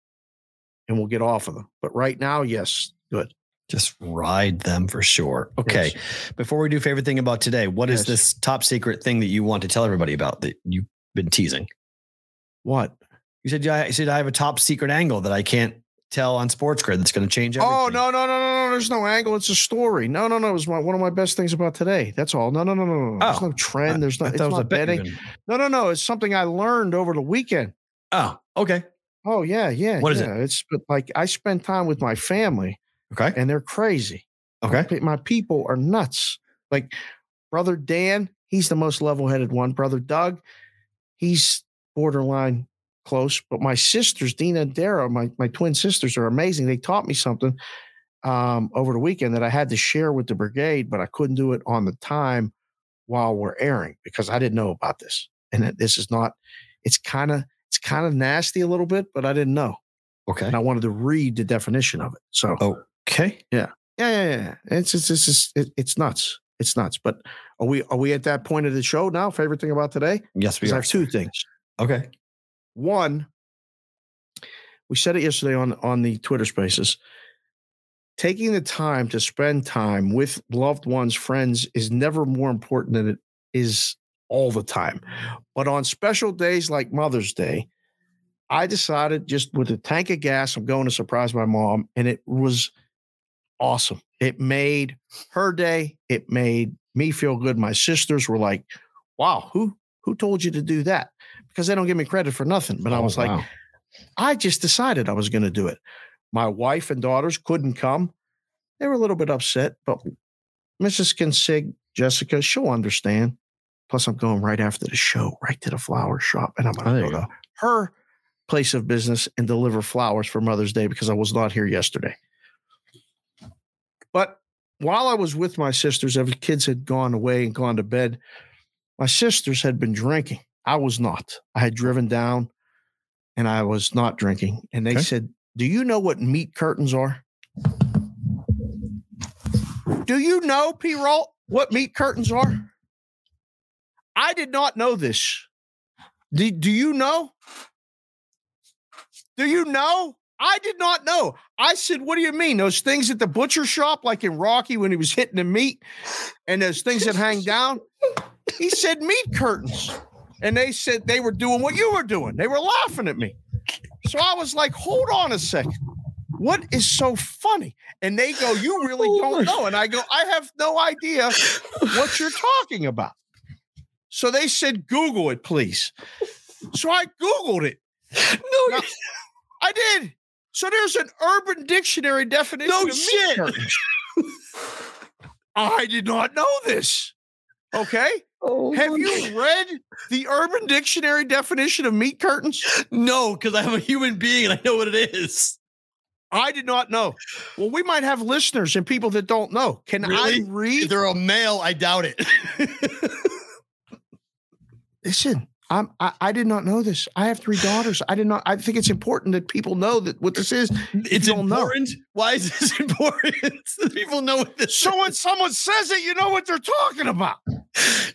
and we'll get off of them. But right now, yes, good. Just ride them for sure. Okay. Yes. Before we do favorite thing about today, what yes. is this top secret thing that you want to tell everybody about that you've been teasing? What? You said, yeah, you said I have a top secret angle that I can't tell on SportsGrid that's going to change everything. Oh, no, no, no, no, no. There's no angle. It's a story. No, no, no. It was my, one of my best things about today. That's all. No, no, no, no, no. Oh. There's no trend. There's no, it's not betting. Even. No, no, no. It's something I learned over the weekend. Oh, okay. Oh, yeah, yeah. What yeah. is it? It's like I spend time with my family. Okay. And they're crazy. Okay. My, my people are nuts. Like brother Dan, he's the most level-headed one. Brother Doug, he's borderline close. But my sisters, Dina and Dara, my, my twin sisters are amazing. They taught me something um, over the weekend that I had to share with the brigade, but I couldn't do it on the time while we're airing because I didn't know about this. And that this is not, it's kind of, it's kind of nasty a little bit, but I didn't know. Okay. And I wanted to read the definition of it. So. Oh. Okay. Yeah. Yeah. Yeah. yeah. It's, it's, it's, it's, it's nuts. It's nuts. But are we, are we at that point of the show now? Favorite thing about today? Yes, we are. I have two things. Okay. One, we said it yesterday on, on the Twitter spaces, taking the time to spend time with loved ones, friends is never more important than it is all the time. But on special days like Mother's Day, I decided just with a tank of gas, I'm going to surprise my mom. And it was awesome. It made her day. It made me feel good. My sisters were like, wow, who who told you to do that? Because they don't give me credit for nothing. But oh, I was wow. like, I just decided I was going to do it. My wife and daughters couldn't come. They were a little bit upset. But Missus Kinsig, Jessica, she'll understand. Plus, I'm going right after the show, right to the flower shop. And I'm going to go to her place of business and deliver flowers for Mother's Day because I was not here yesterday. But while I was with my sisters, every kids had gone away and gone to bed. My sisters had been drinking. I was not. I had driven down and I was not drinking. And they okay. said, do you know what meat curtains are? Do you know, P. Roll, what meat curtains are? I did not know this. Do, do you know? Do you know? I did not know. I said, what do you mean? Those things at the butcher shop, like in Rocky when he was hitting the meat and those things that hang down. He said meat curtains. And they said they were doing what you were doing. They were laughing at me. So I was like, hold on a second. What is so funny? And they go, you really don't know. And I go, I have no idea what you're talking about. So they said, Google it, please. So I Googled it. No, now, I did. So there's an Urban Dictionary definition no of shit. Meat curtains. I did not know this. Okay. Oh, have you God. read the Urban Dictionary definition of meat curtains? No, because I'm a human being and I know what it is. I did not know. Well, we might have listeners and people that don't know. Can really? I read? If they're a male, I doubt it. Listen. I'm, I, I did not know this. I have three daughters. I did not. I think it's important that people know that what this is. It's important. Know. Why is this important? People know what this so is. So when someone says it, you know what they're talking about.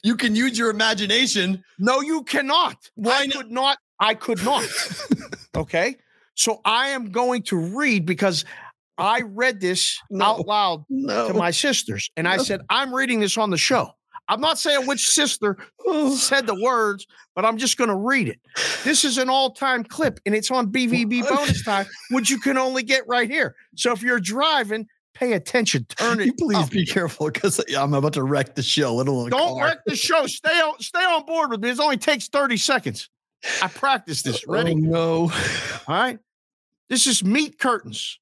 You can use your imagination. No, you cannot. Why I not? could not. I could not. Okay. So I am going to read because I read this no. out loud no. to my sisters. And no. I said, I'm reading this on the show. I'm not saying which sister said the words, but I'm just going to read it. This is an all-time clip, and it's on B V B bonus time, which you can only get right here. So if you're driving, pay attention. Turn it. You please up. Be careful, because I'm about to wreck the show. Don't car. wreck the show. Stay on. Stay on board with me. It only takes thirty seconds. I practiced this. Ready? Oh, no. All right. This is meat curtains.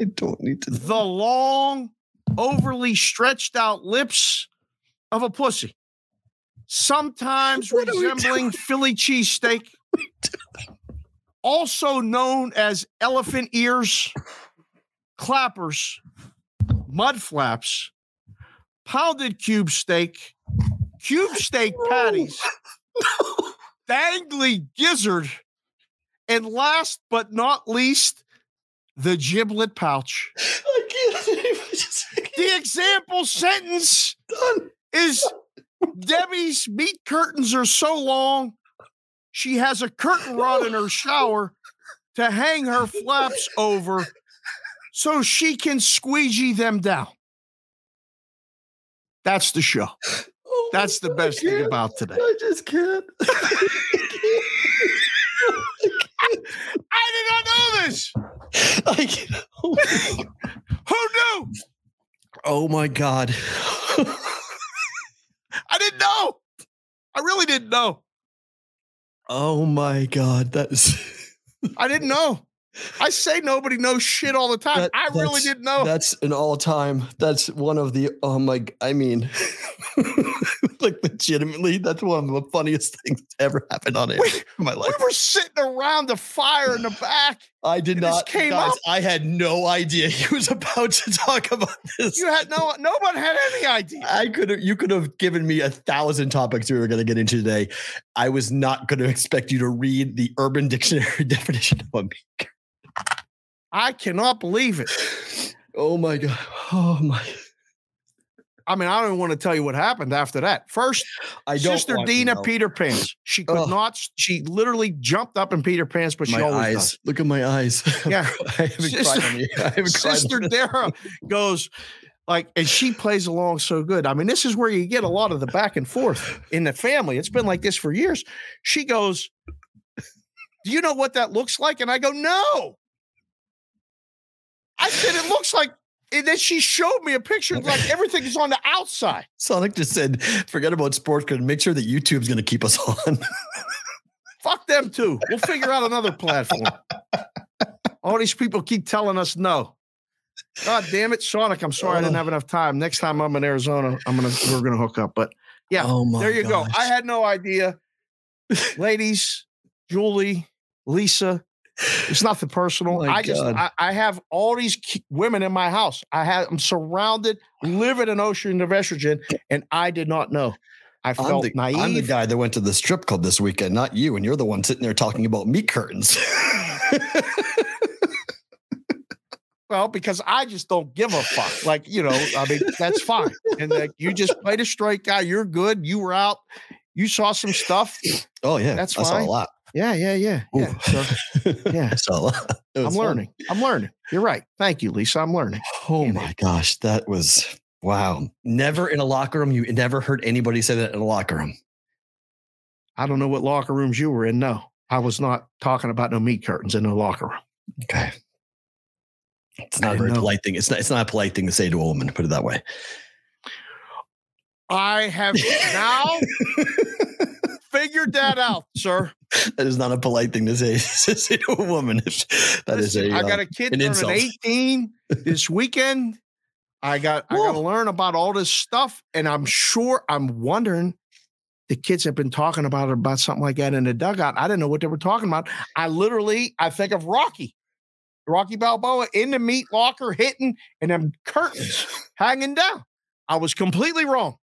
I don't need to. Know. The long overly stretched out lips of a pussy, sometimes what resembling Philly cheesesteak, also known as elephant ears, clappers, mud flaps, pounded cube steak, cube steak no. patties, no. dangly gizzard, and last but not least, the giblet pouch. I can't, I can't. The example sentence Done. is Debbie's meat curtains are so long, she has a curtain rod in her shower to hang her flaps over so she can squeegee them down. That's the show. Oh That's the God, best thing about today. I just can't. I, can't. I did not know this. I can't. Oh Who knew? Oh, my God. I didn't know. I really didn't know. Oh, my God. That is. I didn't know. I say nobody knows shit all the time. That, I really didn't know. That's an all-time. That's one of the, oh my, I mean, like legitimately, that's one of the funniest things that's ever happened on air we, in my life. We were sitting around the fire in the back. I did not, came guys, up. I had no idea he was about to talk about this. You had no, nobody had any idea. I could have, you could have given me a thousand topics we were going to get into today. I was not going to expect you to read the Urban Dictionary definition of a meek. I cannot believe it. Oh, my God. Oh, my. I mean, I don't want to tell you what happened after that. First, I don't Sister Dina Peter Pants. She could oh. not. She literally jumped up in Peter Pants, but my she always eyes. Does. Look at my eyes. Yeah. I haven't Sister, cried on you. I haven't Sister cried Dara goes, like, and she plays along so good. I mean, this is where you get a lot of the back and forth in the family. It's been like this for years. She goes, do you know what that looks like? And I go, no. I said, it looks like, and then she showed me a picture of like everything is on the outside. Sonic just said, forget about SportsGrid. Make sure that YouTube's going to keep us on. Fuck them too. We'll figure out another platform. All these people keep telling us no. God damn it, Sonic. I'm sorry. Oh. I didn't have enough time. Next time I'm in Arizona, I'm going to, we're going to hook up. But yeah, oh there you gosh. go. I had no idea. Ladies, Julie, Lisa, it's nothing personal. Oh I just, I, I have all these women in my house. I have, I'm surrounded, live in an ocean of estrogen, and I did not know. I felt I'm the, naive. I'm the guy that went to the strip club this weekend, not you. And you're the one sitting there talking about meat curtains. Well, because I just don't give a fuck. Like, you know, I mean, that's fine. And like, you just played a straight guy. You're good. You were out. You saw some stuff. Oh yeah. That's fine. I saw a lot. Yeah, yeah, yeah, yeah. So, yeah. So, I'm learning. Fun. I'm learning. You're right. Thank you, Lisa. I'm learning. Oh, Damn my it. gosh. That was, wow. Never in a locker room. You never heard anybody say that in a locker room. I don't know what locker rooms you were in. No, I was not talking about no meat curtains in no locker room. Okay. It's not I a very know. polite thing. It's not, it's not a polite thing to say to a woman, to put it that way. I have now... Figured that out, sir. That is not a polite thing to say, to say to a woman. That Listen, is a, I got a kid turning insult. eighteen this weekend. I got Whoa. I got to learn about all this stuff, and I'm sure I'm wondering. The kids have been talking about it, about something like that in the dugout. I didn't know what they were talking about. I literally, I think of Rocky, Rocky Balboa in the meat locker hitting, and them curtains hanging down. I was completely wrong.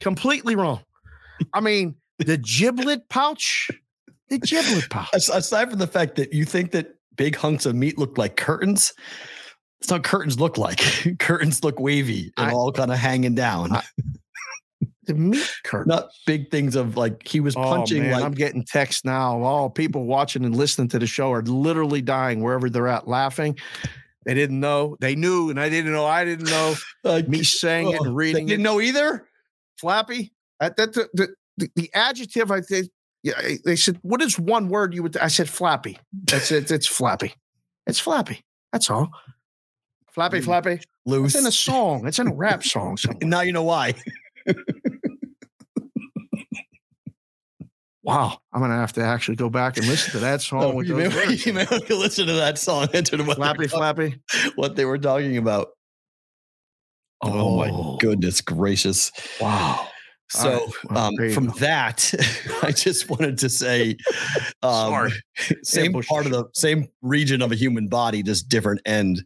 Completely wrong. I mean, the giblet pouch, the giblet pouch. Aside from the fact that you think that big hunks of meat look like curtains, it's not curtains look like. Curtains look wavy and I, all kind of hanging down. I, the meat curtains. Not big things of like he was oh, punching. Man, like I'm getting texts now. All people watching and listening to the show are literally dying wherever they're at laughing. They didn't know. They knew, and I didn't know. I didn't know. Like, Me saying oh, it and reading. They didn't it. know either? Flappy? That, that the, the the adjective I think yeah they said what is one word you would th-? I said flappy. That's it. It's flappy. It's flappy. That's all. Flappy, mm. flappy. Loose. It's in a song. It's in a rap song. And now you know why. Wow, I'm gonna have to actually go back and listen to that song. Oh, with you, those may, words. you may have to listen to that song. Flappy, what flappy. What they were talking about. Oh, oh my goodness gracious. Wow. So right. um, from that, I just wanted to say, um, same part of the same region of a human body, just different end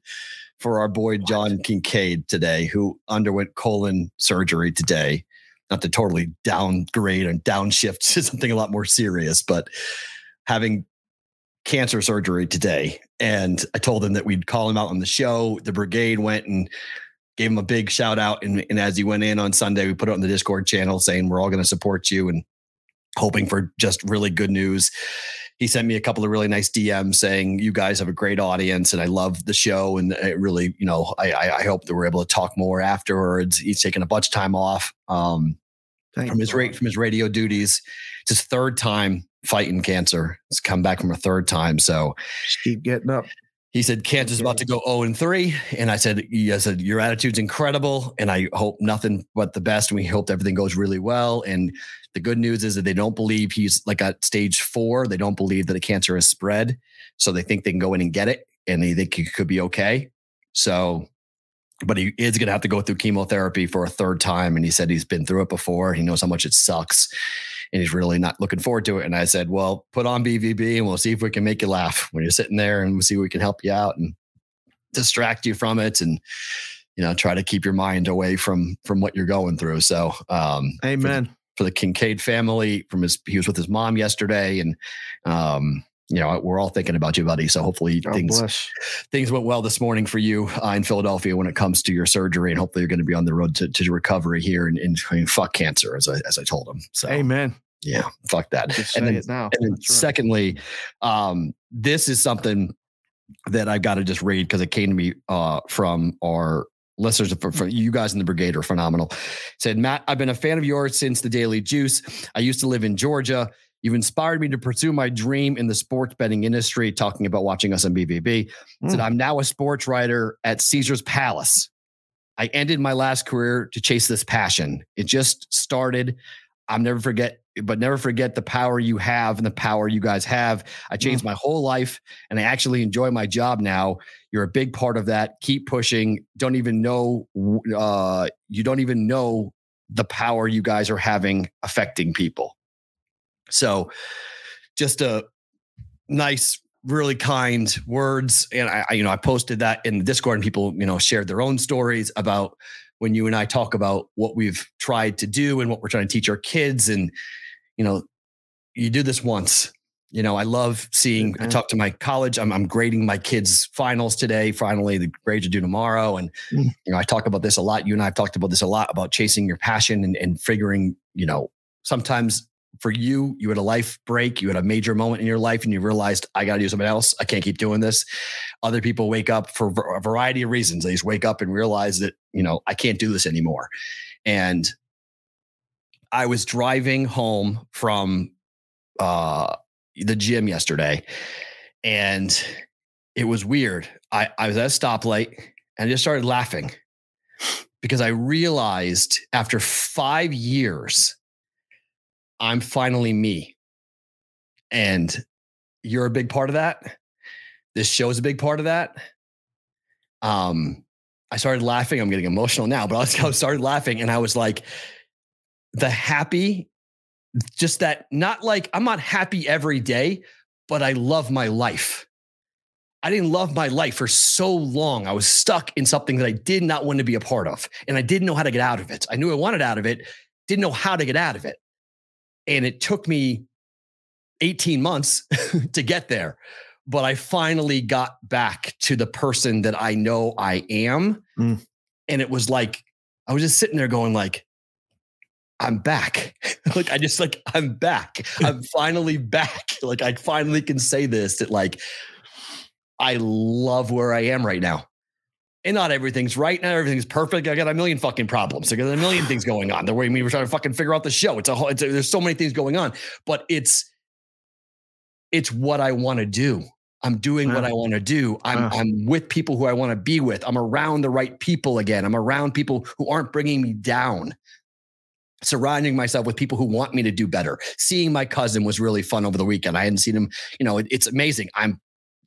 for our boy, what? John Kincaid today, who underwent colon surgery today, not to totally downgrade and downshift to something a lot more serious, but having cancer surgery today. And I told him that we'd call him out on the show. The brigade went and gave him a big shout out. And, and as he went in on Sunday, we put it on the Discord channel saying, we're all going to support you and hoping for just really good news. He sent me a couple of really nice D Ms saying, you guys have a great audience and I love the show. And it really, you know, I, I hope that we're able to talk more afterwards. He's taken a bunch of time off um, from his rate, from his radio duties. It's his third time fighting cancer. He's come back from a third time. So just keep getting up. He said, cancer's about to go zero and three. And I said, I said, your attitude's incredible. And I hope nothing but the best. And we hope everything goes really well. And the good news is that they don't believe he's like at stage four. They don't believe that the cancer has spread. So they think they can go in and get it. And they think he could be okay. So, but he is going to have to go through chemotherapy for a third time. And he said he's been through it before. He knows how much it sucks. And he's really not looking forward to it. And I said, well, put on B V B and we'll see if we can make you laugh when you're sitting there, and we'll see if we can help you out and distract you from it. And, you know, try to keep your mind away from, from what you're going through. So, um, amen for the, for the Kincaid family. From his, he was with his mom yesterday, and, um, you know, we're all thinking about you, buddy. So hopefully God things, bless. things went well this morning for you uh, in Philadelphia when it comes to your surgery, and hopefully you're going to be on the road to, to recovery here and, and, and fuck cancer, as I, as I told him. So, amen. Yeah. Fuck that. And then, now. And then right. secondly, um, this is something that I've got to just read, because it came to me uh, from our listeners. For, for you guys in the brigade are phenomenal. It said, Matt, I've been a fan of yours since the Daily Juice. I used to live in Georgia. You've inspired me to pursue my dream in the sports betting industry, talking about watching us on B V B. Mm. Said, I'm now a sports writer at Caesars Palace. I ended my last career to chase this passion. It just started. I'll never forget, but never forget the power you have and the power you guys have. I changed mm. my whole life, and I actually enjoy my job now. You're a big part of that. Keep pushing. Don't even know. Uh, you don't even know the power you guys are having affecting people. So just a nice, really kind words. And I, I, you know, I posted that in the Discord, and people, you know, shared their own stories about when you and I talk about what we've tried to do and what we're trying to teach our kids. And, you know, you do this once, you know, I love seeing, mm-hmm. I talk to my college, I'm, I'm grading my kids' finals today. Finally, the grades are due tomorrow. And, mm. you know, I talk about this a lot. You and I have talked about this a lot, about chasing your passion and, and figuring, you know, sometimes for you, you had a life break, you had a major moment in your life, and you realized, I got to do something else. I can't keep doing this. Other people wake up for a variety of reasons. They just wake up and realize that, you know, I can't do this anymore. And I was driving home from uh, the gym yesterday, and it was weird. I, I was at a stoplight, and I just started laughing because I realized after five years, I'm finally me. And you're a big part of that. This show's a big part of that. Um, I started laughing. I'm getting emotional now, but I started laughing, and I was like, the happy, just that, not like I'm not happy every day, but I love my life. I didn't love my life for so long. I was stuck in something that I did not want to be a part of. And I didn't know how to get out of it. I knew I wanted out of it. Didn't know how to get out of it. And it took me eighteen months to get there, but I finally got back to the person that I know I am. Mm. And it was like, I was just sitting there going like, I'm back. like, I just like, I'm back. I'm finally back. Like, I finally can say this, that like, I love where I am right now. And not everything's right. Not everything's perfect. I got a million fucking problems. I got a million things going on. The way we were trying to fucking figure out the show. It's a whole, it's a, there's so many things going on, but it's, it's what I want to do. I'm doing what I want to do. I'm, uh. I'm with people who I want to be with. I'm around the right people again. I'm around people who aren't bringing me down. Surrounding myself with people who want me to do better. Seeing my cousin was really fun over the weekend. I hadn't seen him. You know, it, it's amazing. I'm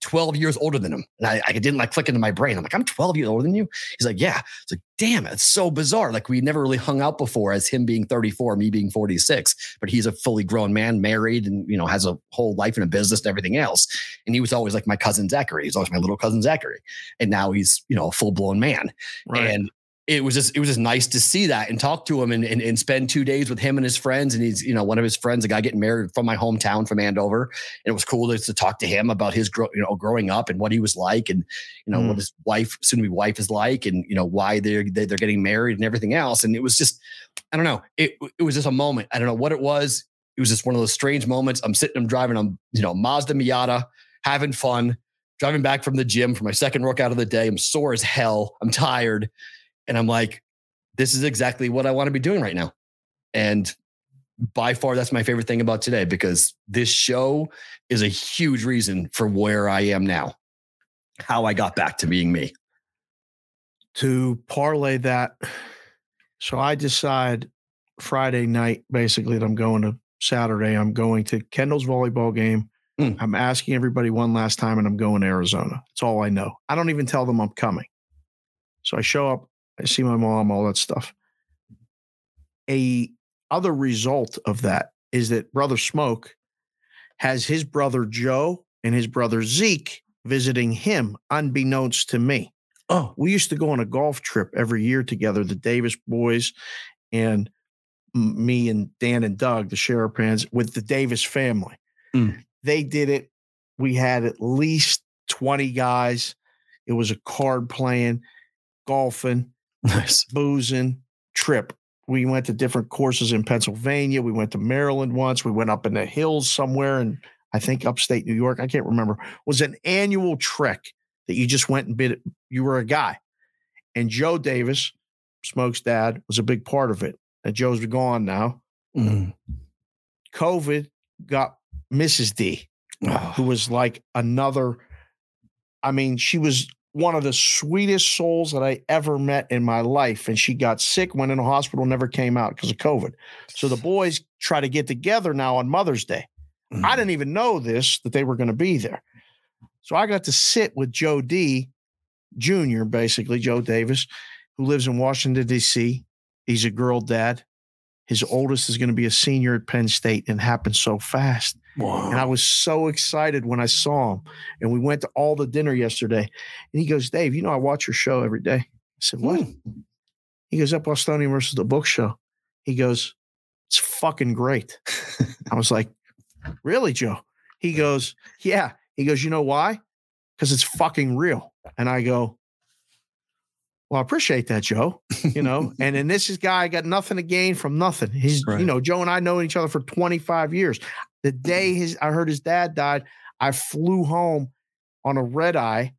twelve years older than him. And I, I didn't like click into my brain. I'm like, I'm twelve years older than you. He's like, yeah. It's like, damn, it's so bizarre. Like we never really hung out before as him being thirty-four, me being forty-six, but he's a fully grown man, married and, you know, has a whole life and a business and everything else. And he was always like my cousin, Zachary. He's always my little cousin, Zachary. And now he's, you know, a full blown man. Right. And it was just, it was just nice to see that and talk to him and, and, and spend two days with him and his friends. And he's, you know, one of his friends, a guy getting married from my hometown from Andover. And it was cool to, to talk to him about his, gro- you know, growing up and what he was like and, you know, mm. what his wife, soon to be wife is like and, you know, why they're, they're getting married and everything else. And it was just, I don't know. It it was just a moment. I don't know what it was. It was just one of those strange moments. I'm sitting, I'm driving, I'm, you know, Mazda Miata, having fun, driving back from the gym for my second workout of the day. I'm sore as hell. I'm tired. And I'm like, this is exactly what I want to be doing right now. And by far, that's my favorite thing about today, because this show is a huge reason for where I am now, how I got back to being me. To parlay that. So I decide Friday night, basically, that I'm going to Saturday. I'm going to Kendall's volleyball game. Mm. I'm asking everybody one last time, and I'm going to Arizona. That's all I know. I don't even tell them I'm coming. So I show up. I see my mom, all that stuff. A other result of that is that Brother Smoke has his brother Joe and his brother Zeke visiting him, unbeknownst to me. Oh, we used to go on a golf trip every year together, the Davis boys and me and Dan and Doug, the Sherapans, with the Davis family. Mm. They did it. We had at least twenty guys. It was a card playing, golfing. Nice. Boozing trip. We went to different courses in Pennsylvania. We went to Maryland once. We went up in the hills somewhere, and I think upstate New York. I can't remember. It was an annual trek that you just went and bid. You were a guy, and Joe Davis, Smoke's dad, was a big part of it. And Joe's gone now. Mm. COVID got Missus D, oh. who was like another. I mean, she was one of the sweetest souls that I ever met in my life. And she got sick, went in the hospital, never came out because of COVID. So the boys try to get together now on Mother's Day. Mm. I didn't even know this, that they were going to be there. So I got to sit with Joe D Junior, basically Joe Davis, who lives in Washington, D C. He's a girl dad. His oldest is going to be a senior at Penn State, and it happened so fast. Wow. And I was so excited when I saw him. And we went to all the dinner yesterday. And he goes, Dave, you know, I watch your show every day. I said, what? Hmm. He goes, Up Bostonian versus the Book Show. He goes, it's fucking great. I was like, really, Joe? He goes, yeah. He goes, you know why? Because it's fucking real. And I go, well, I appreciate that, Joe, you know, and then this is guy got nothing to gain from nothing. He's, right. you know, Joe and I know each other for twenty-five years. The day his, I heard his dad died, I flew home on a red eye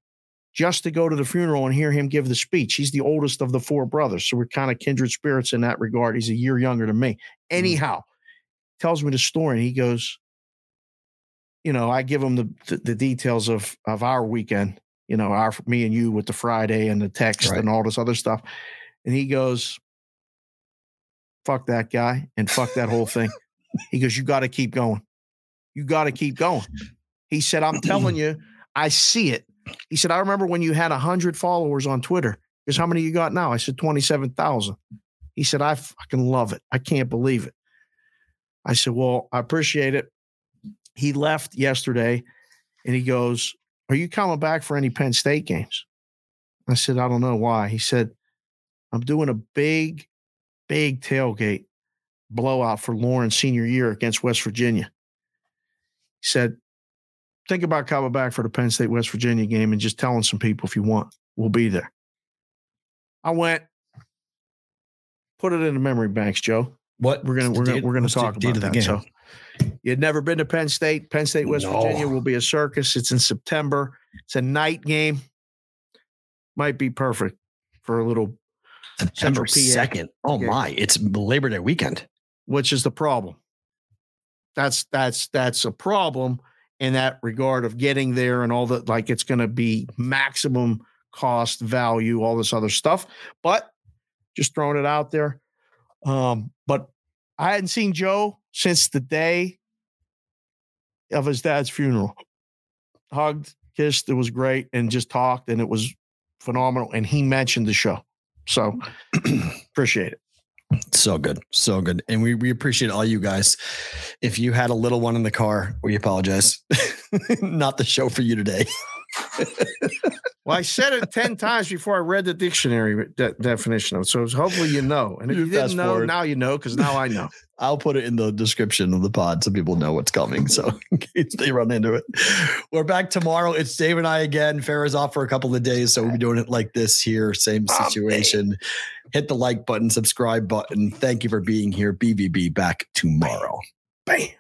just to go to the funeral and hear him give the speech. He's the oldest of the four brothers. So we're kind of kindred spirits in that regard. He's a year younger than me. Anyhow, mm-hmm. tells me the story, and he goes, you know, I give him the, the, the details of, of our weekend. You know, our, me and you with the Friday and the text right. and all this other stuff. And he goes, fuck that guy and fuck that whole thing. He goes, you got to keep going. You got to keep going. He said, I'm telling you, I see it. He said, I remember when you had one hundred followers on Twitter. He goes, how many you got now? I said, twenty-seven thousand. He said, I fucking love it. I can't believe it. I said, well, I appreciate it. He left yesterday and he goes, are you coming back for any Penn State games? I said, I don't know why. He said, I'm doing a big, big tailgate blowout for Lauren senior year against West Virginia. He said, think about coming back for the Penn State West Virginia game and just telling some people if you want, we'll be there. I went, put it in the memory banks, Joe. What we're gonna we're gonna we're gonna talk about that. So you'd never been to Penn State. Penn State, West no. Virginia will be a circus. It's in September. It's a night game. Might be perfect for a little September second. Oh yeah. my, it's Labor Day weekend. Which is the problem. That's that's that's a problem in that regard of getting there and all that, like it's gonna be maximum cost value, all this other stuff. But just throwing it out there. Um, but I hadn't seen Joe since the day of his dad's funeral. Hugged, kissed. It was great, and just talked, and it was phenomenal. And he mentioned the show, so appreciate it. So good. So good. And we, we appreciate all you guys. If you had a little one in the car, we apologize. Not the show for you today. Well, I said it ten times before I read the dictionary de- definition of it. So hopefully you know. And if you, you didn't know, forward. Now you know, because now I know. I'll put it in the description of the pod so people know what's coming. So in case they run into it. We're back tomorrow. It's Dave and I again. Farrah's off for a couple of days, so we'll be doing it like this here. Same situation. Oh, hit the like button, subscribe button. Thank you for being here. B V B back tomorrow. Bam. Bam.